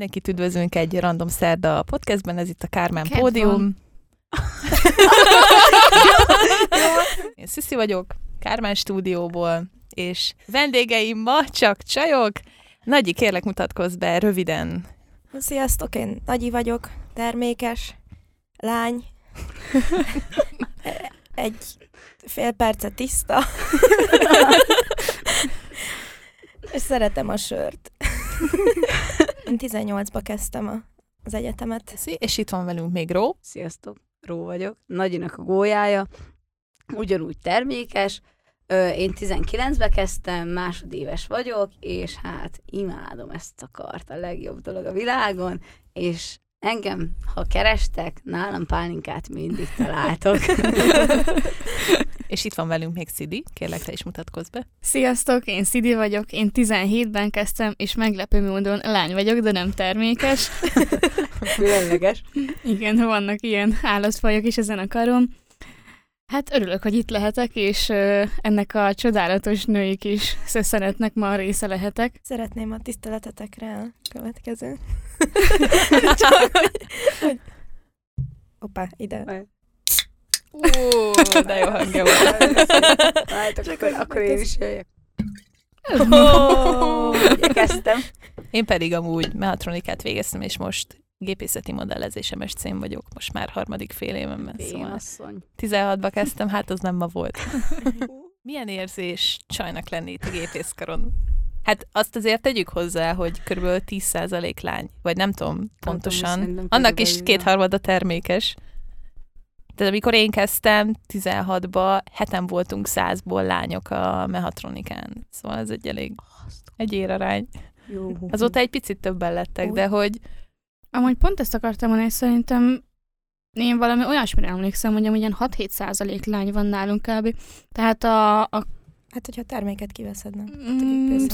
Mindenkit üdvözlünk egy Random Szerda podcastben, ez itt a Kármán Pódium. Én Sziszi vagyok, Kármán stúdióból, és vendégeim ma csak csajok. Nagyi, kérlek mutatkozz be röviden. Sziasztok, én Nagyi vagyok, termékes, lány, egy fél perce tiszta, és szeretem a sört. Én 18-ba kezdtem az egyetemet. És itt van velünk még Ró. Sziasztok, Ró vagyok. Nagyinak a gólyája. Ugyanúgy termékes. Én 19-be kezdtem, másodéves vagyok, és hát imádom ezt a kart, a legjobb dolog a világon, és engem, ha kerestek, nálam pálinkát mindig találtok. És itt van velünk még Szidi, kérlek te is mutatkozz be. Sziasztok, én Szidi vagyok, én 17-ben kezdtem, és meglepő módon lány vagyok, de nem termékes. Különleges. Igen, vannak ilyen állatfajok is ezen a karon. Hát örülök, hogy itt lehetek, és ennek a csodálatos női kis szösszenetnek ma része lehetek. Szeretném a tiszteletetekre a következő. Hoppá, ide. De jó hangja volt. Akkor én is jöjjek. Én pedig amúgy mehatronikát végeztem, és most gépészeti modellezés MSC-n vagyok, most már harmadik fél évemben, szóval 16-ba kezdtem, hát az nem ma volt. Milyen érzés csajnak lenni itt a gépészkaron? Hát azt azért tegyük hozzá, hogy kb. 10% lány, vagy nem tudom pontosan, annak is kétharmada termékes. Tehát amikor én kezdtem 16-ba, heten voltunk 100-ból lányok a mehatronikán, szóval ez egy elég egy érarány. Azóta egy picit többen lettek, de hogy amúgy pont ezt akartam mondani, és szerintem én valami olyasmire emlékszem, hogy amúgy ilyen 6-7% lány van nálunk kb. Tehát a... Hát, hogyha terméket kiveszed, nem?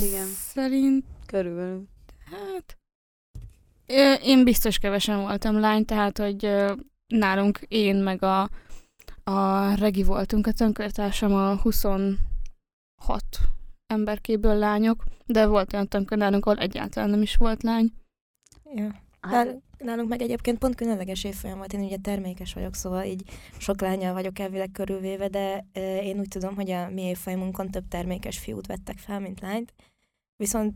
Igen. Szerint... Körülbelül. Hát... Én biztos kevesen voltam lány, tehát, hogy nálunk én meg a Regi voltunk, a tönkörtársam a 26 emberkéből lányok, de volt olyan tönkör nálunk, ahol egyáltalán nem is volt lány. Ja. Nálunk meg egyébként pont különleges évfolyam volt, én ugye termékes vagyok, szóval így sok lányal vagyok elvileg körülvéve, de én úgy tudom, hogy a mi évfolyamunkon több termékes fiút vettek fel, mint lányt, viszont...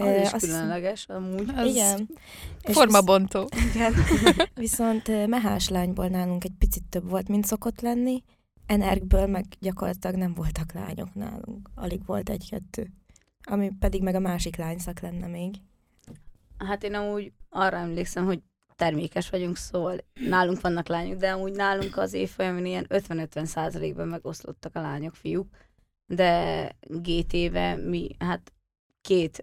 Az is különleges, amúgy. Igen. Formabontó. Igen. Viszont mehás lányból nálunk egy picit több volt, mint szokott lenni, energből meg gyakorlatilag nem voltak lányok nálunk, alig volt 1-2, ami pedig meg a másik lányszak lenne még. Hát én amúgy arra emlékszem, hogy termékes vagyunk, szóval nálunk vannak lányok, de amúgy nálunk az évfolyamon ilyen 50-50%-ban megoszlottak a lányok, fiúk, de GT-ben mi hát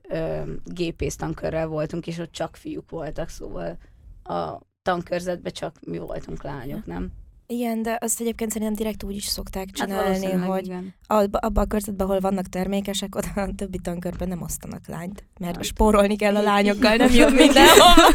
2 gépész tankörrel voltunk, és ott csak fiúk voltak, szóval a tankörzetben csak mi voltunk lányok, nem? Igen, de azt egyébként szerintem direkt úgy is szokták csinálni, hát hogy abban a körzetben, ahol vannak termékesek, oda a többi tankörben nem osztanak lányt, mert hát spórolni kell a lányokkal, nem jön mindenhol.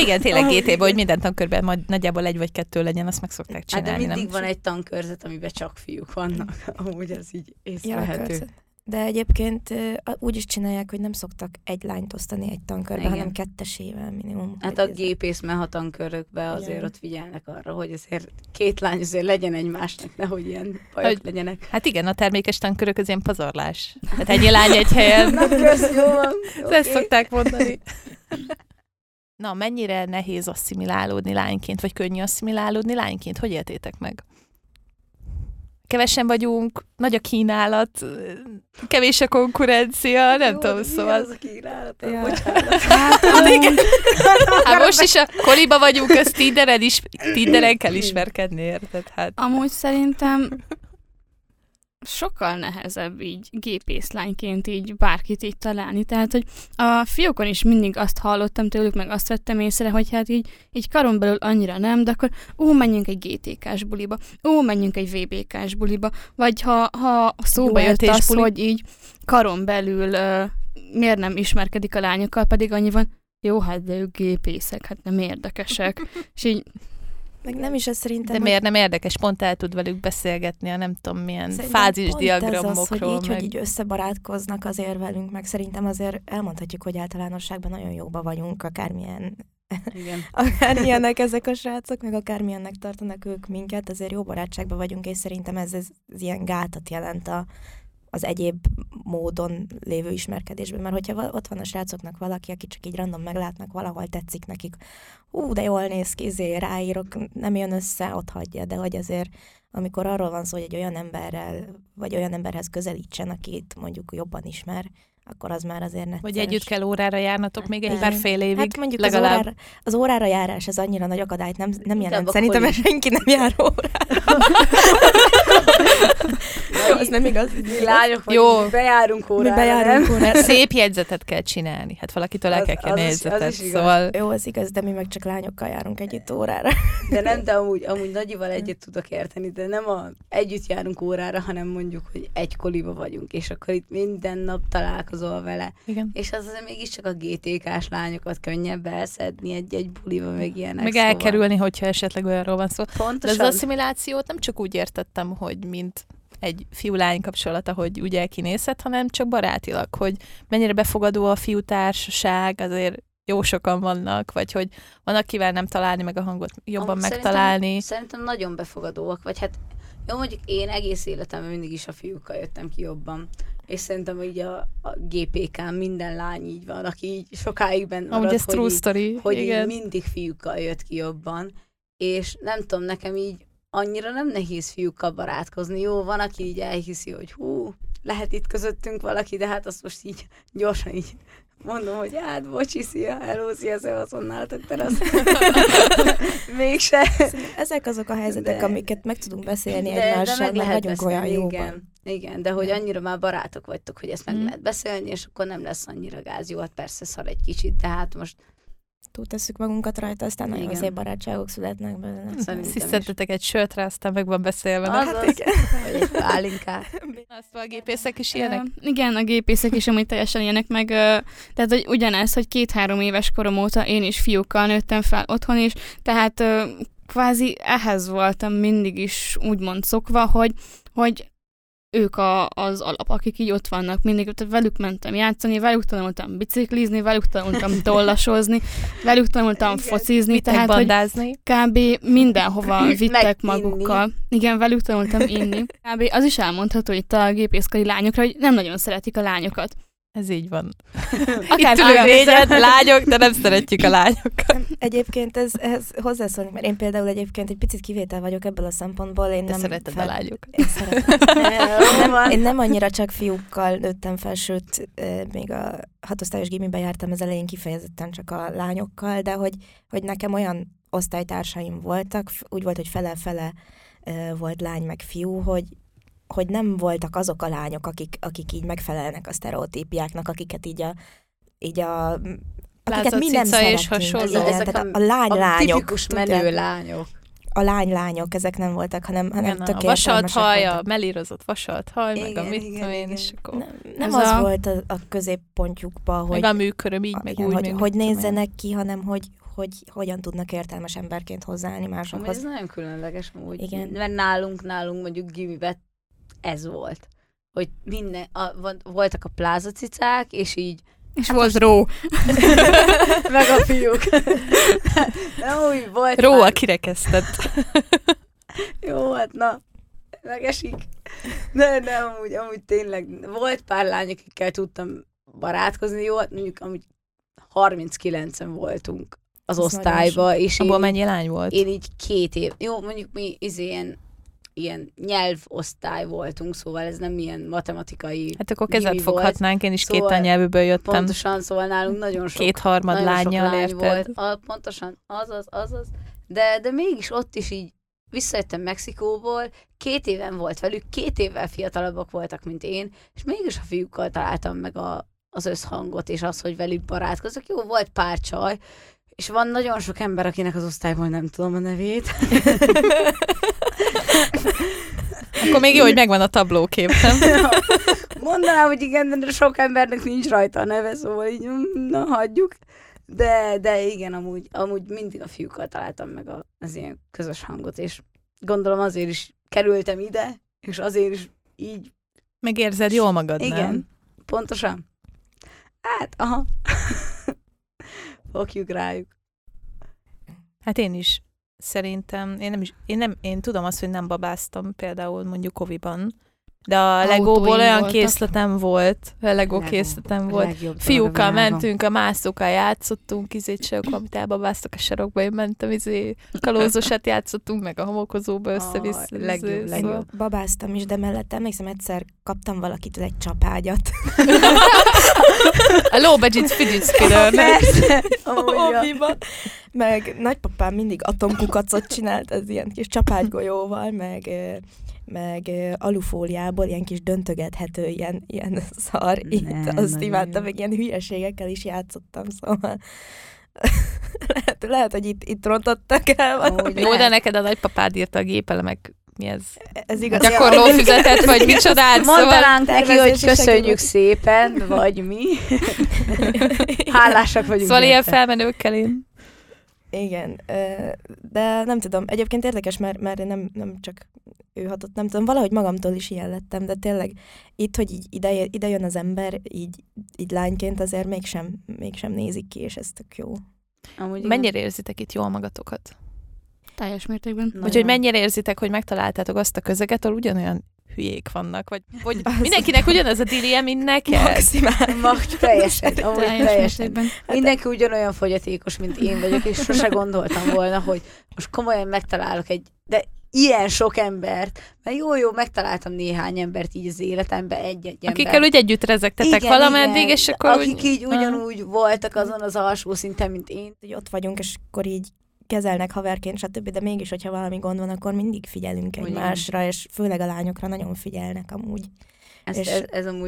Igen, tényleg GT-ben, hogy minden tankörben majd nagyjából 1 vagy 2 legyen, azt meg szokták csinálni. Hát de mindig van egy tankörzet, amiben csak fiúk vannak, amúgy ez így észrevehető. Ja, de egyébként úgy is csinálják, hogy nem szoktak egy lányt osztani egy tankörbe, hanem 2-esével minimum. Hát a gépészmeha tankörökbe azért ott figyelnek arra, hogy azért 2 lány azért legyen egymásnak, nehogy ilyen bajok legyenek. Hát igen, a termékes tankörök az ilyen pazarlás. Hát egy lány egy helyen. Na, kösz, jó van. Ezt szokták mondani. Na, mennyire nehéz asszimilálódni lányként, vagy könnyű asszimilálódni lányként? Hogy éltétek meg? Kevesen vagyunk, nagy a kínálat, kevés a konkurencia, nem jó, tudom, szóval. Az a kínálat? Ja. Bocsánat. Hát most is a koliba vagyunk, az Tinderen kell ismerkedni, érted? Hát. Amúgy szerintem sokkal nehezebb így gépészlányként így bárkit így találni. Tehát, hogy a fiókon is mindig azt hallottam tőlük, meg azt vettem észre, hogy hát így karon belül annyira nem, de akkor menjünk egy GTK-s buliba, menjünk egy VBK-s buliba, vagy ha szóba jött az, hogy így karon belül miért nem ismerkedik a lányokkal, pedig annyi van, jó, hát de ők gépészek, hát nem érdekesek. És így Meg nem is ez szerintem... De miért nem érdekes? Pont el tud velük beszélgetni a nem tudom milyen fázisdiagramokról. Pont ez az, hogy így összebarátkoznak azért velünk, meg szerintem azért elmondhatjuk, hogy általánosságban nagyon jóba vagyunk, akármilyen... Igen. Akármilyenek ezek a srácok, meg akármilyennek tartanak ők minket, azért jó barátságban vagyunk, és szerintem ez ilyen gátat jelent az egyéb módon lévő ismerkedésben, mert hogyha ott van a srácoknak valaki, aki csak így random meglátnak, valahol tetszik nekik, hú, de jól néz ki, ráírok, nem jön össze, ott hagyja, de hogy azért, amikor arról van szó, hogy egy olyan emberrel, vagy olyan emberhez közelítsen, akit mondjuk jobban ismer, akkor az már azért necces. Vagy együtt kell órára járnatok hát, még egy fél évig. Hát mondjuk legalább. Az órára járás, ez annyira nagy akadályt nem jelent. Szerintem mert senki nem jár órára. Jó, az nem igaz. Mi lányok vagyunk, bejárunk órára. Szép jegyzetet kell csinálni. Hát valakitől el kell kérni jegyzetet. Az is igaz. Szóval... Jó, az igaz, de mi meg csak lányokkal járunk együtt órára. De nem, de amúgy nagyival együtt tudok érteni, de nem együtt járunk órára, hanem mondjuk, hogy egy koliba vagyunk, és akkor itt minden nap találkozol vele. Igen. És az azért mégiscsak a GTK-s lányokat könnyebb elszedni egy-egy buliba, meg ilyenek. Meg szóval. Elkerülni, hogyha esetleg olyanról van szó. Pontosan. De az asszimilációt nem csak úgy értettem, hogy mint egy fiú-lány kapcsolata, hogy ugye kinézhet, hanem csak barátilag, hogy mennyire befogadó a fiútársaság, azért jó sokan vannak, vagy hogy van, akivel nem találni meg a hangot, jobban megtalálni. Szerintem nagyon befogadóak, vagy hát jó, mondjuk én egész életemben mindig is a fiúkkal jöttem ki jobban. És szerintem így a GPK-n minden lány így van, aki így sokáig benne marad, hogy, true story, hogy így mindig fiúkkal jött ki jobban. És nem tudom, nekem így annyira nem nehéz fiúkkal barátkozni. Jó, van, aki így elhiszi, hogy hú, lehet itt közöttünk valaki, de hát azt most így gyorsan így mondom, hogy hát, bocsi, szia, hello, szia, szevaszonnál, mégse. Ezek azok a helyzetek, de, amiket meg tudunk beszélni egymással, meg vagyunk olyan jóban. Igen, de hogy annyira már barátok vagytok, hogy ezt meg lehet beszélni, és akkor nem lesz annyira gáz. Jó, hát persze szar egy kicsit, de hát most túltesszük magunkat rajta, aztán nagyon szép barátságok születnek belőle. Szisztettetek egy sörtre, aztán meg van beszélve. Vagy egy pálinkát. Aztán a gépészek is ilyenek? Igen, a gépészek is amúgy teljesen ilyenek, meg tehát, hogy ugyanez, hogy 2-3 éves korom óta én is fiúkkal nőttem fel otthon is, tehát kvázi ehhez voltam mindig is úgymond szokva, hogy ők az alap, akik így ott vannak mindig, tehát velük mentem játszani, velük tanultam biciklizni, velük tanultam tollasozni, velük tanultam focizni, tehát bandázni. Hogy kb. Mindenhova vittek magukkal. Igen, velük tanultam inni. Kb. Az is elmondható itt a gépészkari lányokra, hogy nem nagyon szeretik a lányokat. Ez így van. Akár négyen, lányok, de nem szeretjük a lányokat. Egyébként ez hozzászólni, mert én például egyébként egy picit kivétel vagyok ebből a szempontból. Én nem szereted a lányokat. Én szeretem. Én nem annyira csak fiúkkal nőttem fel, sőt, még a 6. osztályos gimiben jártam az elején kifejezetten csak a lányokkal, de hogy nekem olyan osztálytársaim voltak, úgy volt, hogy fele-fele volt lány meg fiú, hogy nem voltak azok a lányok, akik így megfelelnek a sztereotípiáknak, akiket így a akiket mi nem szeretünk. A lányok, tipikus menő lányok. A lányok, ezek nem voltak, hanem tökéletesek. A vasalt haj, a melírozott vasalt haj, igen, meg a mit tudom én is. Nem az volt a középpontjukban, hogy... Meg a műköröm így, meg úgy. Hogy nézzenek ki, hanem hogy hogyan tudnak értelmes emberként hozzáállni másokhoz. Ez nagyon különleges mód, mert nálunk mondjuk gimibe ez volt, hogy minden, voltak a plázacicák, és így... És hát volt ró. Meg a fiúk. Nem úgy volt. Ró a kirekesztett. Jó, hát na, megesik. De nem, amúgy tényleg volt pár lány, akikkel tudtam barátkozni, jó, hát mondjuk amúgy 39-en voltunk az osztályba, és abban mennyi lány volt? Én így 2 év. Jó, mondjuk mi ilyen nyelvosztály voltunk, szóval ez nem ilyen matematikai. Hát akkor kezet foghatnánk, én is szóval 2 anyanyelvűből jöttem. Pontosan, szóval nálunk nagyon sok, 2/3 lányjal volt. Pontosan, azaz. De mégis ott is így visszajöttem Mexikóból, 2 éven volt velük, 2 évvel fiatalabbak voltak, mint én, és mégis a fiúkkal találtam meg az összhangot, és az, hogy velük barátkozok. Jó, volt pár csaj, és van nagyon sok ember, akinek az osztályból nem tudom a nevét. Akkor még jó, hogy megvan a tablókép, nem? Mondanám, hogy igen, de sok embernek nincs rajta a neve, szóval így, na, hagyjuk. De igen, amúgy mindig a fiúkkal találtam meg az ilyen közös hangot, és gondolom azért is kerültem ide, és azért is így... Megérzed jól magad, igen, nem? Igen, pontosan. Hát, aha. Fogjuk rájuk. Hát én is szerintem, én tudom azt, hogy nem babáztam például mondjuk Oviban, de a Legóból olyan készletem volt, a Legó készletem volt. Fiúkkal mentünk, a mászókkal játszottunk, amit elbabáztak a sarokba, én mentem, kalózosát játszottunk, meg a homokozóba össze-vissza. Legjobb. Babáztam is, de mellette emlékszem, egyszer kaptam valakitől egy csapágyat. A lóbegyit fidget spinnernek. Meg nagypapám mindig atomkukacot csinált, ez ilyen kis csapágygolyóval, meg alufóliából ilyen kis döntögethető ilyen szar, azt imádtam, meg ilyen hülyeségekkel is játszottam, szóval lehet, hogy itt rontottak el valami. Jó, de neked a nagypapád írta a gépelemek, mi ez? Ez igaz. Gyakorló füzetet, vagy micsodát, szóval. Mondanánk neki, hogy köszönjük szépen, vagy mi. Hálásak vagyunk. Szóval ilyen felmenőkkel én. Igen, de nem tudom, egyébként érdekes, mert nem csak ő hatott, nem tudom, valahogy magamtól is ilyen lettem, de tényleg itt, hogy így ide jön az ember, így lányként azért mégsem nézik ki, és ez tök jó. Amúgy mennyire érzitek itt jól magatokat? Teljes mértékben. Nagyon. Úgyhogy mennyire érzitek, hogy megtaláltátok azt a közeget, ahol ugyanolyan hülyék vannak, vagy mindenkinek ugyanaz a dilemmá, mint neked. Teljesen. Mindenki ugyanolyan fogyatékos, mint én vagyok, és sose gondoltam volna, hogy most komolyan megtalálok de ilyen sok embert, mert jó, megtaláltam néhány embert így az életemben, egy embert. Akikkel úgy együtt rezegtetek valameddig, és akkor akik így ugyanúgy voltak azon az alsó szinten, mint én. Hogy ott vagyunk, és akkor így kezelnek haverként, stb., de mégis, hogyha valami gond van, akkor mindig figyelünk egymásra, és főleg a lányokra nagyon figyelnek amúgy.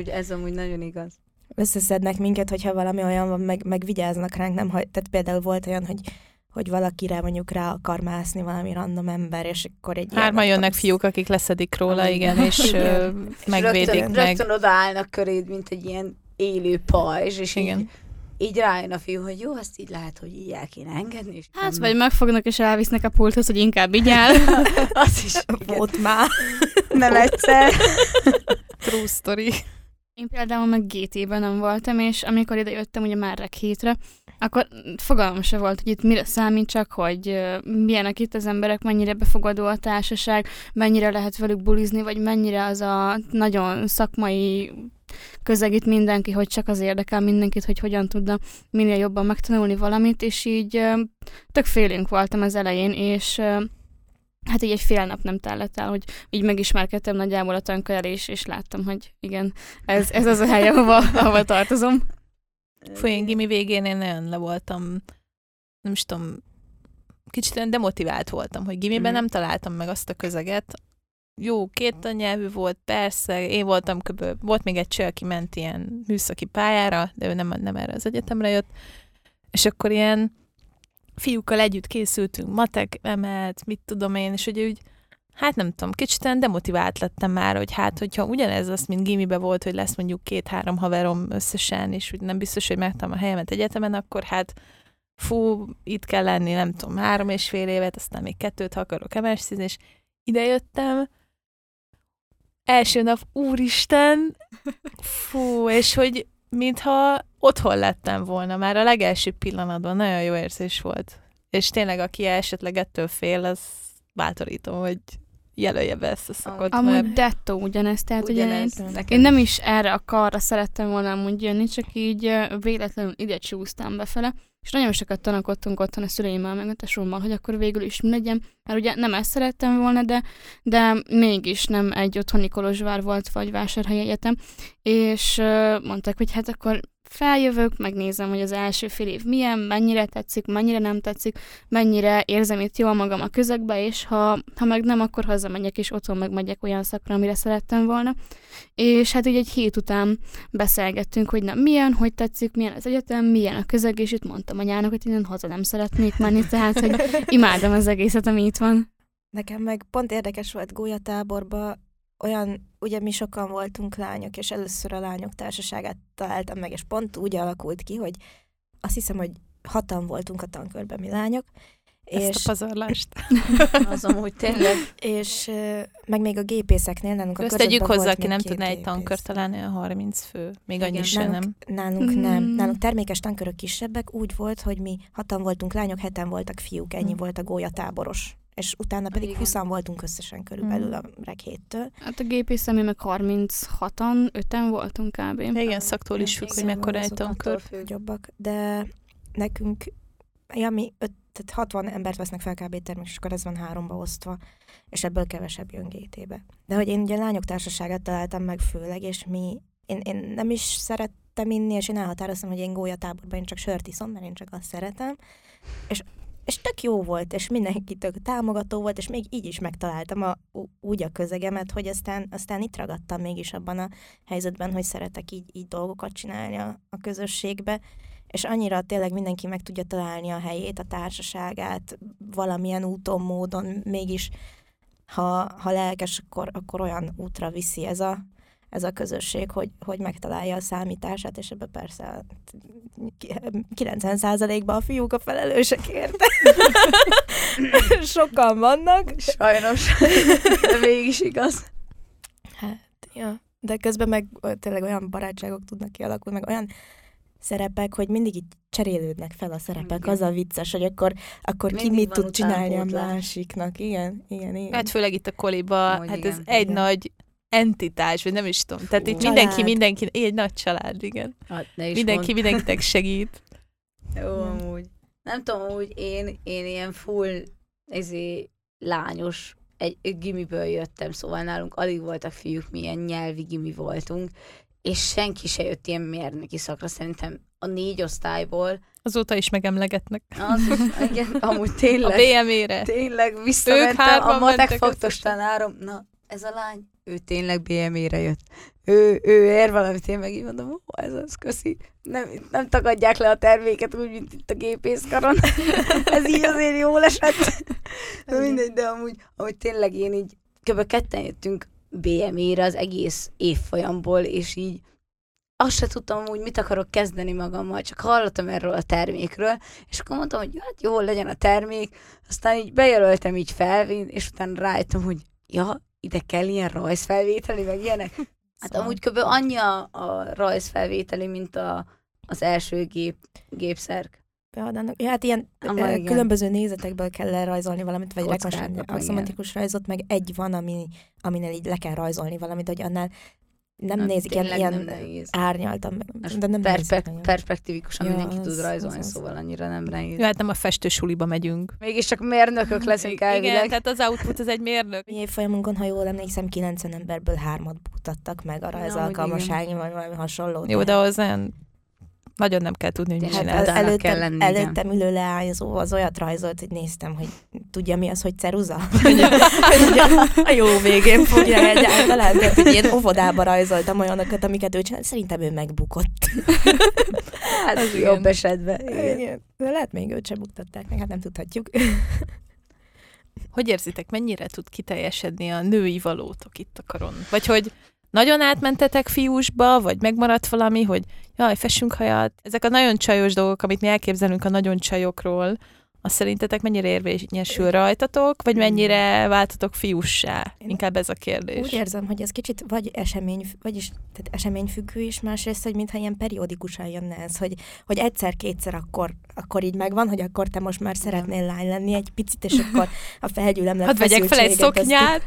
Ez amúgy nagyon igaz. Összeszednek minket, hogyha valami olyan van, meg vigyáznak ránk, nem, tehát például volt olyan, hogy valakire mondjuk rá akar mászni valami random ember, és akkor egy hárman jönnek fiúk, akik leszedik róla, igen, és megvédik rögtön, meg. Rögtön odaállnak köréd, mint egy ilyen élő pajzs, és igen. Így rájön a fiú, hogy jó, azt így lehet, hogy így el kéne engedni. És hát, vagy megfognak és elvisznek a pulthoz, hogy inkább igyál. Az is volt már. Nem egyszer. True story. Én például meg GT-ben nem voltam, és amikor ide jöttem ugye Márreg hétre, akkor fogalmam se volt, hogy itt mire számít, csak hogy milyenek itt az emberek, mennyire befogadó a társaság, mennyire lehet velük bulizni, vagy mennyire az a nagyon szakmai közeg itt mindenki, hogy csak az érdekel mindenkit, hogy hogyan tudna minél jobban megtanulni valamit, és így tök félénk voltam az elején, és hát így egy fél nap nem tellett el, hogy így megismerkedtem nagyjából a tankönyvvel, és láttam, hogy igen, ez az a hely, ahova tartozom. Fú, én gimi végén én nagyon le voltam, nem is tudom, kicsit demotivált voltam, hogy gimiben nem találtam meg azt a közeget. Jó, két tannyelvű volt, persze, én voltam köböl. Volt még egy cső, aki ment ilyen műszaki pályára, de ő nem erre az egyetemre jött, és akkor ilyen fiúkkal együtt készültünk, matek, emelt, mit tudom én, és ugye úgy, hát nem tudom, kicsit demotivált lettem már, hogy hát, hogyha ugyanez az, mint gimibe volt, hogy lesz mondjuk 2-3 haverom összesen, és úgy nem biztos, hogy megtalálom a helyemet egyetemen, akkor hát fú, itt kell lenni, nem tudom, 3,5 évet, aztán még 2-t, ha akarok emelszízni, és idejöttem, első nap, úristen, fú, és hogy mintha otthon lettem volna, már a legelső pillanatban nagyon jó érzés volt. És tényleg, aki esetleg ettől fél, az bátorítom, hogy jelölje be ezt a szakot. Amúgy dettó ugyanez, tehát én nem is erre a karra szerettem volna amúgy jönni, csak így véletlenül ide csúsztam befele, és nagyon sokat tanakodtunk otthon a szüleimmel, meg a tesómmal, hogy akkor végül is mi legyen, mert ugye nem ezt szerettem volna, de mégis nem egy otthoni Kolozsvár volt, vagy Vásárhelyi Egyetem, és mondták, hogy hát akkor feljövök, megnézem, hogy az első fél év milyen, mennyire tetszik, mennyire nem tetszik, mennyire érzem itt jól magam a közegbe, és ha meg nem, akkor hazamegyek, és otthon megmegyek olyan szakra, amire szerettem volna. És hát így egy hét után beszélgettünk, hogy na milyen, hogy tetszik, milyen az egyetem, milyen a közeg, és itt mondtam anyának, hogy innen haza nem szeretnék menni, tehát hogy imádom az egészet, ami itt van. Nekem meg pont érdekes volt gólyatáborba, olyan, ugye mi sokan voltunk lányok, és először a lányok társaságát találtam meg, és pont úgy alakult ki, hogy azt hiszem, hogy hatan voltunk a tankörben mi lányok. Ezt és a pazarlást. Az amúgy tényleg. És meg még a gépészeknél nálunk a körökben volt hozzá, aki nem tudna egy tankör, talán olyan 30 fő. Még annyi sem nem. Nálunk nem. Nálunk termékes tankörök kisebbek. Úgy volt, hogy mi 6-an voltunk lányok, 7-en voltak fiúk. Ennyi volt a gólyatáboros. És utána pedig 20-an voltunk összesen körülbelül a reghéttől. Hát a gépészen mi meg 36-an, 5-en voltunk kb. Igen, szaktól is függ, hogy mekkora egy tankör. Jobbak, de nekünk, ja, mi 60 embert vesznek fel kb. Termékes, és akkor ez van 3-ba osztva, és ebből kevesebb jön GT-be. De hogy én ugye lányok társaságát találtam meg főleg, és én nem is szerettem inni, és én elhatároztam, hogy én gólyatáborban én csak sört iszom, mert én csak azt szeretem. És tök jó volt, és mindenki tök támogató volt, és még így is megtaláltam úgy a közegemet, hogy aztán itt ragadtam mégis abban a helyzetben, hogy szeretek így dolgokat csinálni a közösségbe, és annyira tényleg mindenki meg tudja találni a helyét, a társaságát, valamilyen úton, módon, mégis ha lelkes, akkor olyan útra viszi ez a közösség, hogy megtalálja a számítását, és ebben persze 90%-ban a fiúk a felelősekért. Sokan vannak. Sajnos. De mégis igaz. Hát, ja. De közben meg tényleg olyan barátságok tudnak kialakulni, meg olyan szerepek, hogy mindig így cserélődnek fel a szerepek. Igen. Az a vicces, hogy akkor ki mit tud csinálni a másiknak. Igen. Hát főleg itt a koliba, egy nagy entitás, vagy nem is tudom. Fú, tehát itt mindenki, egy nagy család, igen. Hát, mindenkinek segít. Jó, amúgy. Nem tudom, úgy én ilyen full lányos egy gimiből jöttem, szóval nálunk alig voltak fiúk, mi ilyen nyelvi gimi voltunk, és senki se jött ilyen mérnöki szakra, szerintem a 4 osztályból. Azóta is megemlegetnek. Igen, amúgy tényleg. A BME-re. Tényleg visszamentem a matek faktos tanárom. Na, ez a lány, ő tényleg BME-re jött. Ő ér valamit, én meg így mondom, ez köszi. Nem tagadják le a terméket úgy, mint itt a gépészkaron. Ez így azért jól esett. De mindegy, de amúgy tényleg én így kb. 2-en jöttünk BME-re az egész évfolyamból, és így azt se tudtam amúgy, mit akarok kezdeni magammal, csak hallottam erről a termékről, és akkor mondtam, hogy hát jól legyen a termék, aztán így bejelöltem így felvén, és utána rájöttem, hogy ide kell ilyen rajzfelvételi, meg ilyenek. Hát szóval. Amúgy kb. Annyi a rajzfelvételi, mint az első gépszerk. Ja, hát ilyen különböző nézetekből kell lerajzolni valamit, vagy rekonszomatikus rajzot, meg egy van, aminél így le kell rajzolni valamit, hogy annál nem nézik ilyen árnyaltan. De nem perspektívikusan mindenki tud rajzolni, szóval annyira nem nehéz. Jó, hát nem a festősuliba megyünk. Mégiscsak mérnökök leszünk elvileg. Igen, tehát az output az egy mérnök. Évfolyamunkon, ha jól emlékszem, 90 emberből 3-at buktattak meg a rajzalkalmasági, vagy valami hasonló. Jó, de az nagyon nem kell tudni, hogy csinálni. Előttem ülő leányzó az olyat rajzolt, hogy néztem, hogy tudja mi az, hogy ceruza? A jó végén fogja egyáltalán. Én óvodába rajzoltam olyanokat, amiket ő csinált. Szerintem ő megbukott. Hát az jobb esetben. Igen. De lehet még őt sem buktatták meg, hát nem tudhatjuk. Hogy érzitek, mennyire tud kiteljesedni a női valótok itt a karon? Vagy hogy nagyon átmentetek fiúsba, vagy megmaradt valami, hogy fessünk hajat. Ezek a nagyon csajos dolgok, amit mi elképzelünk a nagyon csajokról, azt szerintetek mennyire érvényesül rajtatok, vagy mennyire váltatok fiússá? Inkább ez a kérdés. Úgy érzem, hogy ez kicsit vagy eseményfüggő is, másrészt, hogy mintha ilyen periódikusan jönne ez, hogy egyszer-kétszer akkor így megvan, hogy akkor te most már szeretnél lány lenni egy picit, és akkor a felgyülemlett feszültséget. Hadd vegyek fel egy szoknyát!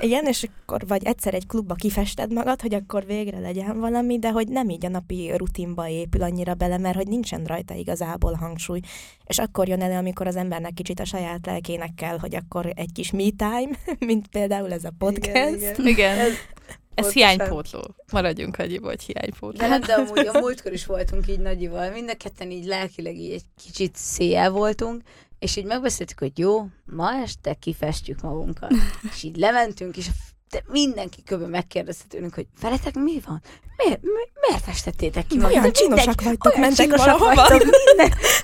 Igen, és akkor vagy egyszer egy klubba kifested magad, hogy akkor végre legyen valami, de hogy nem így a napi rutinba épül annyira bele, mert hogy nincsen rajta igazából hangsúly. És akkor jön elő, amikor az embernek kicsit a saját lelkének kell, hogy akkor egy kis me time, mint például ez a podcast. Igen. Ez hiánypótló. Maradjunk annyiba, hogy hiánypótló. De amúgy a múltkor is voltunk így nagyival. Mind a ketten így lelkileg így egy kicsit széjjel voltunk, és így megbeszéltük, hogy jó, ma este kifestjük magunkat. És így lementünk, és mindenki köbben megkérdezte tőlünk, hogy veletek mi van? Miért festettétek ki? Olyan csinosak vagytok, mentek a sahova.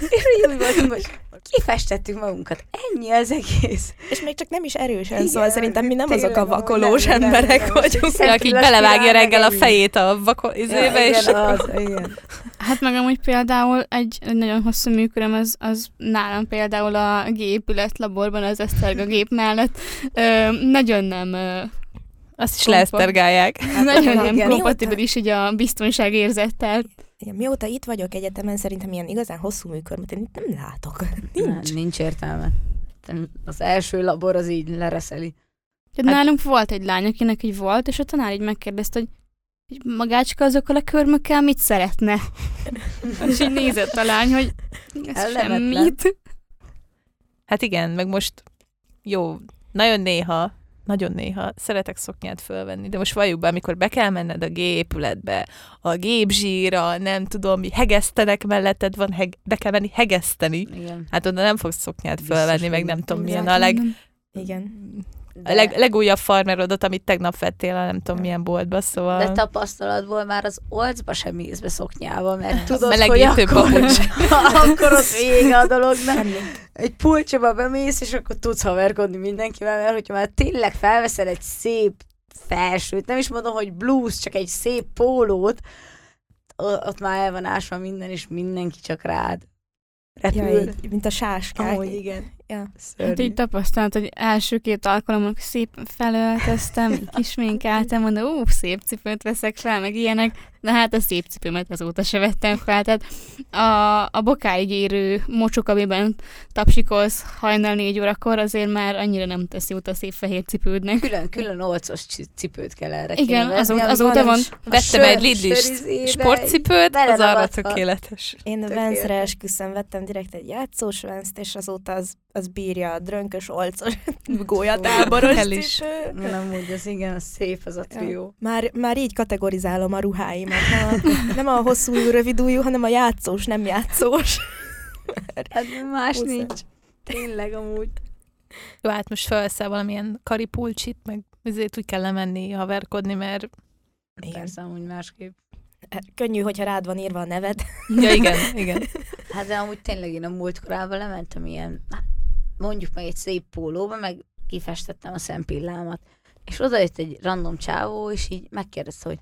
És így voltunk, hogy ki kifestettük magunkat. Ennyi az egész. És még csak nem is erősen, igen, szóval szerintem mi nem azok a vakolós emberek vagyunk, akik belevágja reggel a fejét a vakolizébe. Igen. Hát meg amúgy például egy nagyon hosszú műköröm az nálam például a gépület laborban az esztergagép mellett nagyon nem... Azt is leesztergálják. Hát, nagyon nem kompatibilis így a biztonságérzettel. Igen, mióta itt vagyok egyetemen, szerintem ilyen igazán hosszú műkörmet én itt nem látok. Nincs értelme. Az első labor az így lereszeli. Tehát nálunk volt egy lány, akinek így volt, és a tanár így megkérdezte, hogy Magácska azokkal a körmökkel mit szeretne? És így nézett a lány, hogy ez semmit. Hát igen, meg most jó, nagyon néha szeretek szoknyát fölvenni, de most valljuk be, amikor be kell menned a gépületbe, a gépzsíra, nem tudom, mi hegesztenek melletted van, be kell menni hegeszteni. Igen. Hát oda nem fogsz szoknyát fölvenni, meg nem tudom milyen a legújabb farmerodot, amit tegnap vettél a nem tudom milyen boltba, szóval... De tapasztalatból már az olcba sem mész be szoknyába, mert tudod, hogy akkor ott vége a dolognak. Egy pulcsába bemész, és akkor tudsz haverkodni mindenkivel, mert hogyha már tényleg felveszel egy szép felsőt, nem is mondom, hogy blúz, csak egy szép pólót, ott már el van ásva minden, és mindenki csak rád repül. Ja, mint a sáskák. Ahogy igen. Ja. Hát így tapasztalt, hogy első két alkalommal szépen felöltöztem, kisminkeltem, mondom, szép cipőt veszek fel, meg ilyenek, de hát a szép cipőmet azóta se vettem fel, tehát a bokáig érő mocsok, amiben tapsikolsz hajnal 4 órakor, azért már annyira nem tesz jót a szép fehér cipődnek. Külön olcos cipőt kell erre kérni. Igen, azóta van. Vettem egy Lidlis sportcipőt, az arra tökéletes. Én a Vance-re esküszöm, vettem direkt egy játszós Vance-t, és azóta az bírja a drönkös, olcos, gólyatáboros cipő. Nem úgy, az igen, szép az a trió. Már így kategorizálom a ruháimat. Nem a hosszú, rövidújú, hanem a játszós, nem játszós. Hát más muszor. Nincs. Tényleg amúgy. Jó, hát most felveszel valamilyen karipulcsit, meg azért úgy kell lemenni, haverkodni, mert persze amúgy másképp. Könnyű, hogyha rád van írva a neved. Ja, igen. Hát de amúgy tényleg én a múltkorában lementem ilyen, mondjuk meg egy szép pólóba, meg kifestettem a szempillámat. És odajött egy random csávó, és így megkérdezte, hogy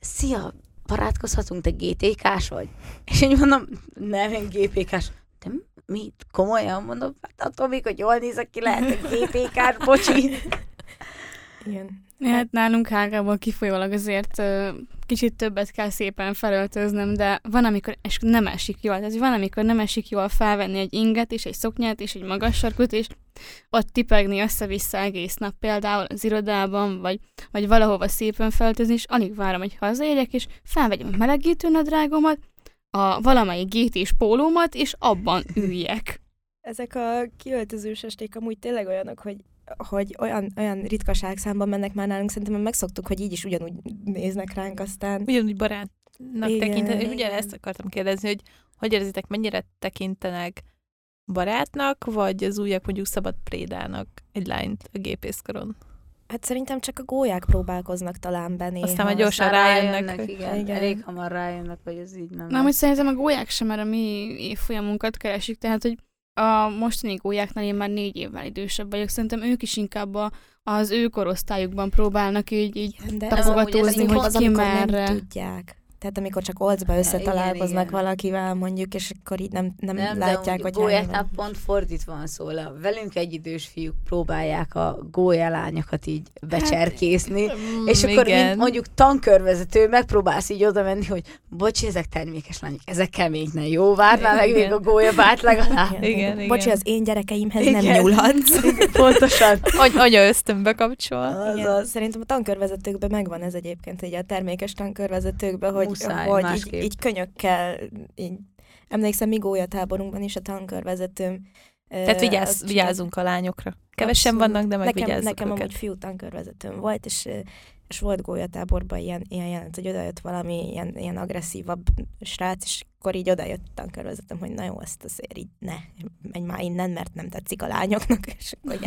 szia, barátkozhatunk, te GTK-s vagy? És így mondom, nem, én GPK-s. De mit? Komolyan mondom, hát attól még, hogy jól nézek ki, lehet egy GPK-s, bocsi. Igen. Hát nálunk Hágából kifolyólag azért kicsit többet kell szépen felöltöznöm, de van, amikor nem esik jól. Tehát van, amikor nem esik jól felvenni egy inget és egy szoknyát és egy magas sarkút, és ott tipegni össze-vissza egész nap például az irodában, vagy valahova szépen felöltözni, és alig várom, hogy hazaérjek, és felvegyem a melegítő nadrágomat, a valamelyik GT-s pólómat, és abban üljek. Ezek a kiöltözős esték amúgy tényleg olyanok, hogy olyan ritkaság számban mennek már nálunk, szerintem megszoktuk, hogy így is ugyanúgy néznek ránk aztán. Ugyanúgy barátnak tekintenek. Ugyanezt akartam kérdezni, hogy érzitek, mennyire tekintenek barátnak, vagy az újak mondjuk szabad prédának egy lányt a gépészkoron? Hát szerintem csak a gólyák próbálkoznak talán be néha. Aztán már gyorsan rájönnek. Igen. Elég hamar rájönnek, hogy ez így nem. Na, hogy szerintem a gólyák sem, mert a mi évfolyamunkat keresik, tehát hogy a mostani gólyáknál én már 4 évvel idősebb vagyok, szerintem ők is inkább az ő korosztályukban próbálnak így tapogatózni, hogy az, ki merre. Nem tudják. Tehát amikor csak olcba összetalálkoznak valakivel mondjuk, és akkor így nem látják, hogy gólyánál pont fordítva van, szóval a velünk egyidős fiúk próbálják a gólyalányokat így becserkészni, hát, és akkor mint mondjuk tankörvezető megpróbálsz így oda menni, hogy bocs, ezek termékes lányok, ezek kemény, ne jó, várnál meg még a gólyabát legalább. Igen. Bocsi, az én gyerekeimhez nem nyúlhatsz. Pontosan. Anya ösztönbe kapcsol. Szerintem a tankörvezetőkben megvan ez egyébként, így a termékes tankörvezetőkben, hogy muszáj, így könyökkel, így emlékszem, mi gólyatáborunkban is a tankörvezetőm. Tehát vigyázzunk a lányokra. Kevesen vannak, de megvigyázzuk őket. Nekem amúgy fiú tankörvezetőm volt, és volt gólyatáborban ilyen jelent, hogy odajött valami ilyen agresszívabb srác, és akkor így odajött a tankörvezetőm, hogy na jó, azt azért így ne, menj már innen, mert nem tetszik a lányoknak, és akkor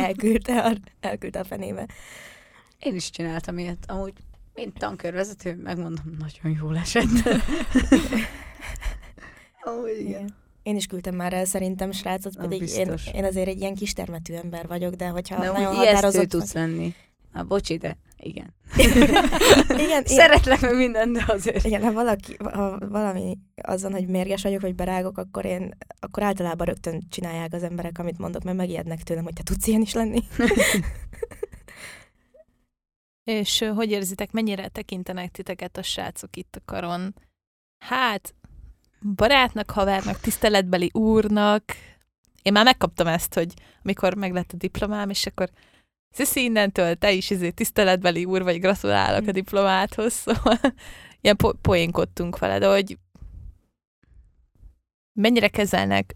elküldte a fenébe. Én is csináltam ilyet, amúgy. Én tankörvezető, megmondom, nagyon jól esett. Amúgy igen. Én is küldtem már el szerintem srácot, pedig én azért egy ilyen kis termetű ember vagyok, de hogyha de nagyon határozott... tudsz lenni. A bocsi, de igen. Igen. Szeretlek meg mindent, de azért. Igen, ha valami azon, hogy mérges vagyok, vagy berágok, akkor általában rögtön csinálják az emberek, amit mondok, mert megijednek tőlem, hogy te tudsz ilyen is lenni. És hogy érzitek, mennyire tekintenek titeket a srácok itt a karon? Hát, barátnak, havárnak, tiszteletbeli úrnak. Én már megkaptam ezt, hogy amikor meglett a diplomám, és akkor Sziszi, innentől te is tiszteletbeli úr vagy, gratulálok a diplomádhoz, szóval ilyen poénkodtunk vele, de hogy mennyire kezelnek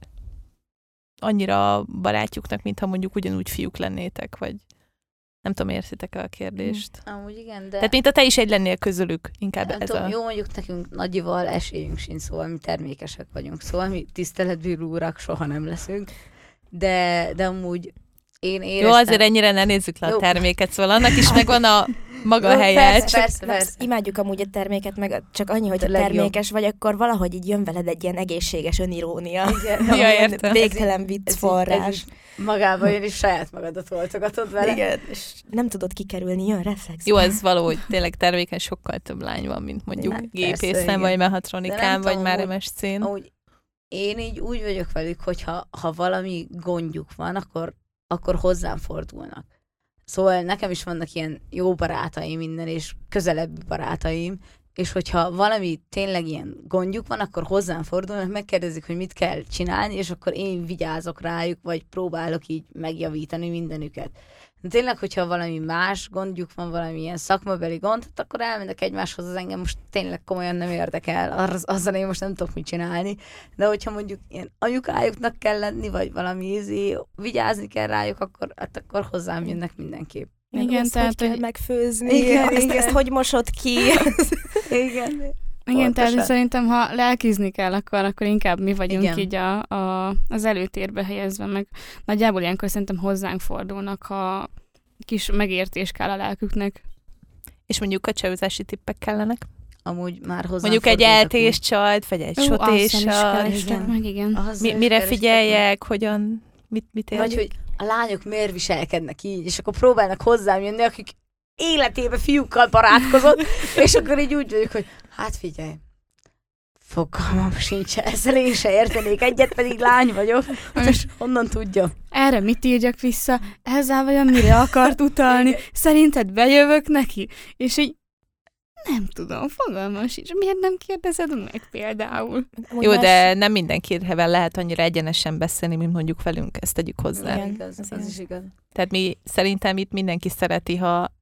annyira barátjuknak, mintha mondjuk ugyanúgy fiúk lennétek, vagy nem tudom, értitek a kérdést. Amúgy igen, de... Tehát mintha te is egy lennél közülük, inkább nem ez tudom, jó, mondjuk nekünk nagyival esélyünk sincs, szóval mi termékesek vagyunk, szóval mi tiszteletbeli úrak soha nem leszünk, de amúgy én éreztem. Jó, azért ennyire ne nézzük le a terméket, szóval annak is megvan a maga helye. Persze. Imádjuk amúgy a terméket, meg csak annyi, hogy a termékes vagy, akkor valahogy így jön veled egy ilyen egészséges önirónia. Igen, végtelen vicc forrás. Magában jön, és saját magadat voltogatod vele. Igen, és nem tudod kikerülni, jön reflex. Jó, ez valahogy tényleg terméken sokkal több lány van, mint mondjuk gépészen, vagy mechatronikán, vagy már MSC-n. Én így úgy vagyok velük, hogy ha valami gondjuk van, akkor hozzám fordulnak. Szóval nekem is vannak ilyen jó barátaim innen, és közelebbi barátaim, és hogyha valami tényleg ilyen gondjuk van, akkor hozzám fordulnak, megkérdezik, hogy mit kell csinálni, és akkor én vigyázok rájuk, vagy próbálok így megjavítani mindenüket. De tényleg, hogyha valami más gondjuk van, valami ilyen szakmabeli gond, akkor elmennek egymáshoz, az engem most tényleg komolyan nem érdekel, azzal én most nem tudok mit csinálni. De hogyha mondjuk ilyen anyukájuknak kell lenni, vagy valami vigyázni kell rájuk, akkor hozzám jönnek mindenképp. Igen, azt tehát, hogy megfőzni, ezt hogy mosod ki. Igen, tehát szerintem, ha lelkizni kell, akkor inkább mi vagyunk így az előtérbe helyezve, meg nagyjából ilyenkor szerintem hozzánk fordulnak, ha kis megértés kell a lelküknek. És mondjuk a csajúzási tippek kellenek? Amúgy már hozzám mondjuk egy eltés csajt, vagy egy sotéssal. Meg igen. Mire figyeljek, hogyan, mit éljük? Vagy, hogy a lányok miért viselkednek így, és akkor próbálnak hozzám jönni, akik életében fiúkkal barátkozott, és akkor így úgy vagyok, hogy hát figyelj, fogalmam sincs, ezzel én se értenék egyet, pedig lány vagyok, és honnan tudja. Erre mit írjak vissza? Ezzel vajon mire akart utalni? Szerinted bejövök neki? És így nem tudom, fogalmam sincs. Miért nem kérdezed meg például? Jó, de nem mindenkivel lehet annyira egyenesen beszélni, mint mondjuk velünk, ezt tegyük hozzá. Igen, ez is igaz. Tehát mi szerintem itt mindenki szereti, ha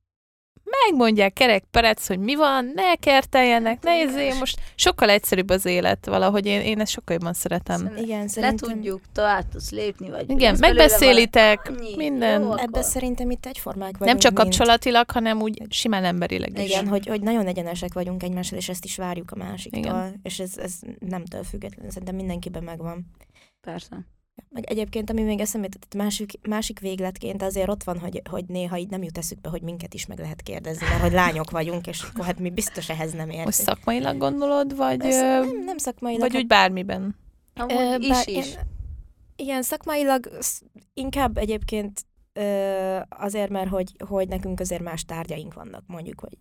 megmondják kerek-perec, hogy mi van, ne kerteljenek, ne izé, most sokkal egyszerűbb az élet valahogy, én ezt sokkal jobban szeretem. Igen, szerintem. Le tudjuk, tovább tudsz lépni, vagy... Igen, megbeszélitek, minden. Jó, ebben szerintem itt egyformák vagyunk. Nem csak kapcsolatilag, hanem úgy simán emberileg is. Igen, hogy nagyon egyenesek vagyunk egymással, és ezt is várjuk a másiktól. Igen. És ez nemtől független, szerintem mindenkiben megvan. Persze. Meg egyébként, ami még eszembe jutott, másik végletként azért ott van, hogy néha így nem jut eszükbe, hogy minket is meg lehet kérdezni, mert hogy lányok vagyunk, és akkor hát mi biztos ehhez nem értünk. Most szakmailag gondolod, vagy... Nem szakmailag. Vagy úgy bármiben. Is. Igen, szakmailag inkább egyébként azért, mert hogy nekünk azért más tárgyaink vannak, mondjuk, hogy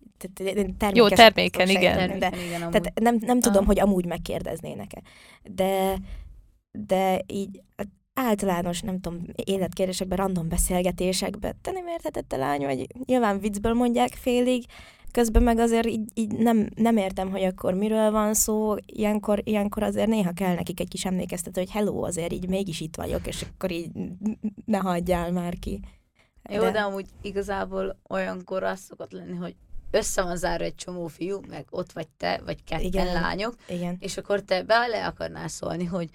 jó, terméken, igen. Tehát nem tudom, hogy amúgy megkérdeznének-e. De így általános, nem tudom, életkérdésekben, random beszélgetésekben, te nem értheted, te lány, vagy nyilván viccből mondják félig, közben meg azért így nem értem, hogy akkor miről van szó, ilyenkor azért néha kell nekik egy kis emlékeztető, hogy hello, azért így mégis itt vagyok, és akkor így ne hagyjál már ki. Jó, de amúgy igazából olyankor az szokott lenni, hogy össze van zárva egy csomó fiú, meg ott vagy te, vagy ketten lányok, és akkor te bele akarnál szólni, hogy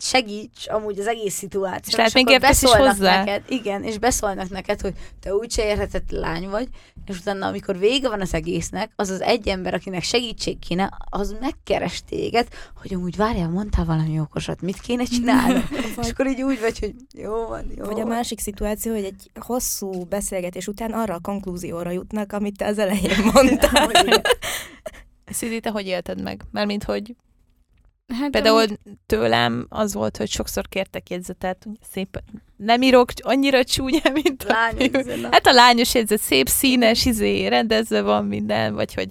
segíts amúgy az egész szituáció. És lehet még értesz is hozzá. Neked, igen, és beszólnak neked, hogy te úgyse érhetett lány vagy, és utána, amikor vége van az egésznek, az az egy ember, akinek segítség kéne, az megkeres téged, hogy amúgy várjál, mondtál valami okosat, mit kéne csinálni? És akkor így úgy vagy, hogy jó van, jó. Vagy a másik szituáció, hogy egy hosszú beszélgetés után arra a konklúzióra jutnak, amit te az elején mondtál. Szidi, te hogy élted meg? Mármint, hogy Hát például tőlem az volt, hogy sokszor kértek jegyzetet, szép, nem írok annyira csúnya, mint a hát a lányos jegyzet, szép, színes, rendezve van minden, vagy hogy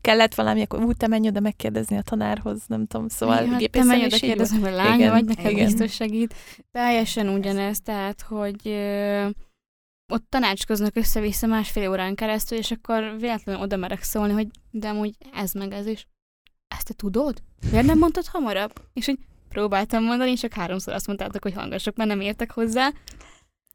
kellett valami, akkor te menj oda megkérdezni a tanárhoz, nem tudom, szóval ja, te menj oda kérdezni, hogy lány igen, vagy, neked igen. Biztos segít. Teljesen ugyanez, tehát, hogy ott tanácskoznak össze-vissza másfél órán keresztül, és akkor véletlenül oda merek szólni, hogy de amúgy ez meg ez is. Ezt te tudod? Miért nem mondtad hamarabb? És hogy próbáltam mondani, csak 3-szor azt mondtátok, hogy hangosak, mert nem értek hozzá.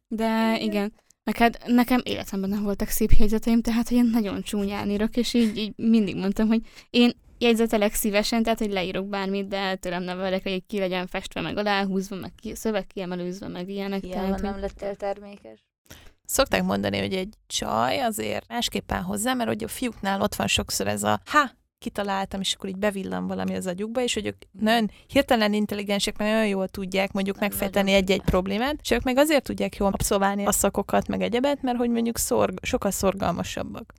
De igen, meg hát nekem életemben nem voltak szép jegyzeteim, tehát hogy én nagyon csúnyán írok, és így mindig mondtam, hogy én jegyzetelek szívesen, tehát hogy leírok bármit, de tőlem ne várják, hogy ki legyen festve, meg aláhúzva, meg szöveg kiemelőzve, meg ilyenek. Ilyen van, nem lettél termékes. Szokták mondani, hogy egy csaj azért másképpen hozzá, mert hogy a fiúknál ott van sokszor ez a kitaláltam, és akkor így bevillan valami az agyukba, és hogy ők nagyon hirtelen intelligensek, mert nagyon jól tudják mondjuk megfejteni egy-egy problémát, és ők meg azért tudják jól abszolválni a szakokat, meg egyebet, mert hogy mondjuk sokkal szorgalmasabbak.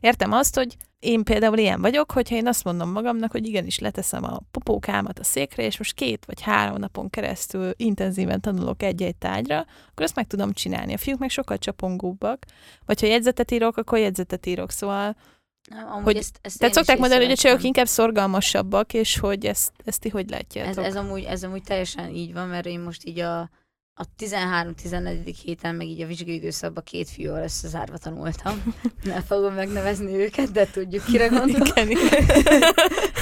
Értem azt, hogy én például ilyen vagyok, hogyha én azt mondom magamnak, hogy igenis leteszem a popókámat a székre, és most 2 vagy 3 napon keresztül intenzíven tanulok egy-egy tárgyra, akkor azt meg tudom csinálni. A fiúk meg sokkal csapongóbbak, vagy ha jegyzetet írok, akkor jegyzetet írok, szóval hogy, tehát szokták mondani, hogy a csajok inkább szorgalmasabbak, és hogy ezt ti hogy látjátok? Ez amúgy teljesen így van, mert én most így a 13-14. héten, meg így a vizsgaidőszakban 2 fiúval összezárva tanultam. Nem fogom megnevezni őket, de tudjuk, kire gondolok.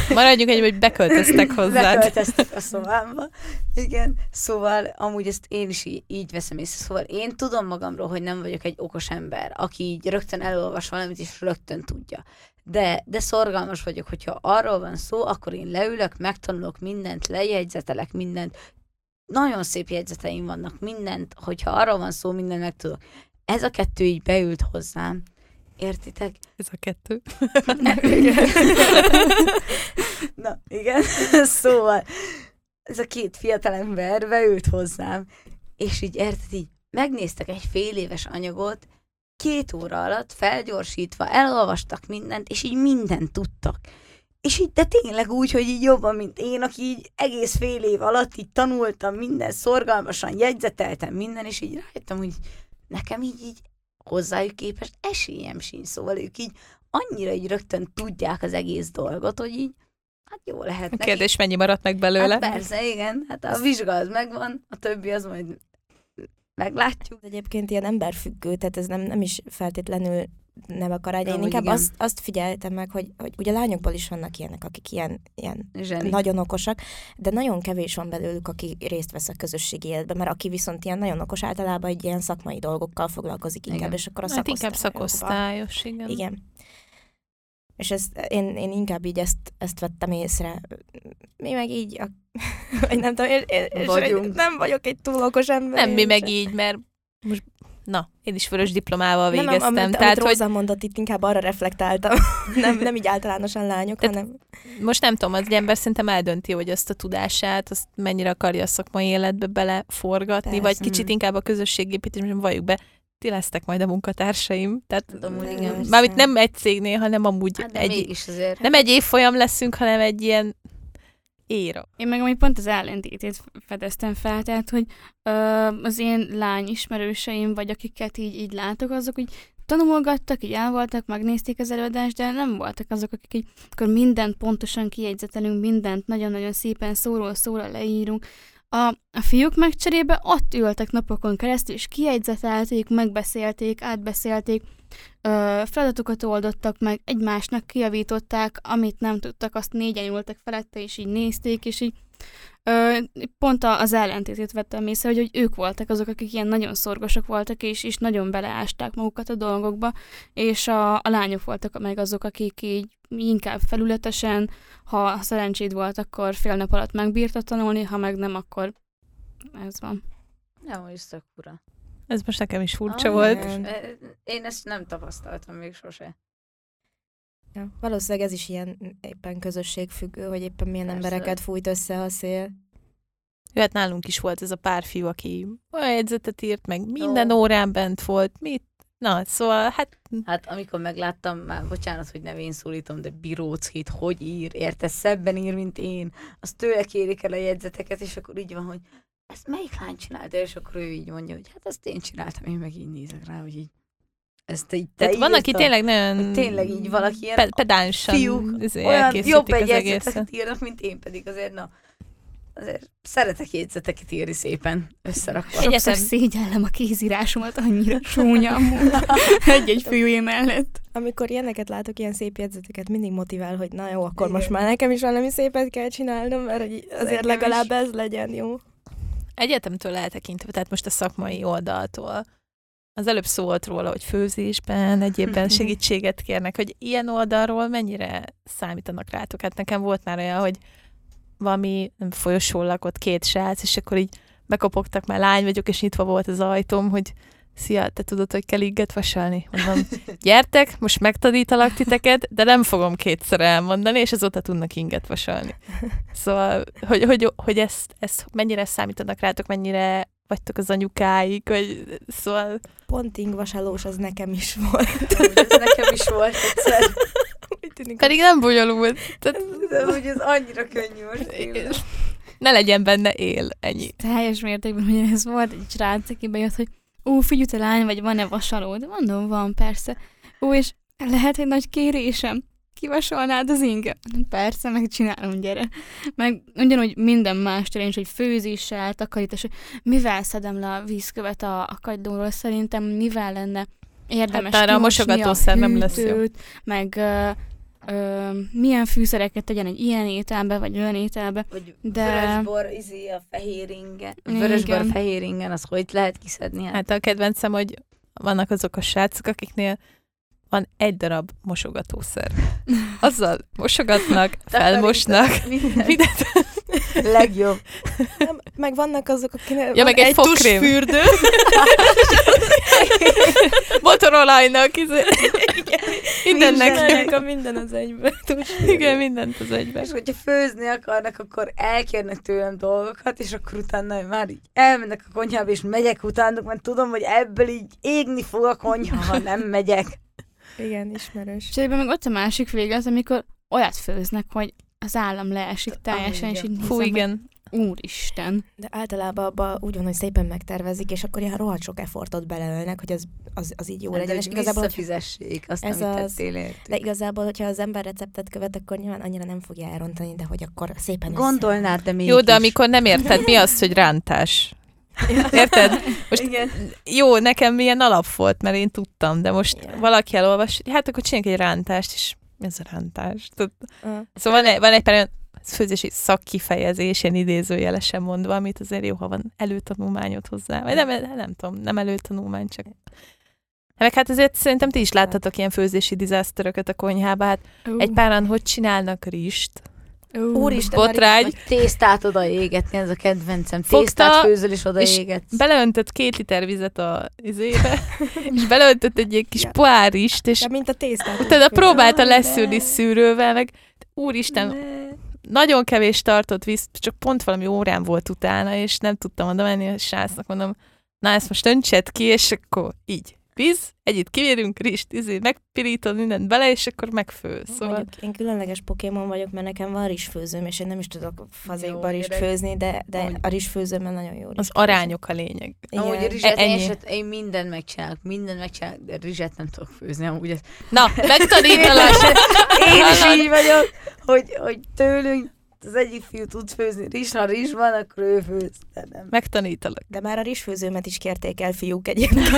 Maradjunk egyébként, hogy beköltöztek hozzád. Beköltöztek a szobámba. Igen, szóval amúgy ezt én is így veszem észre. Szóval én tudom magamról, hogy nem vagyok egy okos ember, aki így rögtön elolvas valamit, és rögtön tudja. De szorgalmas vagyok, hogyha arról van szó, akkor én leülök, megtanulok mindent, lejegyzetelek mindent, nagyon szép jegyzeteim vannak, mindent, hogyha arról van szó, mindent meg tudok. Ez a 2 így beült hozzám. Értitek? Ez a 2. Igen. Na, igen. Szóval ez a 2 fiatalember beült hozzám, és így érted, így megnéztek egy féléves anyagot, 2 óra alatt felgyorsítva elolvastak mindent, és így mindent tudtak. És így, de tényleg úgy, hogy így jobban, mint én, aki így egész fél év alatt így tanultam minden, szorgalmasan jegyzeteltem minden, és így rájöttem, hogy nekem így hozzájuk képest esélyem sincs, szóval ők így annyira így rögtön tudják az egész dolgot, hogy így, hát jó lehet. A kérdés, mennyi maradt meg belőle? Hát persze, igen, hát a vizsga az megvan, a többi az majd meglátjuk. Egyébként ilyen emberfüggő, tehát ez nem is feltétlenül nem akar egy. Én inkább azt figyeltem meg, hogy ugye lányokból is vannak ilyenek, akik ilyen nagyon okosak, de nagyon kevés van belőlük, aki részt vesz a közösségi életben, mert aki viszont ilyen nagyon okos, általában egy ilyen szakmai dolgokkal foglalkozik inkább, igen. És akkor a inkább szakosztályos, igen. Igen. És én inkább így ezt vettem észre. Mi meg így, vagy nem tudom, és nem vagyok egy túl okos ember. Nem, mi meg így, mert most én is vörös diplomával végeztem. Nem, tehát, amit Róza mondott, itt inkább arra reflektáltam. nem így általánosan lányok, hanem... Most nem tudom, az ember szerintem eldönti, hogy azt a tudását, azt mennyire akarja a szakmai életbe beleforgatni, persze. Vagy kicsit inkább a közösségépítésben valljuk be. Ti lesztek majd a munkatársaim. Tehát, mármint nem egy cégnél, hanem amúgy nem egy évfolyam leszünk, hanem egy ilyen éra. Én meg amúgy pont az ellentétét fedeztem fel, tehát, hogy az én lány ismerőseim, vagy akiket így látok, azok úgy tanulgattak, így el voltak, megnézték az előadást, de nem voltak azok, akik így, akkor mindent pontosan kijegyzetelünk, mindent nagyon-nagyon szépen szóról szóra leírunk. A fiúk meg cserébe ott ültek napokon keresztül, és kijegyzetelték, megbeszélték, átbeszélték, feladatokat oldottak meg, egymásnak kijavították, amit nem tudtak, azt 4-en ültek felette, és így nézték, és így pont az ellentétét vettem észre, hogy ők voltak azok, akik ilyen nagyon szorgosak voltak, és nagyon beleásták magukat a dolgokba, és a lányok voltak meg azok, akik így inkább felületesen, ha szerencséd volt, akkor fél nap alatt megbírta tanulni, ha meg nem, akkor ez van. Nem, hogy szök ura. Ez most nekem is furcsa volt. Én ezt nem tapasztaltam még sose. Ja, valószínűleg ez is ilyen éppen közösségfüggő, hogy éppen milyen persze. Embereket fújt össze a szél. Hát nálunk is volt ez a pár fiú, aki jegyzetet írt, meg minden órán bent volt, mit Na, szóval hát amikor megláttam, már bocsánat, hogy nem én szólítom, de Biróckit, hogy ír, érte, szebben ír, mint én. Azt tőle kérik el a jegyzeteket, és akkor így van, hogy ezt melyik lány csinálta, és akkor ő így mondja, hogy hát ezt én csináltam, én meg így nézek rá, hogy így. Ezt így te van, aki tényleg nagyon tényleg így valaki ilyen pedánsan fiúk olyan jobb egy jegyzeteket írnak, mint én pedig azért, na. Azért szeretek jegyzeteket írni szépen, összerakva. Sokszor szégyellem a kézírásomat, annyira csúnya amúgy egy-egy fiújé mellett. Amikor ilyeneket látok, ilyen szép jegyzeteket, mindig motivál, hogy na jó, akkor most már nekem is valami szépet kell csinálnom, mert azért legalább ez legyen jó. Egyetemtől eltekintve, tehát most a szakmai oldaltól. Az előbb szó volt róla, hogy főzésben, egyébben segítséget kérnek, hogy ilyen oldalról mennyire számítanak rátok. Hát nekem volt már olyan, hogy valami folyosón lakott két srác, és akkor így bekopogtak, már lány vagyok, és nyitva volt az ajtóm, hogy szia, te tudod, hogy kell igget vasalni? Mondom, gyertek, most megtanítalak titeket, de nem fogom kétszer elmondani, és azóta tudnak inget vasalni. Szóval, hogy ezt mennyire számítanak rátok, mennyire vagytok az anyukáik, vagy szóval... Pont ingvasalós az nekem is volt. Ez nekem is volt egyszer. Pedig nem bonyolult. Tehát... De hogy ez annyira könnyű most élni. Ne legyen benne él, ennyi. Teljes mértékben, hogy ez volt egy srác, akiben jött, hogy figyelj te lány, vagy van-e vasaló? De mondom, van, persze. És lehet egy nagy kérésem. Kivasolnád az inget? Persze, megcsinálom, gyere. Meg ugyanúgy minden más terén, hogy főzéssel, takarítás, mivel szedem le a vízkövet a kagylóról, szerintem mivel lenne érdemes hát kimosni a hűtőt, meg milyen fűszereket tegyen egy ilyen ételbe, vagy olyan ételbe. Vagy de... vörösbor, a fehér ingen. Vörösbor, fehér ingen, az hogy lehet kiszedni? Hát a kedvencem, hogy vannak azok a srácok, akiknél van egy darab mosogatószer. Azzal mosogatnak, felmosnak. Mindent. Legjobb. Meg vannak azok, akinek van meg egy tusfürdő. Motorolajnak. Mindennek. Minden az egyben. Igen, mindent az egyben. És hogyha főzni akarnak, akkor elkérnek tőlem dolgokat, és akkor utána már így elmennek a konyhába, és megyek utánuk, mert tudom, hogy ebből így égni fog a konyha, ha nem megyek. Igen, ismerős. És egyben meg ott a másik vége az, amikor olyat főznek, hogy az állam leesik teljesen, és így hú, igen. Úristen. De általában abban úgy van, hogy szépen megtervezik, és akkor ilyen rohadt sok effortot beleölnek, hogy az így jó legyen. És igazából, visszafizessék azt, amit tettél értük. De igazából, hogyha az ember receptet követ, akkor nyilván annyira nem fogja elrontani, de hogy akkor szépen gondolnád, de mégis. Jó, de amikor nem érted, mi az, hogy rántás? Érted? Most igen. Jó, nekem milyen alap volt, mert én tudtam, de most valaki elolvas, hát akkor csináljunk egy rántást, és mi az a rántás? Szóval van egy pár olyan főzési szakkifejezés, ilyen idézőjelesen mondva, amit azért jó, ha van előtanulmányod hozzá. Vagy nem tudom, nem előtanulmány, csak... Meg hát azért szerintem ti is láttatok ilyen főzési dizászteröket a konyhába, hát egy páran hogy csinálnak rist? Úristen, botrány. Vagy tésztát oda égetni, ez a kedvencem. Tésztát főzöl és oda égetsz. Beleöntött 2 liter vizet a izébe, és beleöntött egy kis poárist, és mint a tésztát. Utána próbálta leszűrni szűrővel, meg úristen, nagyon kevés tartott víz, csak pont valami órán volt utána, és nem tudtam oda menni, a srácnak mondom, na ezt most öntsed ki, és akkor így. Víz, együtt kivérünk, rist, megpirítod mindent bele, és akkor megfőz. Szóval... Mondjuk, én különleges Pokémon vagyok, mert nekem van rizsfőzőm, és én nem is tudok fazékba rizsfőzni, de a rizsfőzőmben nagyon jó. Az arányok a lényeg. Amúgy a rizset, én mindent megcsinálok, de rizset nem tudok főzni. Amúgy ezt... Na, megtanítalak! Én is így vagyok, hogy tőlünk az egyik fiú tud főzni rizs, ha rizs van, akkor ő főz. De nem. Megtanítalak. De már a rizsfőzőmet is kérték el fiúk egyébként.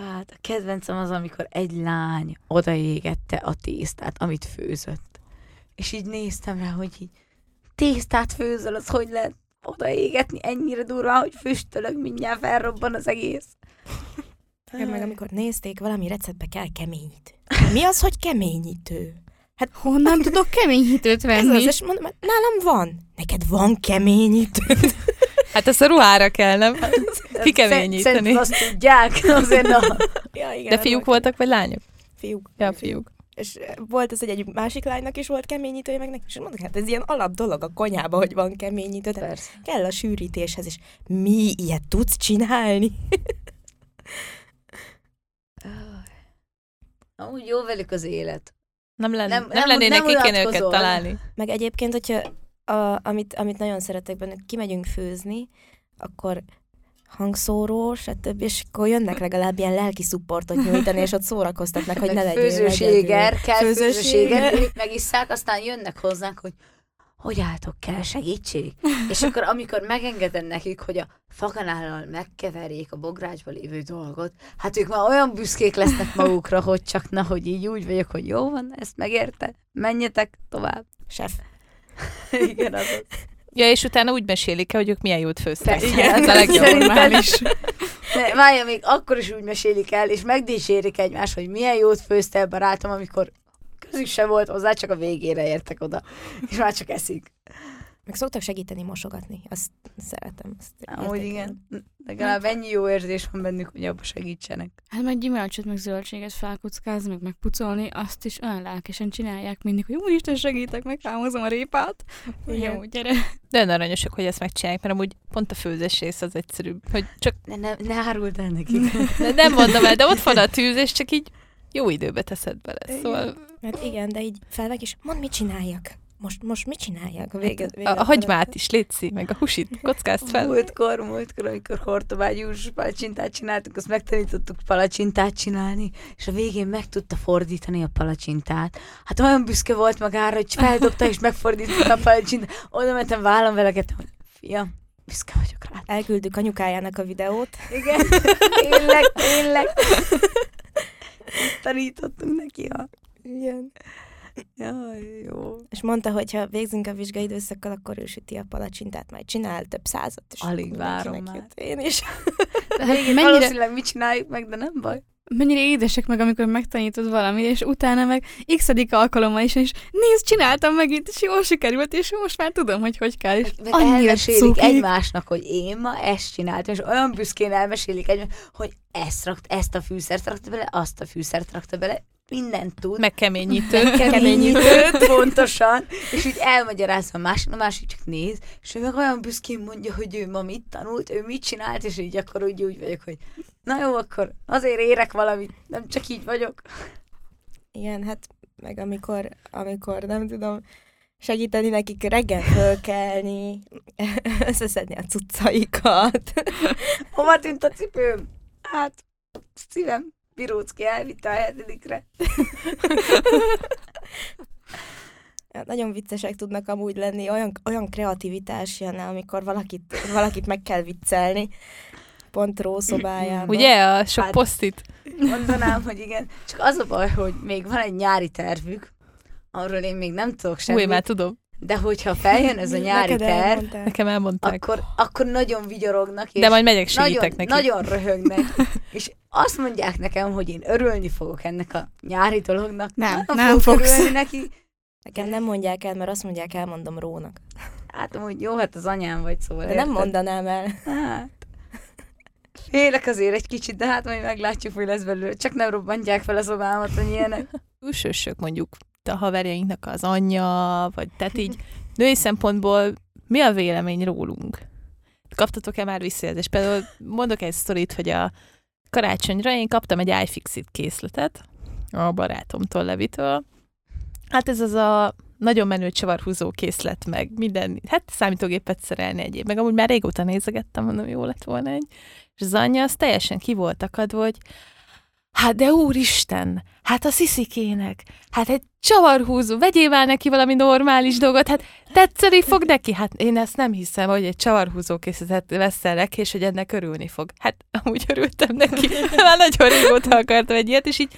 Hát a kedvencem az, amikor egy lány odaégette a tésztát, amit főzött. És így néztem rá, hogy így tésztát főzöl, az hogy lehet odaégetni ennyire durván, hogy füstölök, mindjárt felrobban az egész. Meg amikor nézték, valami receptbe kell keményítő. Mi az, hogy keményítő? Hát honnan tudok keményítőt venni? Ez az, és mondom, nálam van. Neked van keményítőd? Hát ezt a ruhára kell, nem? Kikeményíteni. Szerintem azt tudják, azért na. Ja, igen, de fiúk voltak, vagy lányok? Fiúk. Ja, fiúk. És volt ez, egy másik lánynak is volt keményítője, meg neki is mondok, hát ez ilyen alap dolog a konyhában, hogy van keményítő, de kell a sűrítéshez, és mi ilyet tudsz csinálni? Amúgy jó velük az élet. Nem lennének ki kéne őket találni. Meg egyébként, hogyha amit nagyon szeretek bennük, kimegyünk főzni, akkor hangszóró, stb. És akkor jönnek legalább ilyen lelki szupportot nyújtani, és ott szórakoztatnak, hogy ne legyél. Főzőséger, kell főzőséger, amit megisszák, aztán jönnek hozzánk, hogy álltok, kell segítség? És akkor, amikor megengedem nekik, hogy a faganállal megkeverjék a bográcsba lévő dolgot, hát ők már olyan büszkék lesznek magukra, hogy csak na, hogy így úgy vagyok, hogy jó van, ezt megérte, menjetek tovább. Sef. Igen, az ott. Ja, és utána úgy mesélik, hogy ők milyen jót főztek. Igen, ez a legnormális. Mája még akkor is úgy mesélik el, és megdicsérik egymást, hogy milyen jót főzte barátom, amikor közük sem volt hozzá, csak a végére értek oda. És már csak eszik. Meg szoktak segíteni mosogatni. Azt szeretem. Amúgy igen. Legalább ennyi jó érzés van bennük, hogy abba segítsenek. Hát meg gyümölcsöt, meg zöldséget felkockázni, meg megpucolni, azt is olyan lelkesen csinálják mindig, hogy úristen, segítek, megtámozom a répát. Igen, úgy gyere. De olyan aranyosak, hogy ezt megcsinálják, mert amúgy pont a főzés rész az egyszerűbb, hogy csak... Ne áruld el nekik. Nem mondom el, de ott van a tűz, és csak így jó időbe teszed bele, szóval... Hát igen, de így felvek is, mondd, mit csináljak. Most mit csináljak? A hagymát is, létszi, meg a husit, kockázd fel. Múltkor, amikor hortobágyús palacsintát csináltuk, azt megtanítottuk palacsintát csinálni, és a végén meg tudta fordítani a palacsintát. Hát olyan büszke volt magára, hogy feldobta és megfordította a palacsintát. Oda mentem, vállam velegettem, hogy fiam, büszke vagyok rá. Elküldük anyukájának a videót. Igen, tényleg. Tanítottunk neki, ha... Igen. Jaj, jó. És mondta, hogy ha végzünk a vizsgai időszakkal, akkor ő süti a palacsintát, majd csinál több százat. Alig várom már. Én is. Mennyire... Valószínűleg mit csináljuk meg, de nem baj. Mennyire édesek meg, amikor megtanítod valamit, és utána meg x-edik alkalommal is, és nézd, csináltam megint, és jól sikerült, és most már tudom, hogy kell. És elmesélik egymásnak, hogy én ma ezt csináltam, és olyan büszkén elmesélik egymásnak, hogy ezt a fűszert rakta bele, azt a fűszert rakta bele, mindent tud. Megkeményítőt. Pontosan. És így elmagyarázza a másik csak néz, és ő meg olyan büszkén mondja, hogy ő ma mit tanult, ő mit csinált, és így akkor úgy vagyok, hogy na jó, akkor azért érek valamit, nem csak így vagyok. Igen, hát meg amikor nem tudom segíteni nekik reggel fölkelni, összeszedni a cuccaikat. Hova tűnt a cipőm? Hát, szívem. Pirócki elvitte a 7-re. Ja, nagyon viccesek tudnak amúgy lenni, olyan kreativitás jön el, amikor valakit meg kell viccelni. Pont rószobájában. Ugye? A sok hát, posztit. Mondanám, hogy igen. Csak az a baj, hogy még van egy nyári tervük, arról én még nem tudok semmit. Új, már tudom. De hogyha feljön ez a nyári terv, nekem elmondták. Akkor nagyon vigyorognak, és de majd megyek, segítek neki. Nagyon röhögnek. És azt mondják nekem, hogy én örülni fogok ennek a nyári dolognak. Nem fogsz. Örülni neki. Nekem nem mondják el, mert azt mondják, elmondom Rónak. Hát amúgy jó, hát az anyám vagy, szóval. De nem mondanám el. Hát. Félek azért egy kicsit, de hát majd meglátjuk, hogy lesz belőle. Csak nem robbantják fel a szobámat, hogy ilyenek. Külsősök mondjuk. A haverjainknak az anyja, vagy tehát így női szempontból mi a vélemény rólunk? Kaptatok-e már visszajelzést? Például mondok egy sztorit, hogy a karácsonyra én kaptam egy iFixit készletet a barátomtól, Levitől. Hát ez az a nagyon menő csavarhúzó készlet, meg minden, hát számítógépet szerelni egyéb, meg amúgy már régóta nézegettem, mondom, jó lett volna egy. És az anyja az teljesen ki volt akadva, hogy hát de úristen, hát a sziszikének, hát egy csavarhúzó, vegyél már neki valami normális dolgot, hát tetszeni fog neki. Hát én ezt nem hiszem, hogy egy csavarhúzó készletet veszel neki, és hogy ennek örülni fog. Hát amúgy örültem neki, már nagyon régóta akartam egy ilyet, és így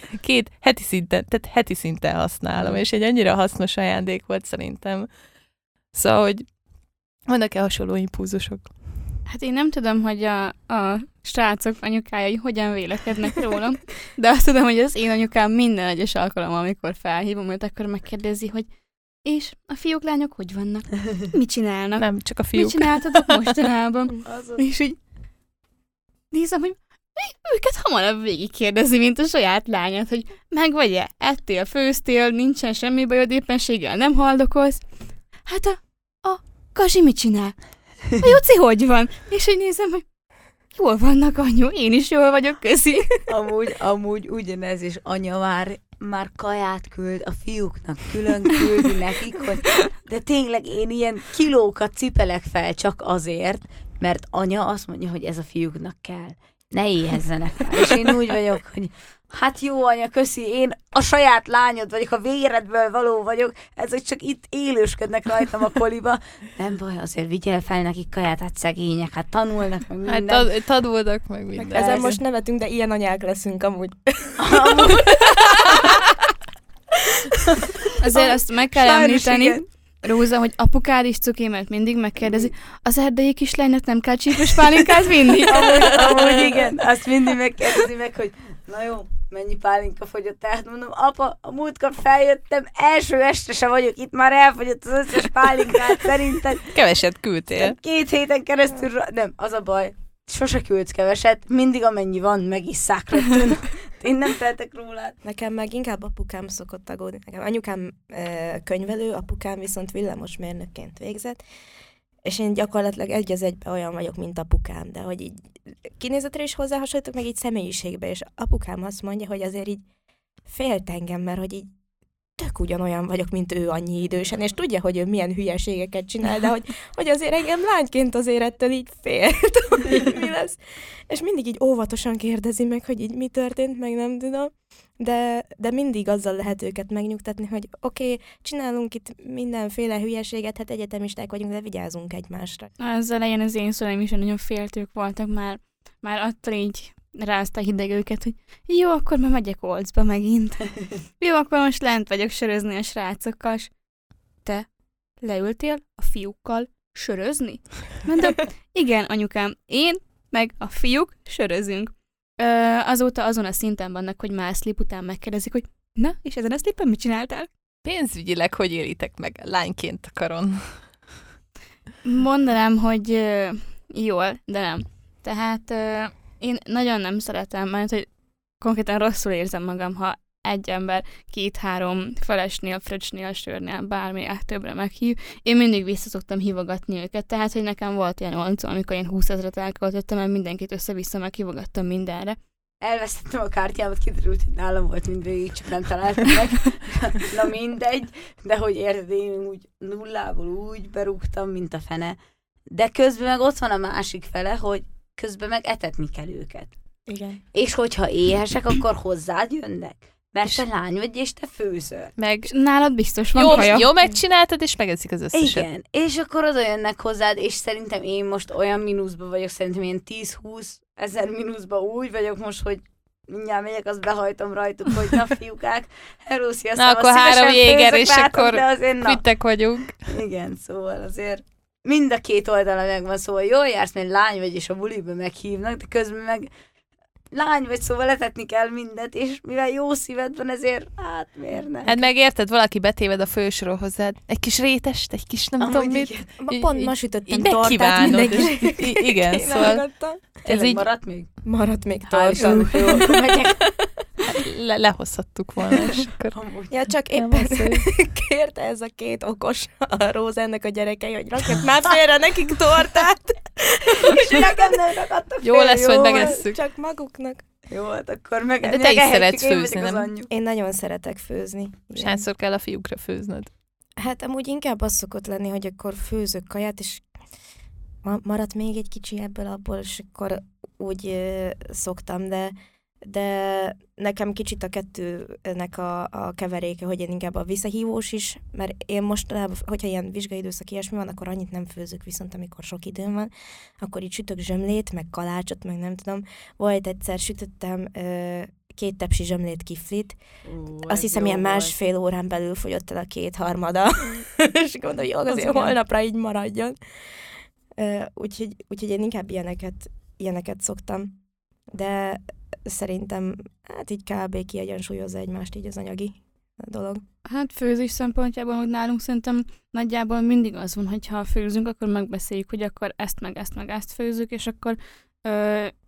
heti szinten használom, és egy annyira hasznos ajándék volt szerintem. Szóval, hogy vannak-e hasonló impulzusok? Hát én nem tudom, hogy a srácok anyukájai hogyan vélekednek rólam, de azt tudom, hogy az én anyukám minden egyes alkalommal, amikor felhívom őt, akkor megkérdezi, hogy és a fiúk, lányok hogy vannak? Mit csinálnak? Nem, csak a fiúk. Mit csináltatok mostanában? És így nézem, hogy őket hamarabb végig kérdezi, mint a saját lányát, hogy meg vagy-e? Ettél, főztél, nincsen semmi bajod, éppenséggel nem haldokolsz. Hát a Kasi mit csinál? A Juci hogy van? És így nézem, hogy Jól vannak, anyu, én is jól vagyok, köszi. Amúgy ugyanez, és anya már kaját küld, a fiúknak külön küldi nekik, hogy de tényleg én ilyen kilókat cipelek fel csak azért, mert anya azt mondja, hogy ez a fiúknak kell. Ne éhezzenek fel. És én úgy vagyok, hogy hát jó anya, köszi, én a saját lányod vagyok, a véredből való vagyok, ezek csak itt élősködnek rajtam a koliba. Nem baj, azért vigyél fel nekik kaját, hát szegények, hát tanulnak meg mindent. Hát tanulnak meg mindent. Ezen most nevetünk, de ilyen anyák leszünk amúgy. Azért azt meg kell említeni, Róza, hogy apukád is cuki, mert mindig megkérdezi, az erdei kislánynak nem kell csípős pálinkáz vinni? Amúgy igen, azt mindig megkérdezi meg, hogy na jó, mennyi pálinka fogyott el? Hát mondom, apa, a múltkor feljöttem, első este se vagyok, itt már elfogyott az összes pálinkát, szerinted. Keveset küldtél. 2 héten keresztül, nem, az a baj, sose küldsz keveset, mindig amennyi van, megisszák rögtön. Én nem feltek rólad. Nekem meg inkább apukám szokott aggódni. Nekem anyukám könyvelő, apukám viszont villamosmérnökként végzett, és én gyakorlatilag egy az egyben olyan vagyok, mint apukám, de hogy így kinézetre is hozzáhasonlítok, meg így személyiségbe, és apukám azt mondja, hogy azért így félt engem, mert hogy így tök ugyanolyan vagyok, mint ő annyi idősen, és tudja, hogy ő milyen hülyeségeket csinál, de hogy azért engem lányként azért ettől így félt, hogy mi lesz. És mindig így óvatosan kérdezi meg, hogy így mi történt, meg nem tudom. De mindig azzal lehet őket megnyugtatni, hogy oké, csinálunk itt mindenféle hülyeséget, hát egyetemisták vagyunk, de vigyázunk egymásra. Az elején az én szüleim is nagyon féltők voltak, már attól így rázta hideg őket, hogy jó, akkor már megyek Olcba megint. Jó, akkor most lent vagyok sörözni a srácokkal. Te leültél a fiúkkal sörözni? Mondom, igen, anyukám, én meg a fiúk sörözünk. Azóta azon a szinten vannak, hogy már szlip után megkérdezik, hogy na, és ezen a szlipen mit csináltál? Pénzügyileg hogy élitek meg lányként a karon? Mondanám, hogy jól, de nem. Tehát én nagyon nem szeretem, mert hogy konkrétan rosszul érzem magam, ha egy ember 2-3 felesnél, fröcsnél, sörnél, bármilyen többre meghív. Én mindig vissza szoktam hívogatni őket, tehát hogy nekem volt ilyen olcó, amikor én 20 000-et elköltöttem, mert mindenkit össze-vissza meghívogattam mindenre. Elvesztettem a kártyámat, kiderült, hogy nálam volt mindvégig, csak nem találtam meg. Na mindegy, de hogy érted, én úgy nullából úgy berúgtam, mint a fene. De közben meg ott van a másik fele, hogy közben meg etetni kell őket. Igen. És hogyha éhesek, akkor hozzád jönnek. Mert te lány vagy, és te főzöl. Meg nálad biztos van kaja. Jó, megcsináltad, és megeszik az összeset. Igen, és akkor oda jönnek hozzád, és szerintem én most olyan mínuszban vagyok, szerintem én 10-20 ezer mínuszban úgy vagyok most, hogy mindjárt megyek, azt behajtom rajtuk, hogy na fiúkák, hello, sziasztok, na, akkor 3 jéger, és látom, akkor vittek vagyunk. Igen, szóval azért mind a két oldala megvan, szóval jól jársz, mert lány vagy, és a buliba meghívnak, de közben meg lány vagy, szóval letetni kell mindent, és mivel jó szíved van, ezért hát miért nem? Hát megérted, valaki betéved a fősorol hozzád. Egy kis rétest, egy kis nem tudom mit. Pont ma sütöttem tortát mindenki. Igen, szóval. Ez így maradt még? Maradt még tortát. Jó, akkor megyek. Lehozhattuk volna, és akkor... Ja, csak éppen kérte ez a 2 okos a Rózának a gyerekei, hogy rakjak már félre nekik tortát. És nekem nem ragadta fél. Jó lesz, hogy megesszük. Csak maguknak. Jó, hát akkor megesszük. De te is szeretsz főzni, nem? Én nagyon szeretek főzni. Hányszor kell a fiúkra főznöd? Hát amúgy inkább az szokott lenni, hogy akkor főzök kaját, és maradt még egy kicsi ebből abból, és akkor úgy szoktam, de nekem kicsit a kettőnek a keveréke, hogy én inkább a visszahívós is, mert én mostanában, hogyha ilyen vizsgai időszak ilyesmi van, akkor annyit nem főzök, viszont amikor sok időm van, akkor így sütök zsömlét, meg kalácsot, meg nem tudom. Volt egyszer sütöttem 2 tepsi zsömlét kiflit, azt hiszem ilyen másfél órán belül fogyott el a 2/3, és gondolom, hogy azért holnapra így maradjon. Úgyhogy én inkább ilyeneket szoktam. De szerintem hát így kb. Kiegyensúlyozza egymást így az anyagi dolog. Hát főzés szempontjából, hogy nálunk szerintem nagyjából mindig az van, hogy ha főzünk, akkor megbeszéljük, hogy akkor ezt meg ezt főzzük, és akkor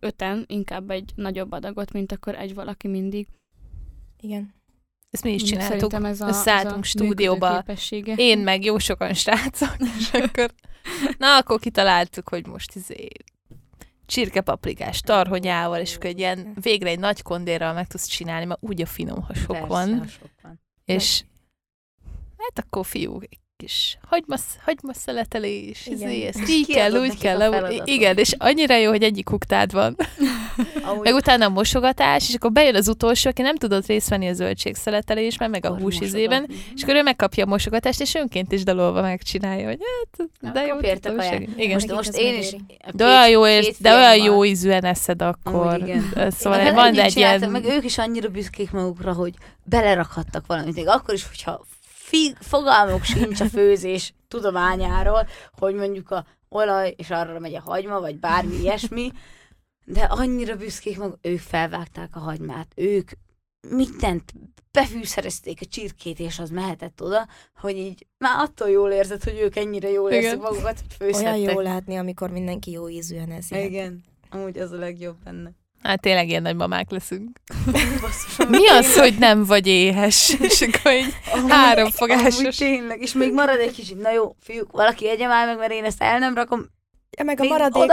5-en inkább egy nagyobb adagot, mint akkor egy valaki mindig. Igen. Ezt mi is csináltuk, összeálltunk stúdióba, én meg jó sokan srácok, és akkor na, akkor kitaláltuk, hogy most csirkepaprikás tarhonyával, és akkor egy ilyen, végre egy nagy kondérral meg tudsz csinálni, mert úgy a finom hasok van. És hát akkor fiú, egy kis hagymaszeletelés, ezt így kell, úgy kell. Igen, és annyira jó, hogy egyik huktád van. Meg utána a mosogatás, és akkor bejön az utolsó, aki nem tudott részt venni a zöldségszeletelésben, meg a hús ízében, és akkor ő megkapja a mosogatást, és önként is dalolva megcsinálja, hogy hát, de jó, igen. Most én is. De olyan jó, de olyan jó ízűen eszed akkor. Szóval van egy ilyen... Meg ők is annyira büszkék magukra, hogy belerakhattak valamit, még akkor is, hogyha fogalmuk sincs a főzés tudományáról, hogy mondjuk a olaj, és arra megy a hagyma, vagy bármi ilyesmi, de annyira büszkék maguk, ők felvágták a hagymát, ők mindent befűszerezték a csirkét, és az mehetett oda, hogy így már attól jól érzed, hogy ők ennyire jól érzik magukat, hogy főzhettek. Olyan jó látni, amikor mindenki jó ízűen ezért. Igen, amúgy az a legjobb benne. Hát tényleg ilyen nagymamák leszünk. Mi az, hogy nem vagy éhes? És akkor így háromfogásos. Tényleg, és még marad egy kicsit. Na jó, fiúk, valaki egye már meg, mert én ezt el nem rakom. Ja, meg a maradék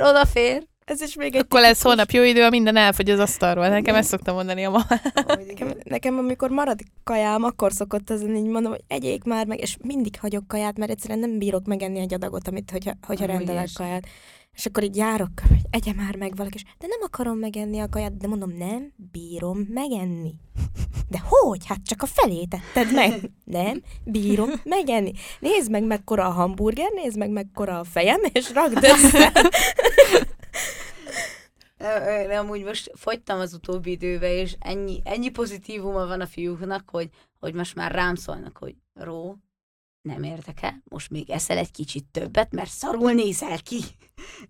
Odafér. Ez is még egy akkor lesz holnap jó idő, ha minden elfogy az asztalról. Nekem ezt szoktam mondani a mamám. Nekem amikor marad kajám, akkor szokott ezen így mondom, hogy egyék már meg, és mindig hagyok kaját, mert egyszerűen nem bírok megenni egy adagot, amit, hogyha rendelek kaját. És akkor így járok, hogy egye már meg valaki, és de nem akarom megenni a kaját, de mondom, nem bírom megenni. De hogy? Hát csak a felét etted meg. Nem bírom megenni. Nézd meg, mekkora a hamburger, nézd meg, mekkora a fejem, és rakd össze. Én amúgy most fogytam az utóbbi időben, és ennyi pozitívuma van a fiúknak, hogy most már rám szólnak, hogy Ró, nem érdekel, most még eszel egy kicsit többet, mert szarul nézel ki.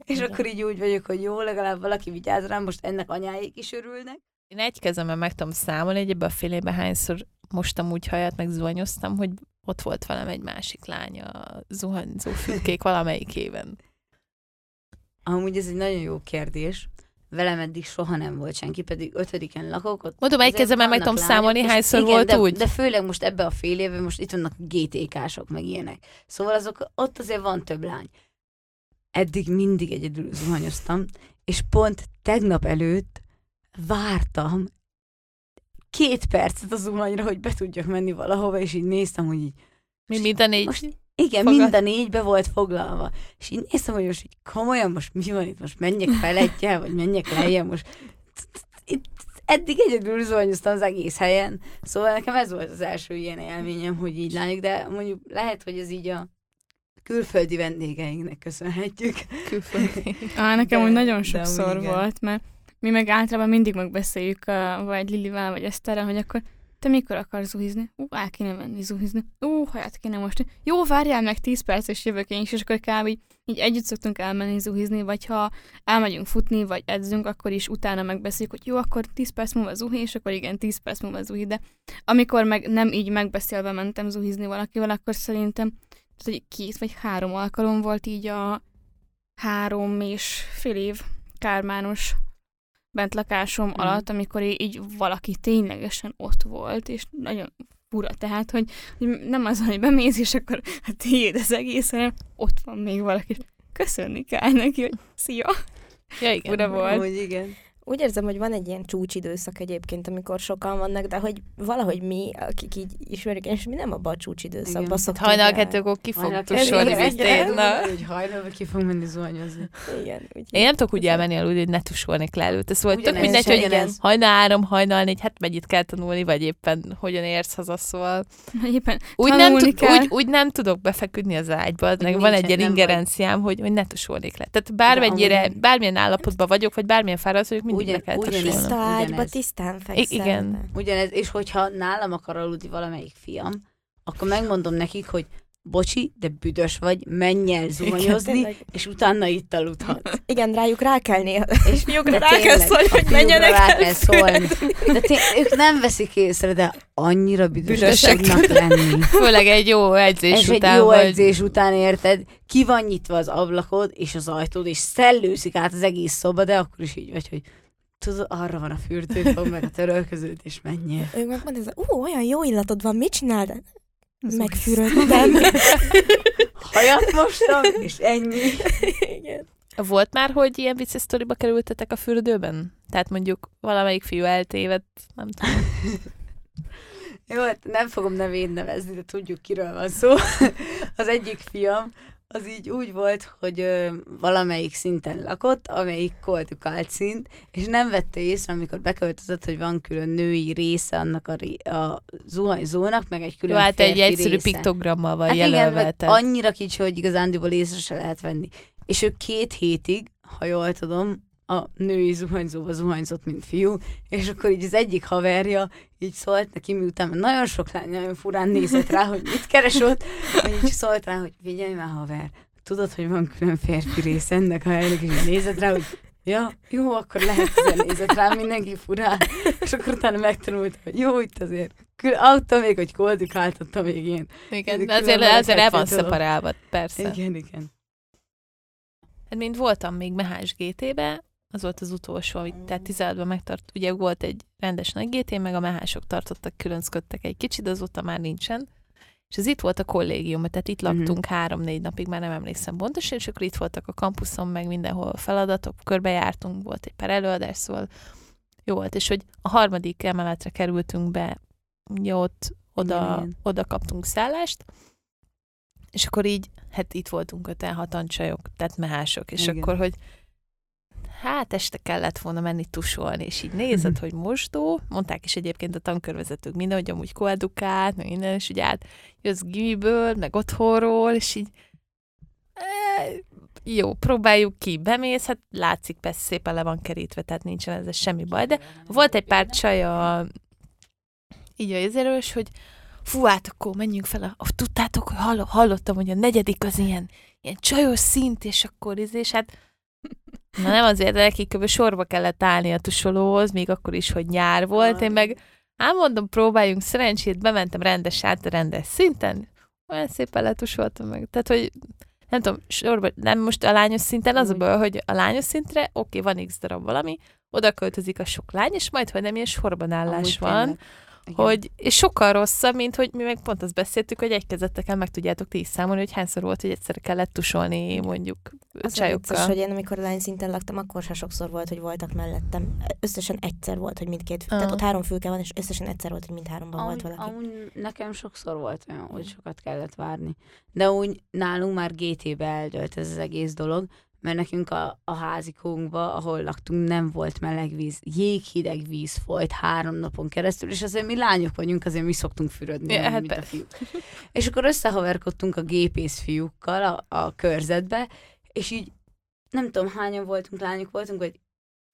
És akkor így úgy vagyok, hogy jó, legalább valaki vigyáz rám, most ennek anyáik is örülnek. Én egy kezemben meg tudom számolni, hogy ebben a fél évben hányszor mostam úgy haját, meg zuhanyoztam, hogy ott volt velem egy másik lány a zuhanyzófülkék valamelyikében. Amúgy ez egy nagyon jó kérdés. Velem eddig soha nem volt senki, pedig 5-en lakok. Ott mondom, egy kezemben meg tudom számolni, hányszor volt de, úgy. De főleg most ebbe a fél évben, most itt vannak GTK-sok, meg ilyenek. Szóval azok, ott azért van több lány. Eddig mindig egyedül zuhanyoztam, és pont tegnap előtt vártam 2 percet a zuhanyra, hogy be tudjak menni valahova, és így néztem, hogy így... mind a 4-be volt foglalva. És így néztem, hogy most így komolyan, most mi van itt, most menjek fel egyel, vagy menjek lejjel, most itt eddig egyedül zuhanyoztam az egész helyen. Szóval nekem ez volt az első ilyen élményem, hogy így lányok, de mondjuk lehet, hogy ez így a külföldi vendégeinknek köszönhetjük. Külföldi. Nekem úgy nagyon sokszor volt, mert mi meg általában mindig megbeszéljük, vagy Lilivel, vagy Eszterrel, hogy akkor te mikor akarsz zuhizni? El kéne menni zuhizni. Haját kéne most. Jó, várjál meg 10 perc, és jövök én is, és akkor kb. Így együtt szoktunk elmenni zuhizni, vagy ha elmegyünk futni, vagy edzünk, akkor is utána megbeszéljük, hogy jó, akkor 10 perc múlva zuhi, és akkor igen, 10 perc múlva zuhi, de amikor meg nem így megbeszélve mentem zuhizni valakivel, akkor szerintem hogy 2 vagy 3 alkalom volt így a 3,5 év Kármános bentlakásom alatt, amikor így valaki ténylegesen ott volt, és nagyon fura, tehát, hogy nem az, hogy bemész, és akkor hát tiéd az egész, hanem ott van még valaki. Köszönni kell neki, hogy szia! Ja, igen. Fura volt. Igen. Úgy érzem, hogy van egy ilyen csúcsidőszak egyébként, amikor sokan vannak, de hogy valahogy mi, akik így ismerjük, és mi nem abban a csúcsidőszakban szoktunk. Hajnal 2-kor ki fog tussolni, hogy hajnal ki fog menni zuhanyozni. Igen. Én nem tudok úgy elmenni aludni, hogy ne tussolnék le előtte. Szóval tök mindegy, hogy hajnal 3, hajnal 4, hát mennyit kell tanulni, vagy éppen hogyan érsz haza, szóval. Úgy nem tudok befeküdni az ágyba, van egy ilyen ingerenciám, hogy ne tussolnék le. Tehát bármilyen állapotban vagyok, vagy bármilyen fáradt vagyok, tiszta ágyba, tisztán fekszem. Igen. Ugyanez, és hogyha nálam akar aludni valamelyik fiam, akkor megmondom nekik, hogy bocsi, de büdös vagy, menj el zuhanyozni, és utána itt aludhatsz. Igen, rájuk rá kell néha. És miukra rá kell szólni, hogy menjenek el szólni. De ők nem veszik észre, de annyira büdösöknek lenni. Főleg egy jó edzés után. Érted? Ki van nyitva az ablakod és az ajtód, és szellőzik át az egész szoba, de akkor is így vagy, hogy tudod, arra van a fürdőfog, meg a törölközőt, és menjél. Ő megmond ez, olyan jó illatod van, mit csináld? Megfürödtem. Hajat mostam, és ennyi. Igen. Volt már, hogy ilyen vicces sztoriba kerültetek a fürdőben? Tehát mondjuk valamelyik fiú eltévedt, nem tudom. Jó, hát nem fogom nevét nevezni, de tudjuk, kiről van szó. Az egyik fiam, az így úgy volt, hogy valamelyik szinten lakott, amelyik koldukált szint, és nem vette észre, amikor beköltözött, hogy van külön női része annak a zuhanyzónak, meg egy külön férfi része. Jó, hát egy egyszerű piktogrammal van jelölve. Hát igen, annyira kicsi, hogy igazándiból észre se lehet venni. És ő 2 hétig, ha jól tudom, a női zuhanyzóba zuhanyzott, mint fiú, és akkor így az egyik haverja így szólt neki, miután nagyon sok lány nagyon furán nézett rá, hogy mit keres ott, így szólt rá, hogy figyelj már haver, tudod, hogy van külön férfi rész ennek a helynek, és nézett rá, hogy ja, jó, akkor lehet, hogy nézett rá, mindenki furán, és akkor utána megtanult, hogy jó, itt azért adta még, hogy koldikáltatta még én. Igen, azért el van szeparálva, persze. Igen. Hát mint voltam még Mehás GT-be, az volt az utolsó, tehát 16-ban megtart, ugye volt egy rendes nagy GT, meg a mehások tartottak, különcködtek egy kicsit, de azóta már nincsen. És ez itt volt a kollégium, tehát itt laktunk 3-4 napig, már nem emlékszem pontosan, és akkor itt voltak a kampuszon, meg mindenhol feladatok, körbejártunk, volt egy pár előadás, szóval jó volt. És hogy a 3. emeletre kerültünk be, ugye ott oda kaptunk szállást, és akkor így, hát itt voltunk 5-6 csajok, tehát mehások, és igen. Akkor, hogy hát este kellett volna menni tusolni, és így nézed, hogy mosdó, mondták is egyébként a tankörvezetők minden, hogy amúgy koedukált, meg minden, és így át jössz gimiből, meg otthonról, és így jó, próbáljuk ki, bemész, hát látszik, persze szépen le van kerítve, tehát nincsen ezzel semmi baj, de volt egy pár csaj így a ézérős, hogy fú, hát akkor menjünk fel, tudtátok, hogy hallottam, hogy a 4. az ilyen csajos szint, és akkor és hát na nem azért, de nekik kb. Sorba kellett állni a tusolóhoz, még akkor is, hogy nyár volt. Én meg, mondom, próbáljunk szerencsét, bementem rendes át, rendes szinten. Olyan szépen letusoltam meg. Tehát, hogy nem tudom, sorba, nem most a lányos szinten, az a baj, hogy a lányos szintre, oké, van x darab valami, oda költözik a sok lány, és majd, hogy nem ilyen sorban állás van. Hogy, és sokkal rosszabb, mint hogy mi meg pont azt beszéltük, hogy egykezettekkel meg tudjátok ti is számolni, hogy hányszor volt, hogy egyszerre kellett tusolni mondjuk az csajokkal. Az, hogy én amikor lány szinten laktam, akkor se sokszor volt, hogy voltak mellettem. Összesen egyszer volt, hogy mindkét, tehát ott 3 fülke van, és összesen egyszer volt, hogy mindháromban volt valaki. Nekem sokszor volt olyan, hogy sokat kellett várni. De úgy nálunk már GT-be eldőlt ez az egész dolog, mert nekünk a házikónkban, ahol laktunk, nem volt meleg víz. Jéghideg víz folyt 3 napon keresztül, és azért mi lányok vagyunk, azért mi szoktunk fürödni, mint a fiúk. És akkor összehaverkodtunk a gépész fiúkkal a körzetbe, és így nem tudom, hányan voltunk lányok, voltunk, vagy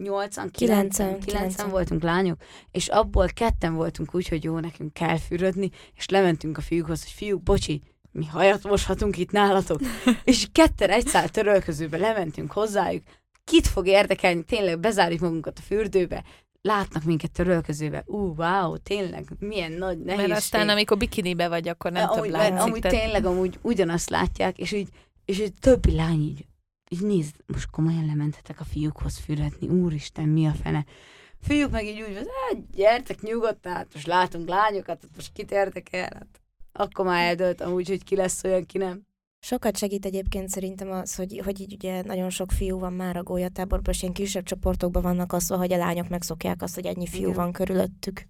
80, 90 voltunk lányok, és abból 2 voltunk úgy, hogy jó, nekünk kell fürödni, és lementünk a fiúkhoz, hogy fiúk, bocsi, mi hajat moshatunk itt nálatok? És 2 egy szál törölközőbe lementünk hozzájuk, kit fog érdekelni, tényleg bezárjuk magunkat a fürdőbe, látnak minket törölközőbe, wow, tényleg, milyen nagy nehézség. Mert aztán, amikor bikinibe vagy, akkor nem több látszik. Mert amúgy tényleg amúgy ugyanazt látják, és így többi lány így nézd, most komolyan lementetek a fiúkhoz fürödni, úristen, mi a fene. Fiúk meg így úgy van, gyertek nyugodtan, hát most látunk lányokat, hát most kit érdekel, hát. Akkor már eldöltem úgy, hogy ki lesz olyan, ki nem. Sokat segít egyébként szerintem az, hogy így ugye nagyon sok fiú van már a gólyatáborban, és ilyen kisebb csoportokban vannak azon, hogy a lányok megszokják azt, hogy ennyi fiú van körülöttük.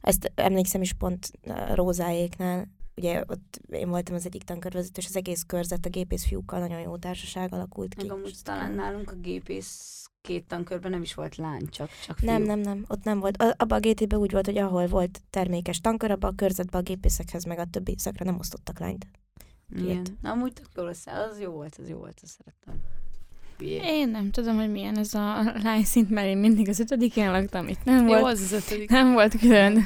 Ezt emlékszem is pont Rózáéknál, ugye ott én voltam az egyik tankörvezető, és az egész körzet a gépész fiúkkal nagyon jó társaság alakult ki. Amúgy talán nálunk a gépész 2 tankörben nem is volt lány, csak fiú. Nem, ott nem volt. Abba a GT-ben úgy volt, hogy ahol volt termékes tankör, abba a körzetben a gépészekhez, meg a többi szakra nem osztottak lányt. Igen. Na, amúgy tök jól össze. Az jó volt, azt szerettem. Én nem tudom, hogy milyen ez a lányszint, mert én mindig az 5-én laktam, itt nem volt. Jó, az 5. Nem volt külön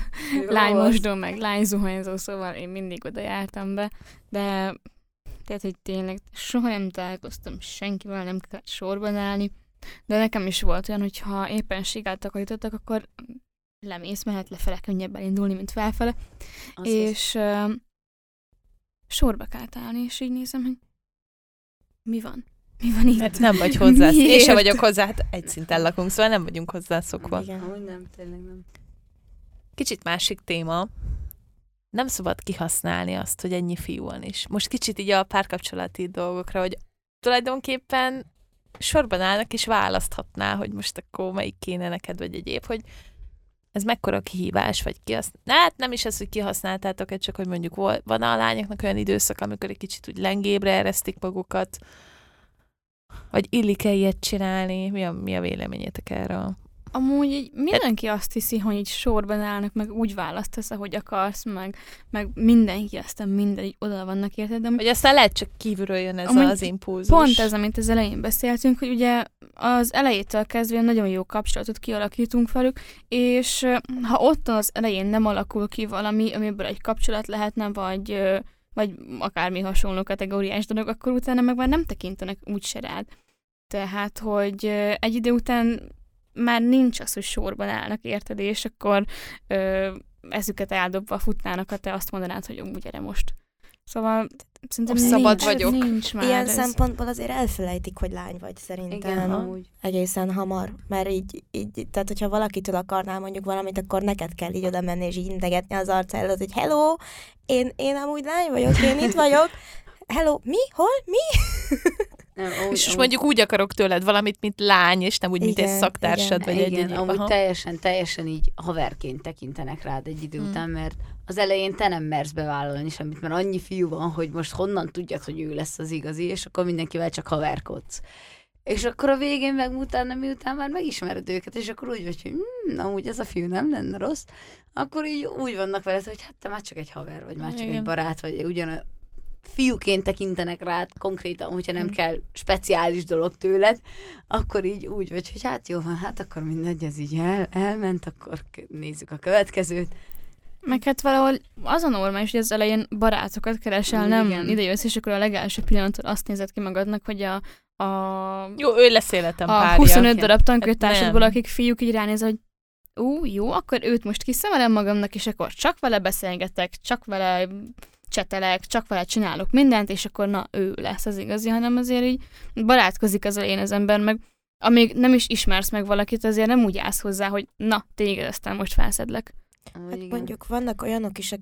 lánymosdó, meg lányzuhanyzó, szóval én mindig oda jártam be, de tehát, hogy tényleg soha nem találkoztam senkivel, nem kell sorban állni. De nekem is volt olyan, hogyha éppen ségát takarítottak, akkor lemész, mehet lefele, könnyebb elindulni, mint felfele. És sorba kell állni, és így nézem, hogy mi van itt? Mert nem vagy hozzá. Én sem vagyok hozzá, hát egy szinten lakunk, szóval nem vagyunk hozzászokva. Igen, amúgy nem, tényleg nem. Kicsit másik téma. Nem szabad kihasználni azt, hogy ennyi fiú van is. Most kicsit így a párkapcsolati dolgokra, hogy tulajdonképpen sorban állnak, és választhatnál, hogy most akkor melyik kéne neked, vagy egyéb, hogy ez mekkora kihívás, vagy hát nem is az, hogy kihasználtátok-e, csak hogy mondjuk van a lányoknak olyan időszak, amikor egy kicsit úgy lengébre eresztik magukat, vagy illik-e ilyet csinálni? Mi a véleményetek erről? Amúgy így mindenki azt hiszi, hogy így sorban állnak, meg úgy választasz, ahogy akarsz, meg mindenki, aztán minden így oda vannak, érted? De hogy aztán lehet csak kívülről jön ez az impulzus. Pont ez, amit az elején beszéltünk, hogy ugye az elejétől kezdve nagyon jó kapcsolatot kialakítunk velük, és ha ott az elején nem alakul ki valami, amiből egy kapcsolat lehetne, vagy akármi hasonló kategóriás dolog, akkor utána meg már nem tekintenek úgy se rád. Tehát, hogy egy idő után már nincs az, hogy sorban állnak, érted, és akkor ezüket eldobva futnának, ha te azt mondanád, hogy amúgy erre most. Szóval szerintem szabad vagyok. Nincs már ilyen ez. Szempontból azért elfelejtik, hogy lány vagy, szerintem. Igen, amúgy. Egészen hamar, mert így, tehát hogyha valakitől akarnál mondjuk valamit, akkor neked kell így oda menni, és így integetni az arcádat, hogy hello, én amúgy lány vagyok, én itt vagyok, hello, mi, hol, mi? Nem, és mondjuk úgy akarok tőled valamit, mint lány, és nem úgy, igen, mint egy szaktársad, igen, vagy egy igen, amúgy teljesen így haverként tekintenek rád egy idő után, mert az elején te nem mersz bevállalni semmit, mert annyi fiú van, hogy most honnan tudjad, hogy ő lesz az igazi, és akkor mindenkivel csak haverkodsz. És akkor a végén meg utána, miután már megismered őket, és akkor úgy vagy, hogy amúgy ez a fiú nem lenne rossz, akkor így úgy vannak veled, hogy hát te már csak egy haver vagy, már csak egy barát vagy, ugyanaz. Fiúként tekintenek rád konkrétan, hogyha nem kell speciális dolog tőled, akkor így úgy vagy, hogy hát jó van, hát akkor mindegy, ez így elment, akkor nézzük a következőt. Meg hát valahol az a normális, hogy az elején barátokat keresel, nem idejössz, és akkor a legelső pillanattól azt nézed ki magadnak, hogy jó, ő lesz életem a párja. 25 darab tankönyvtársadból, akik fiúk, így ránéz, hogy jó, akkor őt most kiszemelem magamnak, és akkor csak vele beszélgetek, csak vele csetelek, csak vele csinálok mindent, és akkor na, ő lesz az igazi, hanem azért így barátkozik az elején az ember, meg amíg nem is ismersz meg valakit, azért nem úgy állsz hozzá, hogy na, tényleg aztán most felszedlek. Hát mondjuk vannak olyanok is,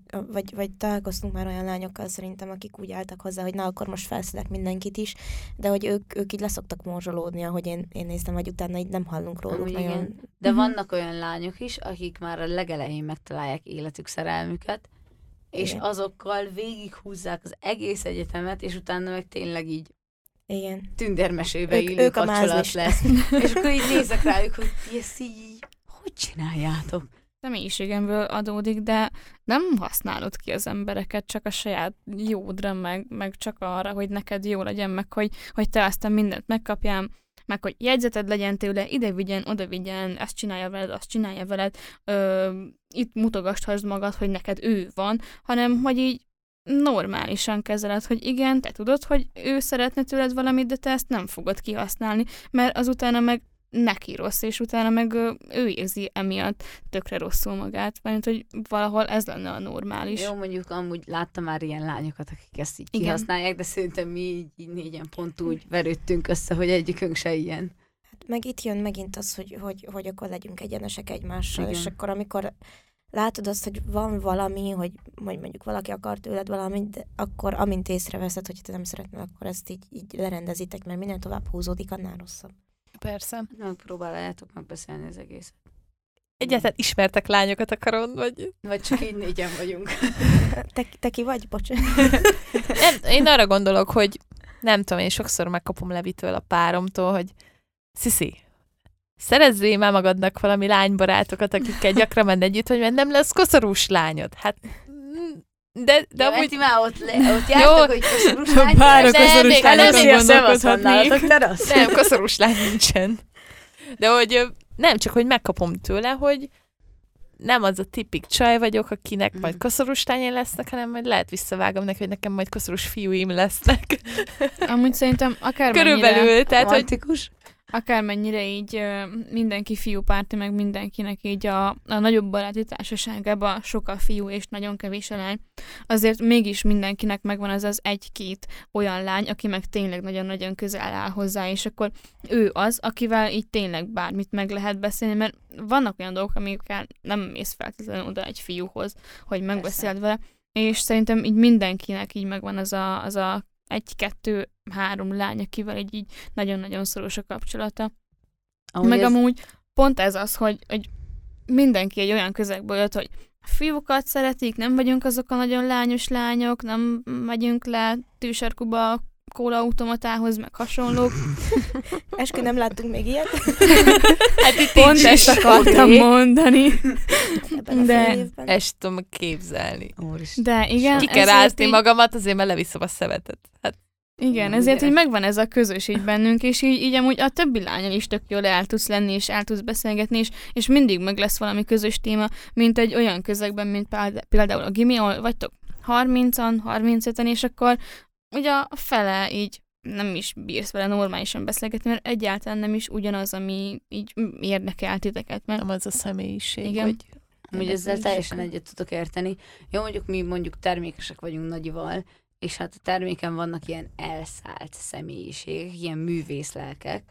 vagy találkoztunk már olyan lányokkal szerintem, akik úgy álltak hozzá, hogy na, akkor most felszedlek mindenkit is, de hogy ők így leszoktak morzsolódni, ahogy én néztem, vagy utána így nem hallunk róluk nagyon. De vannak olyan lányok is, akik már a legelején megtalálják életük szerelmüket, és igen, azokkal végighúzzák az egész egyetemet, és utána meg tényleg így tündérmesébe illő kapcsolat lesz. És akkor így nézek rájuk, hogy ezt így hogy csináljátok? Személyiségemből adódik, de nem használod ki az embereket csak a saját jódra, meg csak arra, hogy neked jó legyen, meg hogy te aztán mindent megkapjál, meg hogy jegyzeted legyen tőle, ide vigyen, oda vigyen, ezt csinálja veled, azt csinálja veled, itt mutogasthasd magad, hogy neked ő van, hanem hogy így normálisan kezeled, hogy igen, te tudod, hogy ő szeretne tőled valamit, de te ezt nem fogod kihasználni, mert az utána meg neki rossz, és utána meg ő érzi emiatt tökre rosszul magát, mert hogy valahol ez lenne a normális. Jó, mondjuk amúgy láttam már ilyen lányokat, akik ezt így kihasználják, de szerintem mi így négyen pont úgy verődtünk össze, hogy egyikünk se ilyen. Hát meg itt jön megint az, hogy akkor legyünk egyenesek egymással, igen, és akkor amikor látod azt, hogy van valami, hogy mondjuk valaki akar tőled valamit, de akkor amint észreveszed, hogy te nem szeretnél, akkor ezt így lerendezitek, mert minden tovább húzódik, annál rosszabb. Persze. Megpróbáljátok megbeszélni az egészet. Egyáltalán ismertek lányokat akaron, vagy csak így négyen vagyunk. Te ki vagy? Bocsánat. Én arra gondolok, hogy nem tudom, én sokszor megkapom Levitől, a páromtól, hogy Sziszi, szerezzél már magadnak valami lánybarátokat, akikkel gyakran menj együtt, hogy nem lesz koszorús lányod. Hát... De ja, amúgy... már ott jártak, hogy koszorús lány. Bár a koszorús lányokon nem, koszorús lány nincsen. De hogy nem, csak hogy megkapom tőle, hogy nem az a tipik csaj vagyok, akinek majd koszorús lányai lesznek, hanem majd lehet visszavágom neki, hogy nekem majd koszorús fiúim lesznek. Amúgy szerintem akármennyire... Körülbelül, tehát romantikus. Akármennyire így mindenki fiúpárti, meg mindenkinek így a nagyobb baráti társaságában sok a fiú és nagyon kevés a lány, azért mégis mindenkinek megvan az egy-két olyan lány, aki meg tényleg nagyon-nagyon közel áll hozzá, és akkor ő az, akivel így tényleg bármit meg lehet beszélni, mert vannak olyan dolgok, amikkel nem mész feltétlenül oda egy fiúhoz, hogy megbeszéld vele, és szerintem így mindenkinek így megvan az a egy-kettő-három lány, akivel így nagyon-nagyon szoros a kapcsolata. Ahogy meg ez... amúgy pont ez az, hogy mindenki egy olyan közegből jött, hogy a fiúkat szeretik, nem vagyunk azok a nagyon lányos lányok, nem megyünk le tűsarkuba a kólaautomatához, meg hasonlók. Eskü, nem láttunk még ilyet. Hát pont ezt akartam mondani. De ezt tudom képzelni. Úristen. De igen. Ki kell rázni magamat, azért mert leviszom a szemetet. Hát. Igen, ezért így megvan ez a közös így bennünk, és így amúgy a többi lányon is tök jól el tudsz lenni, és el tudsz beszélgetni, és mindig meg lesz valami közös téma, mint egy olyan közegben, mint például a gimi, ahol vagytok 30-an, 35-en, és akkor ugye a fele így nem is bírsz vele normálisan beszélgetni, mert egyáltalán nem is ugyanaz, ami így érdekel titeket. Mert... nem az a személyiség, igen. Hogy... amúgy ezzel teljesen egyet tudok érteni. Jó, mondjuk mi termékesek vagyunk nagyival, és hát a terméken vannak ilyen elszállt személyiségek, ilyen művészlelkek.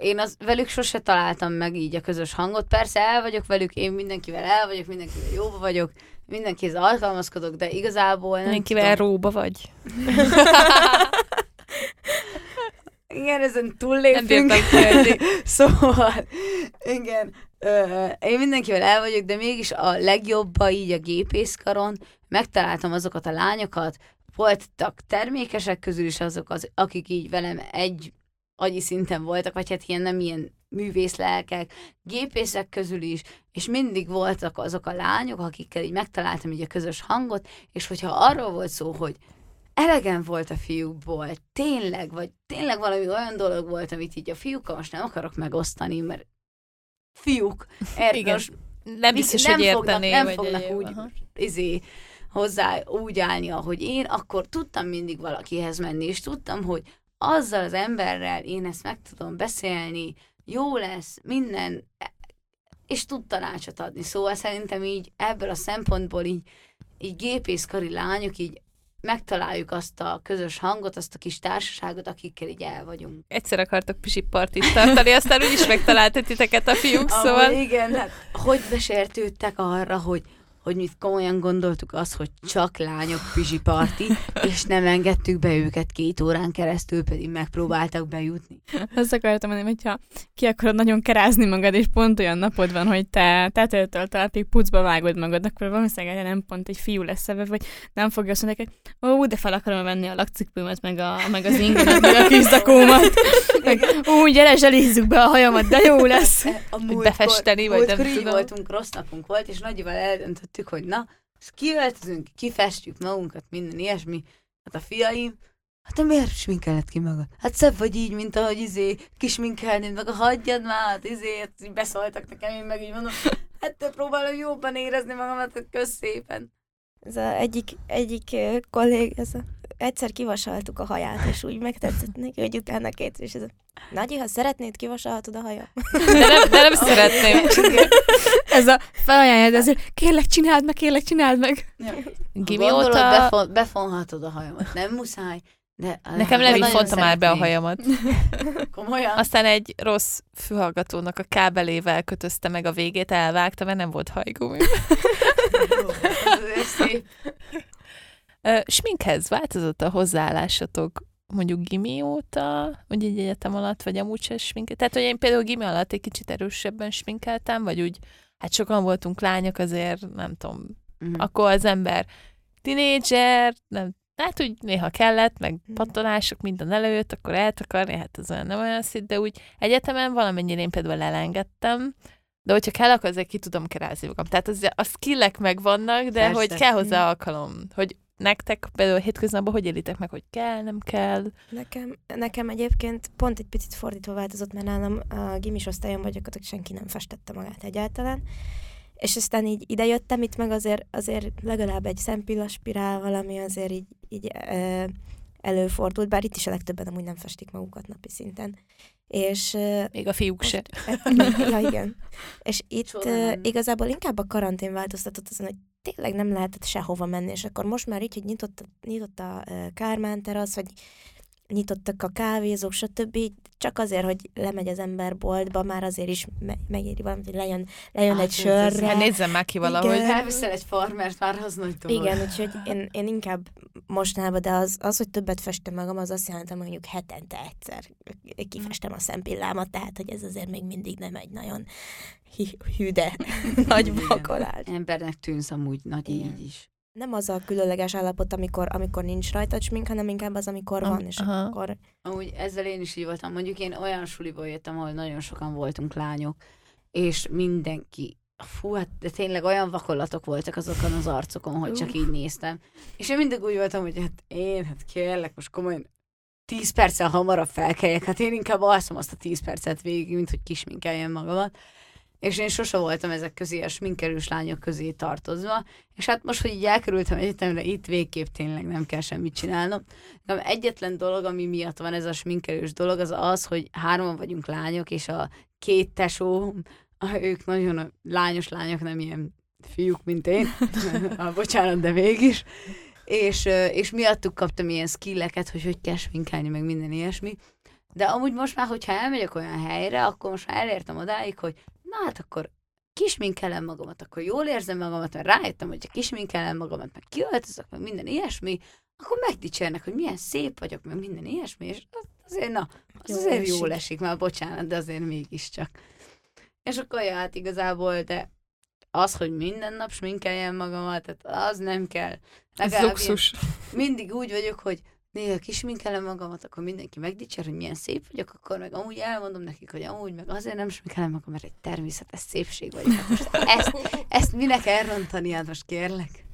Én velük sose találtam meg így a közös hangot. Persze el vagyok velük, én mindenkivel el vagyok, mindenkivel jóba vagyok, mindenkihez alkalmazkodok, de igazából nem mindenkivel tudom. Róba vagy. Igen, ezen túllépünk. Szóval, igen, én mindenkivel el vagyok, de mégis a legjobba így a gépészkaron megtaláltam azokat a lányokat, voltak termékesek közül is azok, akik így velem egy agyi szinten voltak, vagy hát ilyen nem ilyen művészlelkek, gépészek közül is, és mindig voltak azok a lányok, akikkel így megtaláltam így a közös hangot, és hogyha arról volt szó, hogy elegem volt a fiúkból, tényleg, vagy tényleg valami olyan dolog volt, amit így a fiúkkal most nem akarok megosztani, mert fiúk, most nem biztos, hogy értené, nem fognak úgy hozzá úgy állni, ahogy én, akkor tudtam mindig valakihez menni, és tudtam, hogy azzal az emberrel én ezt meg tudom beszélni, jó lesz, minden, és tud tanácsot adni. Szóval szerintem így ebből a szempontból így gépészkari lányok, így megtaláljuk azt a közös hangot, azt a kis társaságot, akikkel így el vagyunk. Egyszer akartok pisi partit tartani, aztán úgyis megtalálta titeket a fiúk, szóval. Igen, hát hogy besértődtek arra, hogy mi komolyan gondoltuk azt, hogy csak lányok pisi parti, és nem engedtük be őket 2 órán keresztül, pedig megpróbáltak bejutni. Azt akartam mondani, hogyha ki akarod nagyon kerázni magad, és pont olyan napod van, hogy te tetőtől talpig pucba vágod magad, akkor valószínűleg nem pont egy fiú lesz ebben, vagy nem fogja azt mondani, hogy de fel akarom venni a lakcipőmet, meg az ingemet, meg a kiszakómat. Gyere, zselézzük be a hajamat, de jó lesz. Befesteni, vagy nem tudom. Voltunk, rossz napunk volt, és nagyival eldöntöttük, hogy na, kiöltözünk, kifestjük magunkat, minden ilyesmi. Hát a fiaim, de miért sminkeled ki magad? Hát szebb vagy így, mint ahogy kisminkelnéd, meg a hagyjad már, hát beszóltak nekem, én meg így mondom, hát próbálom jobban érezni magamat, kösz szépen. Ez az egyik kollég, egyszer kivasaltuk a haját, és úgy megtetszett neki, hogy utána kétszer, és ez Nagyi, ha szeretnéd, kivasalhatod a hajam. De nem szeretném. Ez a felajánlod, azért kérlek, csináld meg. Gimióta... befonhatod a hajamat, nem muszáj. De nekem Levi fonta már be a hajamat. Komolyan? Aztán egy rossz fülhallgatónak a kábelével kötözte meg a végét, elvágta, mert nem volt hajgumi. Sminkhez változott a hozzáállásatok mondjuk gimi óta, vagy egy egyetem alatt, vagy amúgy sem sminket? Tehát, hogy én például gimi alatt egy kicsit erősebben sminkeltem, vagy úgy, hát sokan voltunk lányok, azért nem tudom, akkor az ember tinédzser, nem, hát úgy néha kellett, meg pattanások, minden előtt, akkor eltakarni, hát az olyan nem olyan szint, de úgy egyetemen valamennyire én például elengedtem, de hogyha kell, akkor azért ki tudom kerázni magam. Tehát a skillek megvannak, de persze. Hogy kell hozzá alkalom, hogy nektek például hétköznapban hogy élitek meg, hogy kell, nem kell? Nekem egyébként pont egy picit fordítva változott, mert nálam a gimis osztályon vagy, akkor senki nem festette magát egyáltalán. És aztán így idejöttem itt, meg azért legalább egy szempillaspirál valami azért így előfordult, bár itt is a legtöbben amúgy nem festik magukat napi szinten. És, még a fiúk se. Ja, igen. És itt igazából inkább a karantén változtatott azon, hogy tényleg nem lehetett sehova menni, és akkor most már így, hogy nyitott a Kármán terasz, vagy nyitottak a kávézók, stb. Csak azért, hogy lemegy az ember boltba, már azért is megéri valamit, hogy lejön egy sörre. Hát nézzem meg ki valahogy. Igen. Elviszel egy farmert, már az nagy dolog. Igen, úgyhogy én inkább mostanában, de az, hogy többet festem magam, az azt jelenti, hogy mondjuk hetente egyszer kifestem a szempillámat, tehát hogy ez azért még mindig nem egy nagyon hűde nagy vakolás. Embernek tűnsz amúgy nagy így is. Nem az a különleges állapot, amikor nincs rajta smink, hanem inkább az, amikor van, és aha. Akkor... Amúgy ezzel én is így voltam. Mondjuk én olyan suliból jöttem, ahol nagyon sokan voltunk lányok, és mindenki... Fú, hát de tényleg olyan vakollatok voltak azokon az arcokon, hogy csak így néztem. És én mindig úgy voltam, hogy hát én kérlek, most komolyan 10 perccel hamarabb felkeljek, hát én inkább alszom azt a 10 percet végig, mint hogy kisminkeljem magamat. És én sose voltam ezek közé, a sminkerős lányok közé tartozva, és hát most, hogy így elkerültem egyetemre, itt végképp tényleg nem kell semmit csinálnom. De egyetlen dolog, ami miatt van ez a sminkerős dolog, az az, hogy 3-an vagyunk lányok, és a 2 tesó, ők nagyon a lányos lányok, nem ilyen fiúk, mint én. Bocsánat, de mégis. És miattuk kaptam ilyen skilleket, hogy kell sminkelni, meg minden ilyesmi. De amúgy most már, hogyha elmegyek olyan helyre, akkor most már elértem odáig, hogy na hát akkor kisminkelem magamat, akkor jól érzem magamat, mert rájöttem, hogyha kisminkelem magamat, meg kiöltözök, meg minden ilyesmi, akkor megdicsérnek, hogy milyen szép vagyok, meg minden ilyesmi, és azért na, az azért jól esik, már bocsánat, de azért mégiscsak. És akkor ja, hát igazából, de az, hogy minden nap sminkeljem magamat, tehát az nem kell. Ez luxus. Mindig úgy vagyok, hogy néha kisminkelem magamat, akkor mindenki megdicsér, hogy milyen szép vagyok, akkor meg amúgy elmondom nekik, hogy amúgy meg azért nem sminkelem magam, mert egy természetes szépség vagyok. Most ezt minek elrontani, hát most kérlek?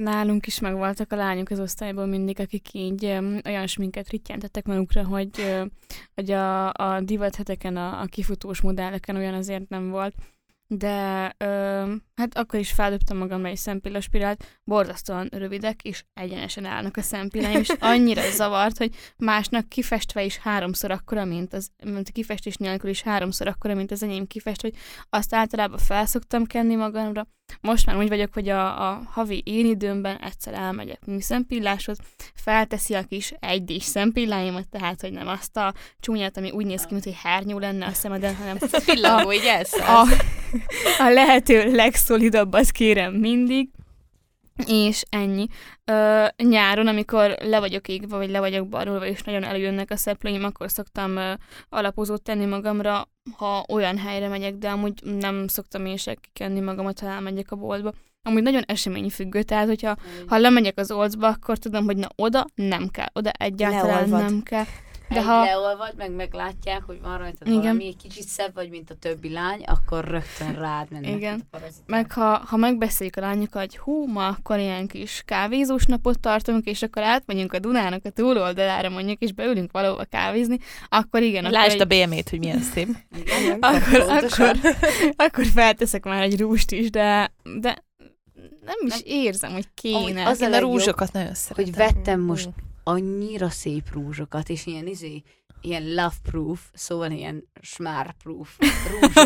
Nálunk is megvoltak a lányok az osztályból mindig, akik így olyan sminket rittyentettek magukra, hogy a divatheteken, a kifutós modelleken olyan azért nem volt. De hát akkor is feldobtam magamra egy szempillanspirált, borzasztóan rövidek, és egyenesen állnak a szempilláim, és annyira zavart, hogy másnak kifestve is 3-szor akkora, mint a kifestés nélkül is 3-szor akkora, mint az enyém kifest, hogy azt általában felszoktam kenni magamra. Most már úgy vagyok, hogy a havi én időmben egyszer elmegyek műszempilláshoz, felteszi a kis 1D-s szempilláimat, tehát, hogy nem azt a csúnyát, ami úgy néz ki, mint hogy hernyó lenne a szemeden, hanem pillangó, így a lehető legszolidabb, azt kérem mindig, és ennyi. Nyáron, amikor le vagyok égve, vagy le vagyok barulva, és nagyon előjönnek a szeplőim, akkor szoktam alapozót tenni magamra, ha olyan helyre megyek, de amúgy nem szoktam én se kikenni magamat, ha elmegyek a boltba. Amúgy nagyon eseményfüggő, tehát hogyha lemegyek az olcba, akkor tudom, hogy na oda nem kell, oda egyáltalán nem kell. De ha leolvad, meg meglátják, hogy van rajtad valami, egy kicsit szebb vagy, mint a többi lány, akkor rögtön rád mennek. Igen. Meg ha megbeszéljük a lányokat, hogy hú, ma akkor ilyen kis kávézós napot tartunk, és akkor átmegyünk a Dunának a túloldalára mondjuk, és beülünk valahova kávézni, akkor igen. Akkor lásd a BM-ét, hogy milyen szép. Igen, akkor felteszek már egy rúst is, de nem is érzem, hogy kéne. Az a rúzsokat nagyon szeretem. Hogy vettem most annyira szép rúzsokat, és ilyen love-proof, szóval ilyen smár-proof rúzsok.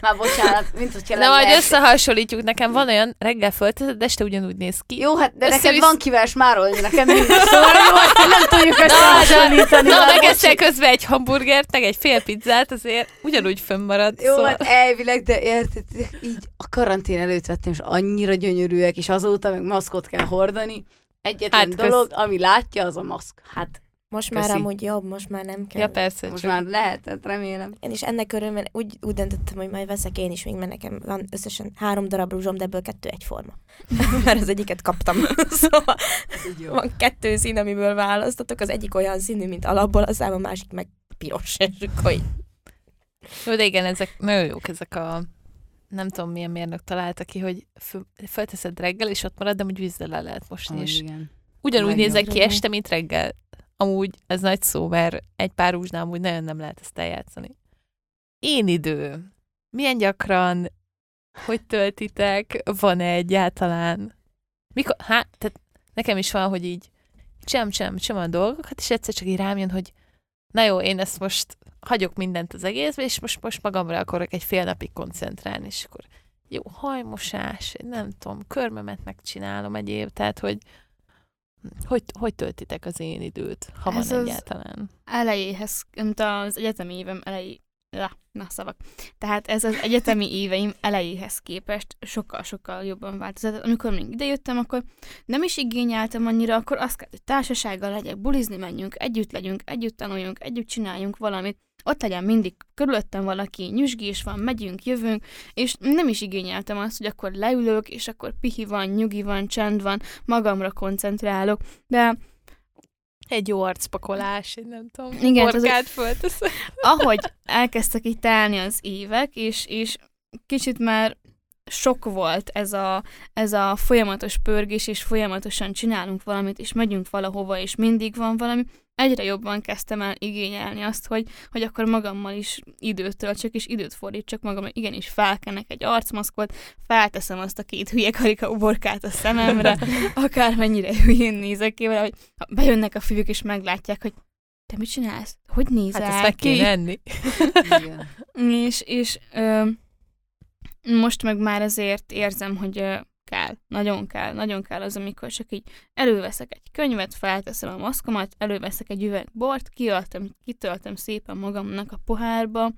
Már bocsánat, mint hogyha lenne. Na, majd összehasonlítjuk, nekem van olyan reggel fölteszed, este ugyanúgy néz ki. Jó, hát de neked van kivel smárolni, nekem mindig, szóval jó, hogy nem tudjuk összehasonlítani. Na, megeszel közben egy hamburgert, meg egy fél pizzát, azért ugyanúgy fönnmarad. Jó, szóval. Hát elvileg, de érted, így a karantén előtt vettem, és annyira gyönyörűek, és azóta meg maszkot kell hordani. Egyetlen dolog, ami látja, az a maszk. Hát, most már amúgy jobb, most már nem kell. Ja, persze. Most már lehetett, remélem. Én is ennek örülve úgy döntöttem, hogy majd veszek én is még, mert nekem van összesen 3 darab rúzsom, de ebből 2 egyforma. Mert az egyiket kaptam. Szóval van 2 szín, amiből választatok. Az egyik olyan színű, mint alapból, aztán a másik meg piros. Jó, de igen, ezek nagyon jók, ezek a... Nem tudom, milyen mérnök találta ki, hogy felteszed reggel, és ott marad, de amúgy vízzel le lehet mosni is. Igen. Ugyanúgy nézek ki este, mint reggel. Amúgy ez nagy szó, mert egy pár rúzsnál amúgy nagyon nem lehet ezt eljátszani. Én idő. Milyen gyakran? Hogy töltitek? Van-e egyáltalán? Mikor? Tehát nekem is van, hogy így csem a dolgokat, és egyszer csak így rám jön, hogy na jó, én ezt most hagyok mindent az egészbe, és most magamra akarok egy fél napig koncentrálni, és akkor jó hajmosás, nem tudom, körmömet megcsinálom egyéb, tehát, hogy Hogy töltitek az én időt, ha ez van egyáltalán? Elejéhez, mint az egyetemi évem elejé... Tehát ez az egyetemi éveim elejéhez képest sokkal-sokkal jobban változott. Amikor még idejöttem, akkor nem is igényeltem annyira, akkor azt kell, hogy társasággal legyek, bulizni menjünk, együtt legyünk, együtt tanuljunk, együtt csináljunk valamit. Ott legyen mindig körülöttem valaki, nyüzsgés van, megyünk, jövünk, és nem is igényeltem azt, hogy akkor leülök, és akkor pihi van, nyugi van, csend van, magamra koncentrálok, de... Egy jó arcpakolás, én nem tudom, igen, borkát fölteszem. Ahogy elkezdtek így telni az évek, és kicsit már sok volt ez a folyamatos pörgés, és folyamatosan csinálunk valamit, és megyünk valahova, és mindig van valami. Egyre jobban kezdtem el igényelni azt, hogy akkor magammal is időt töltsek, és időt fordítsak magammal. Igenis, felkennek egy arcmaszkot, felteszem azt a két hülye karika borkát a szememre, akármennyire hülyén nézek ki vele, hogy bejönnek a fiúk, és meglátják, hogy te mit csinálsz? Hogy nézel ki? Hát ezt meg kéne enni. És most meg már azért érzem, hogy nagyon kell az, amikor csak így előveszek egy könyvet, felteszem a maszkomat, előveszek egy üveg bort, kitöltöm szépen magamnak a pohárba,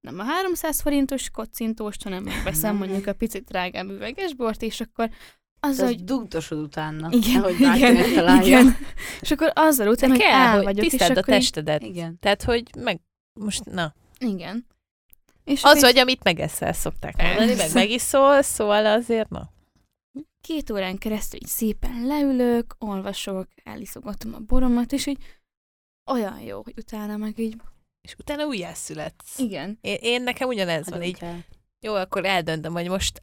nem a 300 forintos kocintóst, hanem megveszem mondjuk a picit drágább üveges bort, és akkor azzal, hogy dugdosod utána, hogy bárkinek találja. És akkor azzal utána, hogy el vagyok. Tiszteld a testedet. Igen. Tehát, hogy meg most, na. Igen. És az, hogy amit megeszel, szokták mondani, megiszol, szóval azért, na. 2 órán keresztül így szépen leülök, olvasok, eliszogatom a boromat, és így olyan jó, hogy utána meg így... És utána újjászületsz. Igen. Én nekem ugyanez van, így jó, akkor eldöntöm, hogy most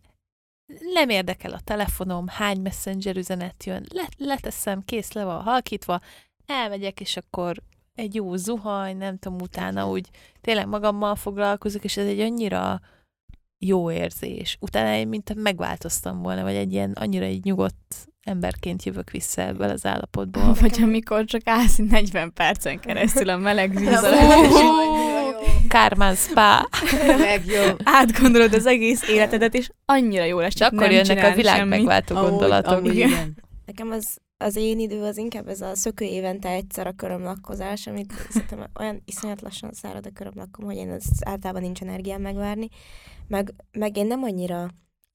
nem érdekel a telefonom, hány messenger üzenet jön, leteszem, kész, le van halkítva, elmegyek, és akkor egy jó zuhany, nem tudom, utána úgy tényleg magammal foglalkozok, és ez egy annyira... jó érzés. Utána én mintha megváltoztam volna, vagy egy ilyen annyira egy nyugodt emberként jövök vissza ebből az állapotból. Vagy amikor csak állsz 40 percen keresztül a meleg vízzel. Kármán spa. Legjobb. Átgondolod az egész életedet, és annyira jó lesz, csak akkor jönnek a világ megváltó gondolatok. Nekem az én idő az inkább ez a szökő évente egyszer a körömlakkozás, amit szerintem olyan iszonyat lassan szárad a körömlakkom, hogy én az általában nincs energiám megvárni. Meg én nem annyira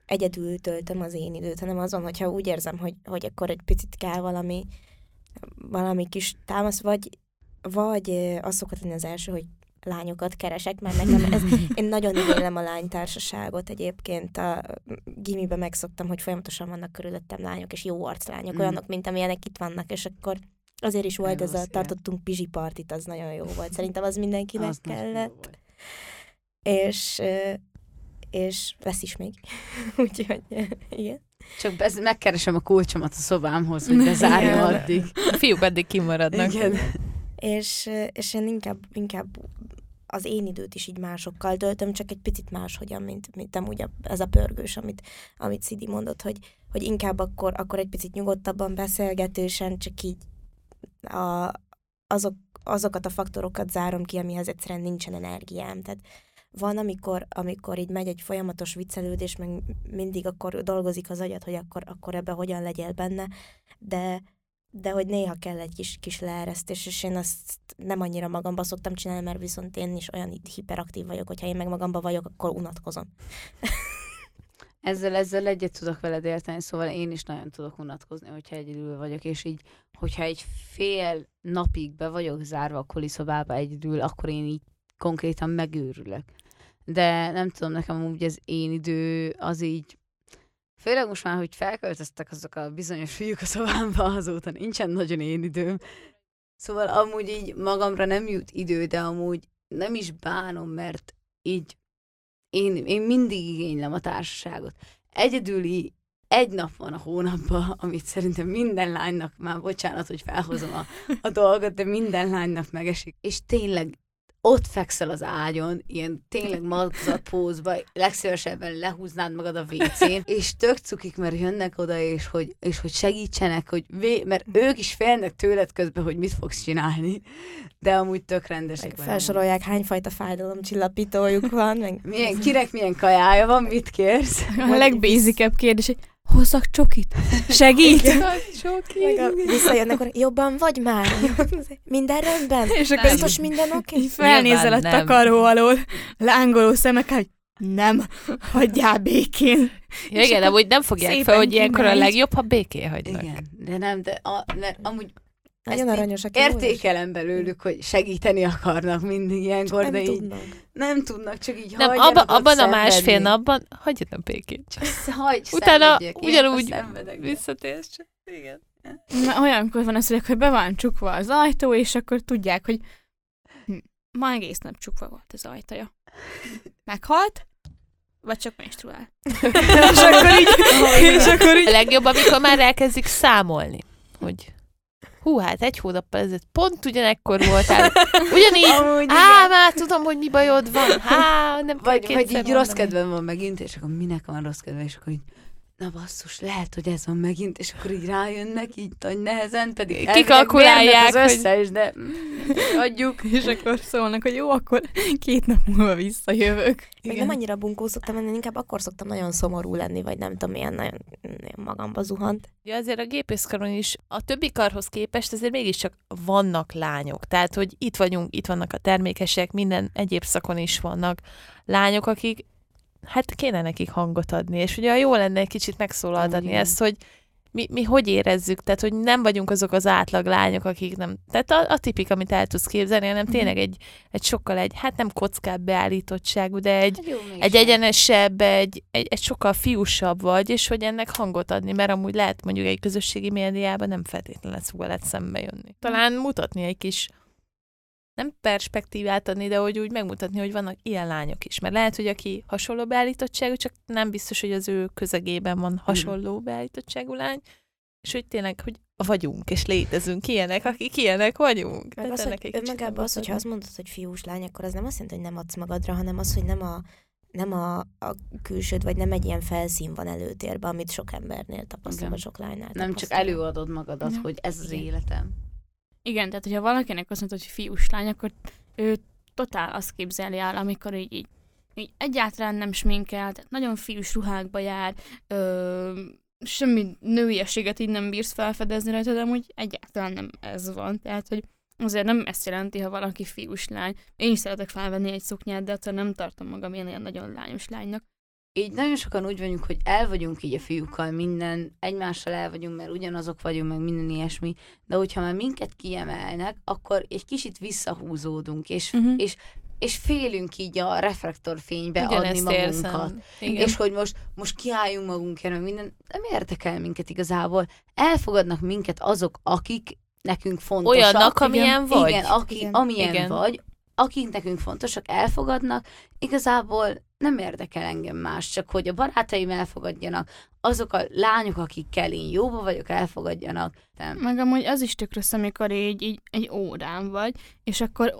egyedül töltöm az én időt, hanem azon, hogyha úgy érzem, hogy akkor egy picit kell valami kis támasz, vagy azt szokott lenni az első, hogy lányokat keresek, mert nekem én nagyon igénylem a lánytársaságot egyébként. A gimiben megszoktam, hogy folyamatosan vannak körülöttem lányok, és jó arclányok, olyanok, mint amilyenek itt vannak, és akkor azért is volt ez a tartottunk pizsipartit, az nagyon jó volt. Szerintem az mindenkinek az kellett. És lesz is még. Úgyhogy, igen. Csak megkeresem a kulcsomat a szobámhoz, hogy bezárjam addig. A fiúk addig kimaradnak. Igen. És én inkább az én időt is így másokkal töltöm, csak egy picit máshogyan, mint amúgy ez a pörgős, amit Szidi mondott, hogy inkább akkor egy picit nyugodtabban, beszélgetősen, csak így azokat a faktorokat zárom ki, amihez egyszerűen nincsen energiám. Tehát van, amikor így megy egy folyamatos viccelődés, meg mindig akkor dolgozik az agyad, hogy akkor ebbe hogyan legyél benne, de hogy néha kell egy kis leeresztés, és én azt nem annyira magamba szoktam csinálni, mert viszont én is olyan hiperaktív vagyok, hogyha én meg magamba vagyok, akkor unatkozom. Ezzel egyet tudok veled érteni, szóval én is nagyon tudok unatkozni, hogyha egyedül vagyok, és így, hogyha egy fél napig be vagyok zárva a koliszobába egyedül, akkor én így konkrétan megőrülök. De nem tudom, nekem úgy az én idő az így, főleg most már, hogy felköltöztek azok a bizonyos fiúk a szobámba, azóta nincsen nagyon én időm. Szóval amúgy így magamra nem jut idő, de amúgy nem is bánom, mert így én mindig igénylem a társaságot. Egyedüli egy nap van a hónapban, amit szerintem minden lánynak, már bocsánat, hogy felhozom a dolgot, de minden lánynak megesik. És tényleg ott fekszel az ágyon, ilyen tényleg magzatpózba, legszívesebben lehúznád magad a vécén, és tök cukik, mert jönnek oda, és hogy segítsenek, hogy mert ők is félnek tőled közben, hogy mit fogsz csinálni, de amúgy tök rendesek. Felsorolják, hányfajta fájdalomcsillapítójuk van. Kirek milyen kajája van, mit kérsz? A legbézikebb kérdés, hogy hozzak csokit, segít! Visszajönnek, akkor jobban vagy már? Minden rendben? Biztos minden oké? Okay? Felnézel a takaró alól, lángoló szemekkel, hogy nem, hagyjál békén. Ja, igen, de úgy nem fogják fel, hogy ilyenkor a legjobb, ha békén hagynak. Igen, de nem, de amúgy nagyon aranyosak. Értékelem belőlük, hogy segíteni akarnak mindig ilyenkor, nem de így tudnak. Nem tudnak, csak így nem, abban a másfél napban hagyjanak békén. Utána ugyanúgy visszatérsz. Igen. Na, olyankor van az, hogy be van csukva az ajtó, és akkor tudják, hogy ma egész nap csukva volt az ajtaja. Meghalt? Vagy csak menstruál? és akkor így... A legjobb, amikor már elkezdik számolni, hogy... Hú, hát egy hónappal ezelőtt pont ugyanekkor voltál. Ugyanígy, már tudom, hogy mi bajod van. Nem kell kétszer mondani. Vagy így rossz kedven van megint, és akkor minek van rossz kedve, és akkor így, na basszus, lehet, hogy ez van megint, és akkor így rájönnek, így nagy nehezen, pedig kikalkulálják, hogy... összes, de adjuk. És akkor szólnak, hogy jó, akkor 2 nap múlva visszajövök. Még nem annyira bunkó szoktam lenni, inkább akkor szoktam nagyon szomorú lenni, vagy nem tudom, ilyen nagyon magamba zuhant. Ja, azért a gépészkaron is a többi karhoz képest azért mégiscsak vannak lányok. Tehát, hogy itt vagyunk, itt vannak a termékesek, minden egyéb szakon is vannak lányok, akik hát kéne nekik hangot adni, és ugye jó lenne egy kicsit megszólaltatni ezt, hogy mi hogy érezzük, tehát hogy nem vagyunk azok az átlag lányok, akik nem, tehát a tipik, amit el tudsz képzelni, hanem tényleg egy sokkal hát nem kockább beállítottságú, de egy egyenesebb, egy sokkal fiúsabb vagy, és hogy ennek hangot adni, mert amúgy lehet mondjuk egy közösségi médiában nem feltétlenül szóval lehet szembe jönni. Talán mutatni egy kis nem perspektívát adni, de hogy úgy megmutatni, hogy vannak ilyen lányok is. Mert lehet, hogy aki hasonló beállítottságú, csak nem biztos, hogy az ő közegében van hasonló beállítottságú lány, és hogy tényleg, hogy vagyunk, és létezünk ilyenek, akik ilyenek vagyunk. Meg önmagában az, hogyha azt mondod, hogy fiús lány, akkor az nem azt jelenti, hogy nem adsz magadra, hanem az, hogy nem a külsőd, vagy nem egy ilyen felszín van előtérben, amit sok embernél tapasztal, vagy sok lánynál tapasztal. Nem csak előadod magadat, hogy ez az életem. Igen, tehát hogyha valakinek azt mondta, hogy fiús lány, akkor ő totál azt képzeli el, amikor így egyáltalán nem sminkelt, nagyon fiús ruhákba jár, semmi nőiességet így nem bírsz felfedezni rajta, de amúgy egyáltalán nem ez van. Tehát, hogy azért nem ezt jelenti, ha valaki fiús lány. Én is szeretek felvenni egy szoknyát, de attól nem tartom magam ilyen nagyon lányos lánynak. Így nagyon sokan úgy vagyunk, hogy el vagyunk így a fiúkkal minden, egymással el vagyunk, mert ugyanazok vagyunk, meg minden ilyesmi, de hogyha már minket kiemelnek, akkor egy kicsit visszahúzódunk, és félünk így a reflektorfénybe adni magunkat. És hogy most kiálljunk magunkért, minden, nem érdekel minket igazából. Elfogadnak minket azok, akik nekünk fontosak. Olyannak, amilyen vagy. Igen, amilyen vagy. Akik nekünk fontosak, elfogadnak, igazából nem érdekel engem más, csak hogy a barátaim elfogadjanak, azok a lányok, akikkel én jóba vagyok, elfogadjanak. Nem. Meg amúgy az is tök rossz, amikor így egy órán vagy, és akkor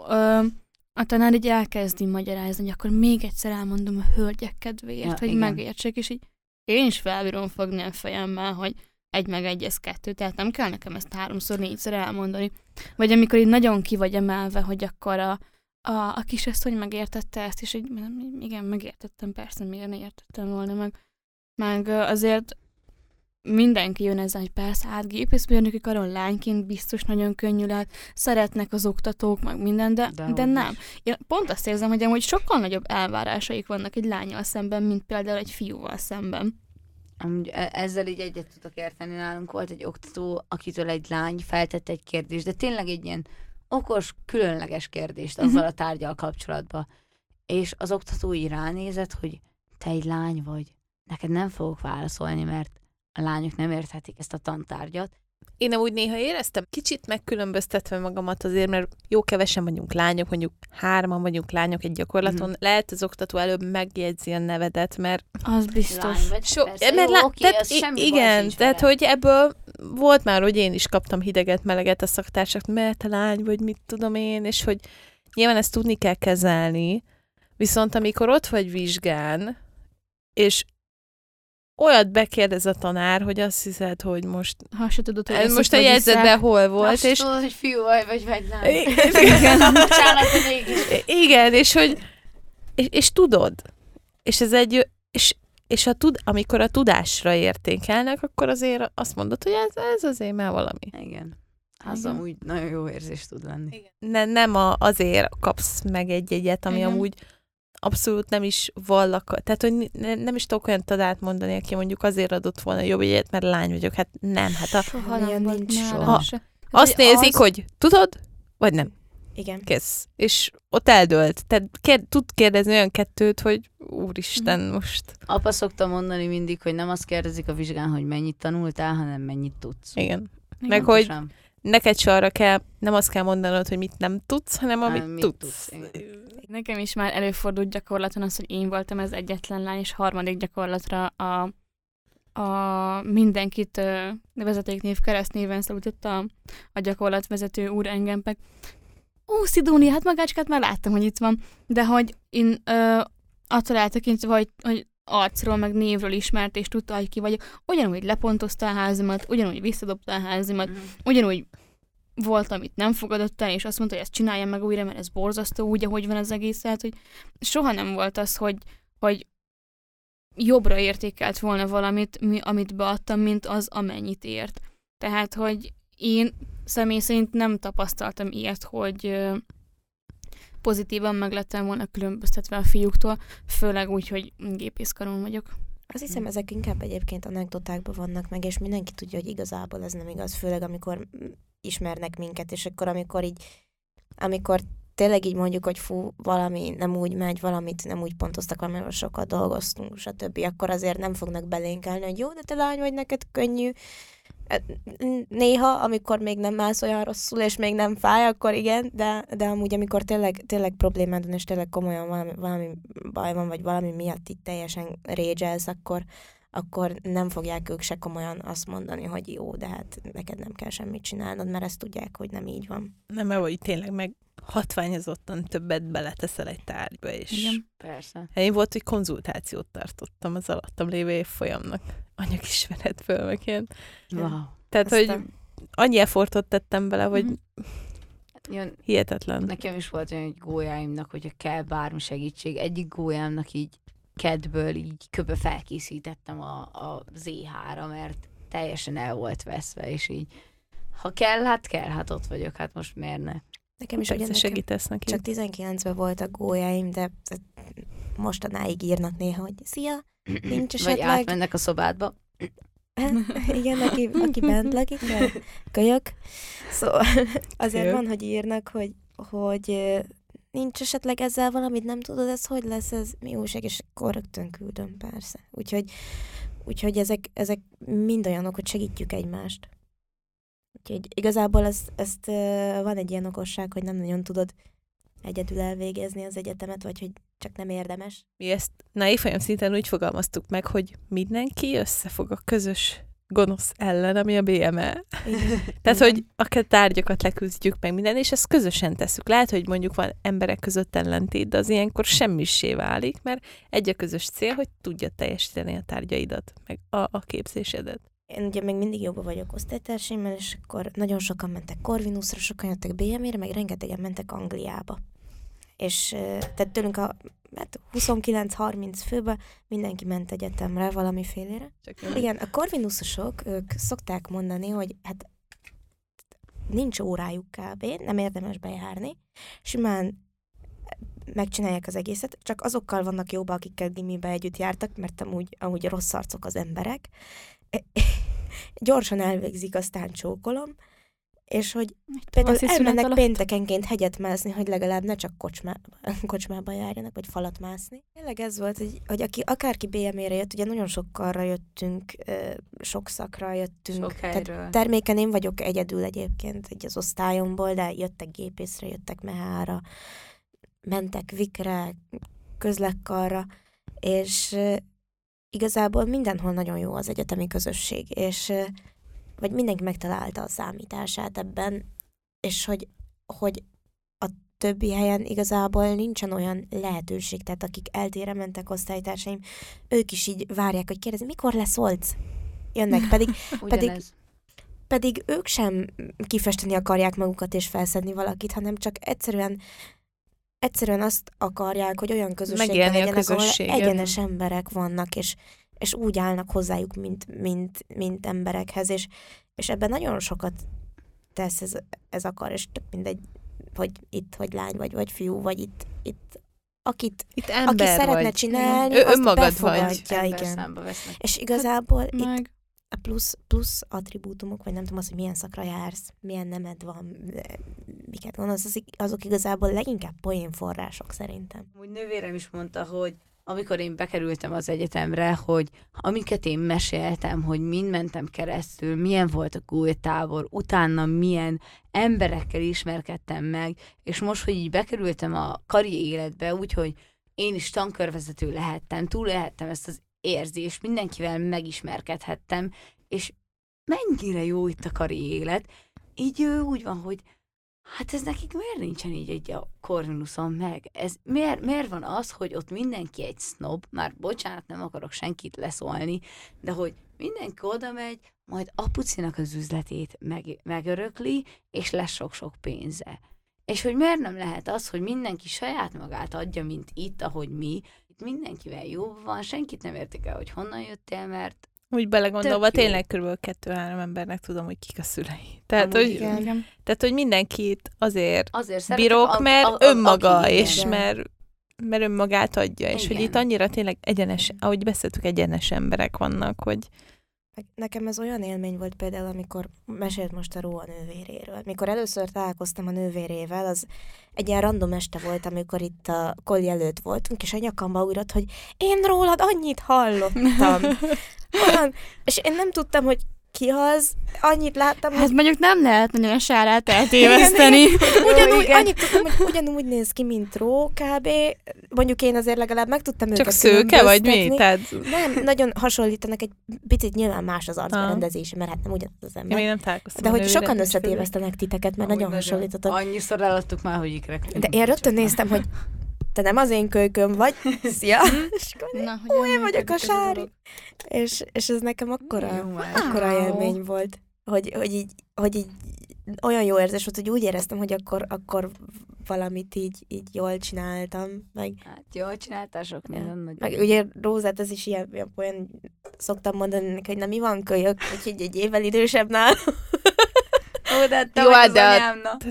a tanár így elkezdi magyarázni, hogy akkor még egyszer elmondom a hölgyek kedvéért, ja, hogy igen. Megértsék, és így én is felbírom fogni a fejemmel, hogy 1 + 1 = 2, tehát nem kell nekem ezt 3-4-szer elmondani. Vagy amikor így nagyon ki vagy emelve, hogy akkor a kisasszony megértette ezt, és így igen, megértettem, persze, miért ne értettem volna meg azért mindenki jön ezzel, hogy persze, hát gépészmérnöki karon lányként biztos nagyon könnyű lehet, szeretnek az oktatók, meg minden, de nem. Én pont azt érzem, hogy amúgy sokkal nagyobb elvárásaik vannak egy lányal szemben, mint például egy fiúval szemben. Amúgy ezzel így egyet tudok érteni, nálunk volt egy oktató, akitől egy lány feltette egy kérdést, de tényleg egy ilyen okos, különleges kérdést azzal a tárgyal kapcsolatban. És az oktató így ránézett, hogy te egy lány vagy, neked nem fogok válaszolni, mert a lányok nem érthetik ezt a tantárgyat. Én amúgy néha éreztem, kicsit megkülönböztetve magamat azért, mert jó kevesen vagyunk lányok, mondjuk 3-an vagyunk lányok egy gyakorlaton. Lehet az oktató előbb megjegyzi a nevedet, mert... Az biztos. Vagy, mert jó, oké, tehát, igen, tehát hogy ebből volt már, hogy én is kaptam hideget, meleget a szaktársak, mert te lány vagy, mit tudom én, és hogy nyilván ezt tudni kell kezelni, viszont amikor ott vagy vizsgán, és olyat bekérdez a tanár, hogy azt hiszed, hogy most... Ha se tudod, hogy most a jegyzetben hol volt, azt és... tudod, hogy fiú vagy lány. Igen, és hogy... És tudod. És ez egy... És És amikor a tudásra értékelnek, akkor azért azt mondod, hogy ez azért már valami. Igen. Azon úgy nagyon jó érzés tud lenni. Igen. Nem azért kapsz meg egy-egyet, ami igen. amúgy abszolút nem is vallak. Tehát, hogy nem is tudok olyan tadált mondani, aki mondjuk azért adott volna jobb egyet, mert lány vagyok. Hát nem. Hát soha nem nincs. Soha. Azt nézik, hogy tudod, vagy nem. Igen. Kész. És ott eldőlt. Tehát tud kérdezni olyan kettőt, hogy úristen most. Apa szokta mondani mindig, hogy nem azt kérdezik a vizsgán, hogy mennyit tanultál, hanem mennyit tudsz. Igen. Meg hogy neked se arra kell, nem azt kell mondanod, hogy mit nem tudsz, hanem amit tudsz. Nekem is már előfordult gyakorlaton az, hogy én voltam az egyetlen lány, és harmadik gyakorlatra a mindenkit vezetéknév, keresztnéven szólította a gyakorlatvezető úr engem meg. Ó, Szidónia, hát magácskát már láttam, hogy itt van. De hogy én attól eltekintve, hogy arcról, meg névről ismert, és tudta, hogy ki vagyok, ugyanúgy lepontozta a házimat, ugyanúgy visszadobta a házimat, ugyanúgy volt, amit nem fogadott el, és azt mondta, hogy ezt csináljam meg újra, mert ez borzasztó úgy, ahogy van az egész. Tehát, hogy soha nem volt az, hogy jobbra értékelt volna valamit, amit beadtam, mint az, amennyit ért. Tehát, hogy én személy szerint nem tapasztaltam ilyet, hogy pozitívan meglettem volna különböztetve a fiúktól, főleg úgy, hogy gépészkaron vagyok. Azt hiszem, ezek inkább egyébként anekdotákban vannak meg, és mindenki tudja, hogy igazából ez nem igaz, főleg amikor ismernek minket, és akkor amikor tényleg így mondjuk, hogy fú, valami nem úgy megy, valamit nem úgy pontoztak, amiről sokat dolgoztunk, stb., akkor azért nem fognak belénk állni, hogy jó, de te lány vagy, neked könnyű. Néha, amikor még nem állsz olyan rosszul, és még nem fáj, akkor igen, de amúgy, amikor tényleg problémád van, és tényleg komolyan valami baj van, vagy valami miatt itt teljesen rage-elsz, akkor nem fogják ők se komolyan azt mondani, hogy jó, de hát neked nem kell semmit csinálnod, mert ezt tudják, hogy nem így van. Nem, mert hogy tényleg meg hatványozottan többet beleteszel egy tárgyba, és... Igen, persze. Én volt, hogy konzultációt tartottam az alattam lévő évfolyamnak. Anyagismeretből, meg ilyen. Wow. Tehát, hogy annyi effortot tettem bele, hogy hihetetlen. Nekem is volt olyan, hogy gólyáimnak, hogyha kell bármi segítség, egyik gólyámnak így kedből így köbbe felkészítettem a ZH-ra, mert teljesen el volt veszve, és így ha kell, hát ott vagyok, hát most miért ne? Nekem is ugyan segítesz neki. Csak 19-ben voltak gólyáim, de mostanáig írnak néha, hogy szia, nincs esetleg. Vagy átmennek a szobádba. Igen, aki bent lakik, kölyök. Szóval azért van, hogy írnak, hogy nincs esetleg ezzel valamit, nem tudod, ez hogy lesz, ez mi újság, és akkor rögtön küldöm, persze. Úgyhogy ezek mind olyanok, hogy segítjük egymást. Úgyhogy igazából ezt van egy ilyen okosság, hogy nem nagyon tudod egyedül elvégezni az egyetemet, vagy hogy csak nem érdemes. Mi ezt évfolyam szinten úgy fogalmaztuk meg, hogy mindenki összefog a közös gonosz ellen, ami a BME. Tehát, hogy a tárgyakat leküzdjük meg minden, és ezt közösen tesszük. Lehet, hogy mondjuk van emberek között ellentét, de az ilyenkor semmissé válik, mert egy a közös cél, hogy tudja teljesíteni a tárgyaidat, meg a képzésedet. Én ugye még mindig jobban vagyok osztálytársaimmal, és akkor nagyon sokan mentek Corvinusra, sokan jöttek BM-re, meg rengetegen mentek Angliába. És tehát tőlünk 29-30 főben mindenki ment egyetemre valamifélére. Igen, a Corvinusosok, ők szokták mondani, hogy hát nincs órájuk kb, nem érdemes bejárni, simán megcsinálják az egészet, csak azokkal vannak jóban, akikkel gimibe együtt jártak, mert amúgy rossz arcok az emberek. Gyorsan elvégzik, aztán csókolom, és hogy például elmennek péntekenként hegyet mászni, hogy legalább ne csak kocsmába járjanak, vagy falat mászni. Tényleg ez volt, hogy aki akárki BM-re jött, ugye nagyon sokkalra jöttünk, sok szakra jöttünk. Sok tehát terméken én vagyok egyedül egyébként az osztályomból, de jöttek gépészre, jöttek mehára, mentek vikre, közlekkarra, és... Igazából mindenhol nagyon jó az egyetemi közösség, és vagy mindenki megtalálta a számítását ebben, és hogy a többi helyen igazából nincsen olyan lehetőség, tehát akik eltérre mentek osztálytársaim, ők is így várják, hogy kérdezik, mikor lesolsz? Jönnek, pedig ők sem kifesteni akarják magukat és felszedni valakit, hanem csak egyszerűen egyszerűen azt akarják, hogy olyan közösségben legyenek, ahol egyenes emberek vannak, és úgy állnak hozzájuk, mint emberekhez, és ebben nagyon sokat tesz ez a kar, és tök mindegy, hogy itt, hogy lány vagy fiú, vagy itt akit aki szeretne vagy csinálni, azt önmagad befogadja, vagy, igen. És igazából hát, itt a plusz attribútumok, vagy nem tudom, az, hogy milyen szakra jársz, milyen nemed van, miket gondolsz, azok igazából leginkább poénforrások szerintem. Úgy nővérem is mondta, hogy amikor én bekerültem az egyetemre, hogy amiket én meséltem, hogy mind mentem keresztül, milyen volt a gújtábor, utána milyen emberekkel ismerkedtem meg, és most, hogy így bekerültem a karrier életbe, úgyhogy én is tankörvezető lehettem, túl lehettem ezt az érzést, mindenkivel megismerkedhettem, és mennyire jó itt a karrier élet, így úgy van, hogy hát ez nekik miért nincsen így egy a Corneluson meg? Ez miért van az, hogy ott mindenki egy sznob, már bocsánat, nem akarok senkit leszólni, de hogy mindenki oda megy, majd apucinak az üzletét megörökli, és lesz sok-sok pénze. És hogy miért nem lehet az, hogy mindenki saját magát adja, mint itt, ahogy mi. Itt mindenkivel jó van, senkit nem értik el, hogy honnan jöttél, mert úgy belegondolva, tényleg kb. 2-3 embernek tudom, hogy kik a szülei. Tehát, hogy mindenkit azért bírok, mert önmaga, és mert önmagát adja, és igen. Hogy itt annyira tényleg egyenes, ahogy beszéltük, egyenes emberek vannak, hogy... Nekem ez olyan élmény volt például, amikor mesélt most a Róa nővéréről. Mikor először találkoztam a nővérével, az egy ilyen random este volt, amikor itt a kolli előtt voltunk, és a nyakamba ugrott, hogy én rólad annyit hallottam. És én nem tudtam, hogy ki az, annyit láttam, hogy... Hát mondjuk nem lehet nagyon a sárát eltéveszteni. Igen. Annyit tudtam, hogy ugyanúgy néz ki, mint Ró, kb. Mondjuk én azért legalább meg tudtam őket különböztetni. Csak szőke vagy mi? Tehát... Nem, nagyon hasonlítanak, egy picit nyilván más az arcberendezése, mert hát nem ugyanaz az ember. Én nem találkoztam. De hogy sokan összetévesztenek titeket, mert nagyon hasonlítatok. Annyiszor eladtuk már, hogy ikrek. De én rögtön néztem, hogy te nem az én kölyköm vagy, szia! És akkor én vagyok a Sári! És ez nekem akkora élmény volt, hogy így olyan jó érzés volt, hogy úgy éreztem, hogy akkor valamit így jól csináltam. Hát jól csináltál sok minden. Meg ugye Rózát, ez is olyan szoktam mondani, hogy na mi van kölyök, hogy egy évvel idősebb nálam. Jó, de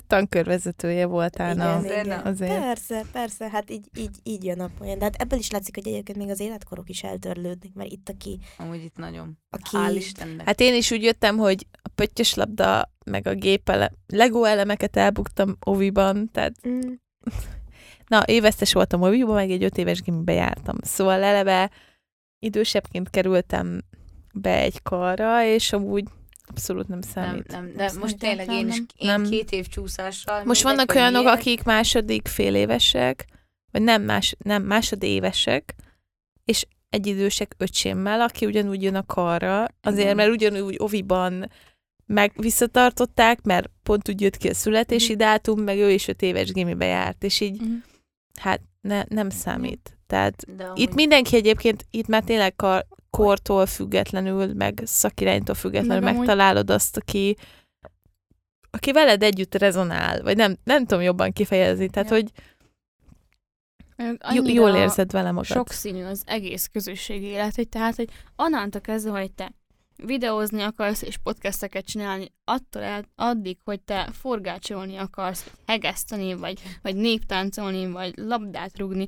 tankörvezetője voltál. Igen. Persze, hát így jön a poén. De hát ebből is látszik, hogy egyébként még az életkorok is eltörlődnek, mert itt amúgy itt nagyon. Hál' Istennek. Hát én is úgy jöttem, hogy a pöttyös labda, meg a Lego elemeket elbuktam oviban, tehát... Na, évesztes voltam oviban, meg egy 5 éves gimibe jártam. Szóval eleve idősebbként kerültem be egy karra, és amúgy abszolút nem számít. Nem, most tényleg én 2 év csúszással... Most vannak olyanok, akik második félévesek, vagy nem másodévesek, és egyidősek öcsémmel, aki ugyanúgy jön a karra, azért, mert ugyanúgy oviban meg visszatartották, mert pont úgy jött ki a születési dátum, meg ő is 5 éves gimibe járt, és így hát nem számít. Tehát itt mindenki egyébként, itt már tényleg kortól függetlenül, meg szakiránytól függetlenül megtalálod azt, aki veled együtt rezonál, vagy nem tudom jobban kifejezni, tehát, hogy jól érzed vele magad. Sokszínű az egész közösségi élet, hogy tehát, hogy onnantól kezdve, hogy te videózni akarsz, és podcasteket csinálni, addig, hogy te forgácsolni akarsz, hegeszteni, vagy néptáncolni, vagy labdát rugni,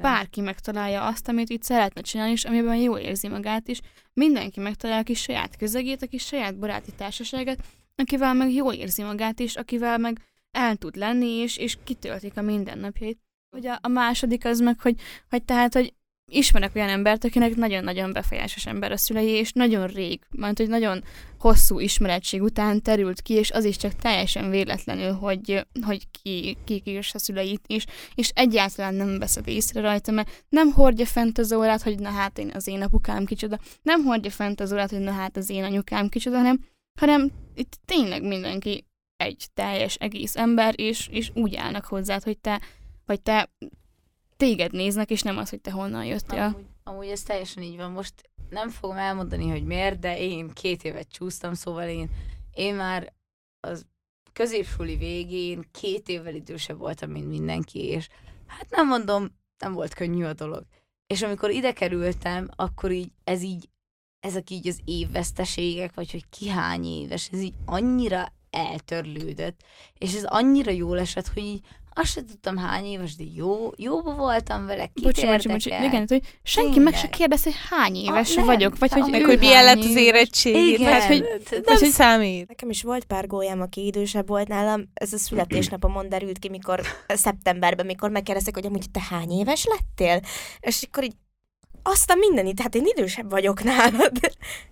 bárki megtalálja azt, amit itt szeretne csinálni, és amiben jól érzi magát is. Mindenki megtalálja a kis saját közegét, a kis saját baráti társaságot, akivel meg jól érzi magát is, akivel meg el tud lenni, és kitöltik a mindennapjait. Ugye a második az meg, hogy ismerek olyan embert, akinek nagyon-nagyon befolyásos ember a szülei, és nagyon rég, mert hogy nagyon hosszú ismeretség után terült ki, és az is csak teljesen véletlenül, hogy ki a szüleit, és egyáltalán nem veszed észre rajta, mert nem hordja fent az órát, hogy na hát az én apukám kicsoda, nem hordja fent az órát, hogy na hát az én anyukám kicsoda, hanem itt tényleg mindenki egy teljes egész ember, és úgy állnak hozzád, hogy te téged néznek, és nem az, hogy te honnan jöttél. Amúgy ez teljesen így van. Most nem fogom elmondani, hogy miért, de én 2 évet csúsztam, szóval én már az középsuli végén 2 évvel idősebb voltam, mint mindenki, és hát nem mondom, nem volt könnyű a dolog. És amikor ide kerültem, akkor így, ezek így az évveszteségek, vagy hogy ki hány éves, ez így annyira eltörlődött, és ez annyira jól esett, hogy így azt sem tudtam hány éves, de jóba voltam vele, kit érdekel. Igen, hogy senki meg se kérdez, hogy hány éves vagyok, vagy hogy milyen lett az érettség. Hát, hogy nem számít. Nekem is volt pár gólyám, aki idősebb volt nálam, ez a születésnapomon derült ki, mikor szeptemberben, mikor megkérdeztek, hogy amúgy te hány éves lettél? És akkor így aztán mindenit, hát én idősebb vagyok nálad.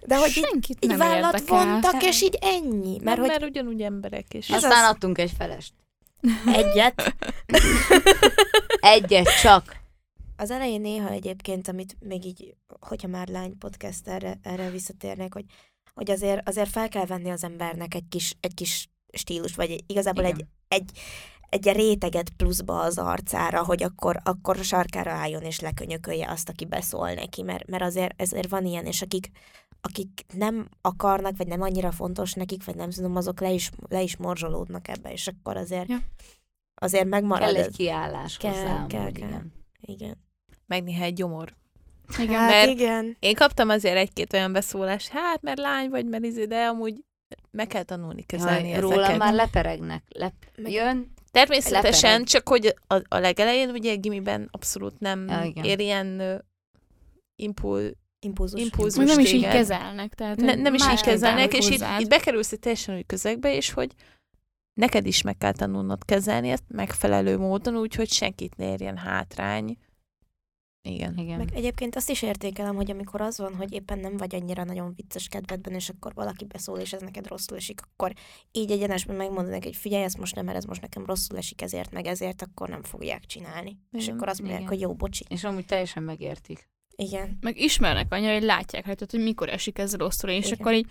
De hogy így vállat vontak, és így ennyi. Mert ugyanúgy emberek is. Aztán adtunk egy felest. Egyet. Egyet csak. Az elején néha egyébként, amit még így, hogyha már lány podcast, erre visszatérnek, hogy azért fel kell venni az embernek egy kis stílus, vagy igazából egy réteget pluszba az arcára, hogy akkor a sarkára álljon és lekönyökölje azt, aki beszól neki, mert azért van ilyen, és akik nem akarnak, vagy nem annyira fontos nekik, vagy nem tudom, azok le is morzsolódnak ebbe, és akkor azért megmarad. Kell egy kiállás hozzá. Igen. Meg néha egy gyomor. Igen. Hát igen. Én kaptam azért 1-2 olyan beszólást, hát mert lány vagy, mert de amúgy meg kell tanulni kezelni ezeket. Róla már leperegnek. Jön. Természetesen, lepereg. Csak hogy a legelején ugye gimiben abszolút nem ér ilyen impulzus. Nem is így kezelnek. Tehát nem is így kezelnek, és itt bekerülsz egy teljesen új közegbe, és hogy neked is meg kell tanulnod kezelni ezt megfelelő módon, úgyhogy senkit ne érjen hátrány. Igen. Meg egyébként azt is értékelem, hogy amikor az van, hogy éppen nem vagy annyira nagyon vicces kedvedben, és akkor valaki beszól, és ez neked rosszul esik, akkor így egyenesben megmondod neki, hogy figyelj, ezt most nem, mert ez most nekem rosszul esik, ezért meg ezért, akkor nem fogják csinálni. Igen. És akkor azt mondják, hogy jó, bocsi. És amúgy teljesen megértik. Igen. Meg ismernek annyira, hogy látják rajtad, hogy mikor esik ez rosszul, és igen. Akkor így,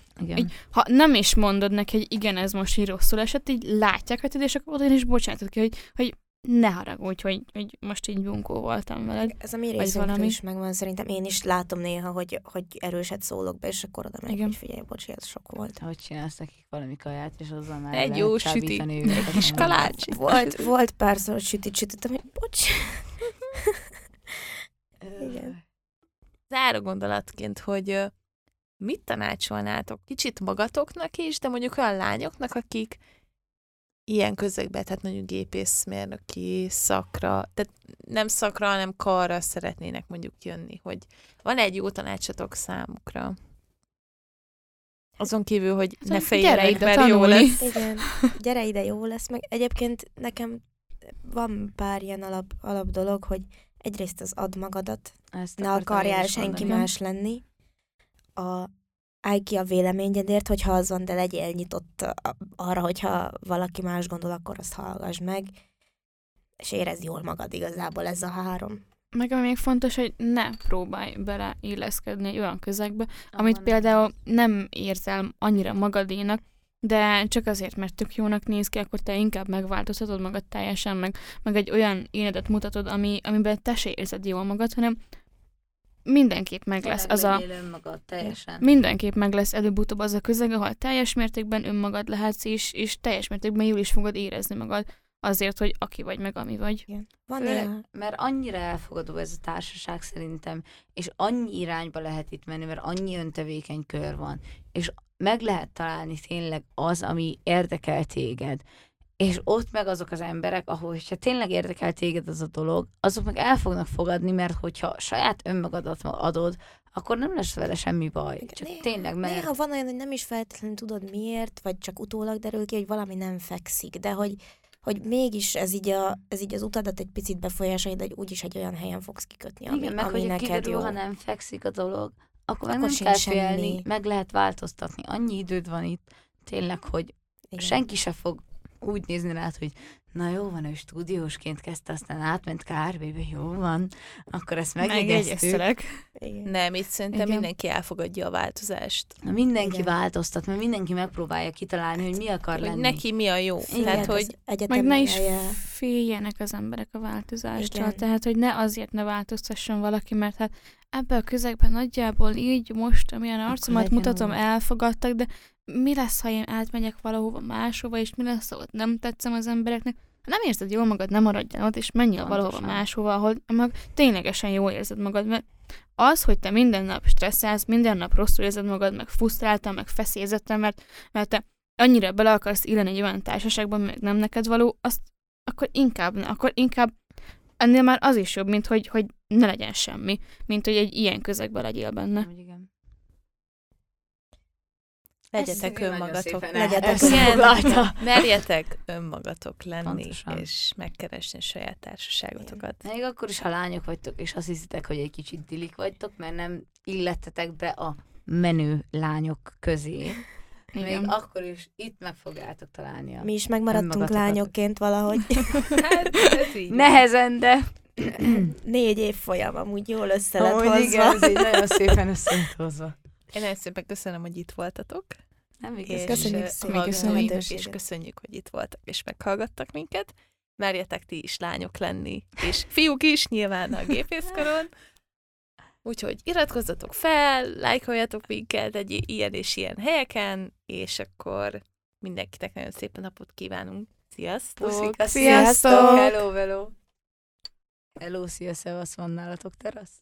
ha nem is mondod neki, hogy igen, ez most így rosszul esett, így látják rajtad, és akkor oda is bocsánatod ki, hogy ne haragudj, hogy most így bunkó voltam veled. Ez a mi részünkről is megvan, szerintem én is látom néha, hogy erőset szólok be, és akkor oda meg, hogy figyelj, bocsi, ez sok volt. Hogy csinálsz nekik valami kaját, és azzal már egy jó süti, egy kis kalács. Volt párszor, hogy sütöttem, hogy bocs. Igen. Záró gondolatként, hogy mit tanácsolnátok? Kicsit magatoknak is, de mondjuk olyan lányoknak, akik ilyen közegben, tehát mondjuk gépészmérnöki szakra, tehát nem szakra, hanem karra szeretnének mondjuk jönni, hogy van egy jó tanácsatok számukra? Azon kívül, hogy ne féljenek, mert jó lesz. Igen, gyere ide, jó lesz. Meg egyébként nekem van pár ilyen alap dolog, hogy egyrészt az add magadat, ne akarjál senki más lenni. Állj ki a véleményedért, hogyha az van, de legyél nyitott arra, hogyha valaki más gondol, akkor azt hallgass meg, és érezd jól magad, igazából ez a 3. Meg ami még fontos, hogy ne próbálj beleilleszkedni egy olyan közegbe, amit például nem érzel annyira magadénak, de csak azért, mert tök jónak néz ki, akkor te inkább megváltoztatod magad teljesen, meg egy olyan életet mutatod, amiben te se érzed jól magad, hanem mindenképp meg lesz az a... önmagad, teljesen. Mindenképp meg lesz előbb-utóbb az a közeg, ahol teljes mértékben önmagad lehetsz, és teljes mértékben jól is fogod érezni magad azért, hogy aki vagy, meg ami vagy. Igen. Mert annyira elfogadó ez a társaság szerintem, és annyi irányba lehet itt menni, mert annyi öntevékeny kör van, és meg lehet találni tényleg az, ami érdekel téged. És ott meg azok az emberek, ahol, hogyha tényleg érdekel téged az a dolog, azok meg el fognak fogadni, mert hogyha saját önmagadat adod, akkor nem lesz vele semmi baj. Csak tényleg, mert... Néha van olyan, hogy nem is feltétlenül tudod miért, vagy csak utólag derül ki, hogy valami nem fekszik, de hogy mégis ez így az utadat egy picit befolyásolja, de úgyis egy olyan helyen fogsz kikötni, ami neked kiderül, jó. Ha nem fekszik a dolog, akkor nem kell félni, meg lehet változtatni. Annyi időd van itt, tényleg, hogy igen. Senki se fog úgy nézni rád, hogy na jó van, ő stúdiósként kezdte, aztán átment KRB-be, jó van, akkor ezt megjegyeztük. Nem, itt szerintem mindenki elfogadja a változást. Na, mindenki változtat, mert mindenki megpróbálja kitalálni, hogy mi akar lenni. Neki mi a jó. Igen, tehát, hogy meg ne is féljenek az emberek a változástól, tehát, hogy ne azért ne változtasson valaki, mert hát ebben a közegben nagyjából így most, amilyen arcomat mutatom, elfogadtak, de mi lesz, ha én átmegyek valahova máshova, és mi lesz, ha ott nem tetszem az embereknek. Ha nem érzed jól magad, nem maradjál ott, és menjél valahova máshova, ahol ténylegesen jól érzed magad, mert az, hogy te minden nap stresszelsz, minden nap rosszul érzed magad, meg frusztráltan, meg feszélyezetten, mert te annyira bele akarsz illeni egy olyan társaságban, meg nem neked való, azt akkor inkább ennél már az is jobb, mint hogy ne legyen semmi, mint hogy egy ilyen közegben legyél benne. Igen. Legyetek önmagatok. Merjetek önmagatok lenni, pontosan. És megkeresni saját társaságotokat. Még akkor is, ha lányok vagytok, és azt hiszitek, hogy egy kicsit dilik vagytok, mert nem illettetek be a menő lányok közé. Még akkor is itt meg fogjátok találni. Mi is megmaradtunk lányokként valahogy. Hát, nehezen, de... 4 év folyam, amúgy jól össze lett hozva. Igen, ez így nagyon szépen össze lett hozva. Én nagyon szépen köszönöm, hogy itt voltatok. Nem igaz, köszönjük szépen. És köszönjük, hogy itt voltak, és meghallgattak minket. Merjetek ti is lányok lenni, és fiúk is, nyilván a gépészkaron. Úgyhogy iratkozzatok fel, lájkoljatok minket egy ilyen és ilyen helyeken, és akkor mindenkinek nagyon szép napot kívánunk. Sziasztok! Puszika, sziasztok! Hello, hello! Hello, szia, szevasz, van nálatok terasz?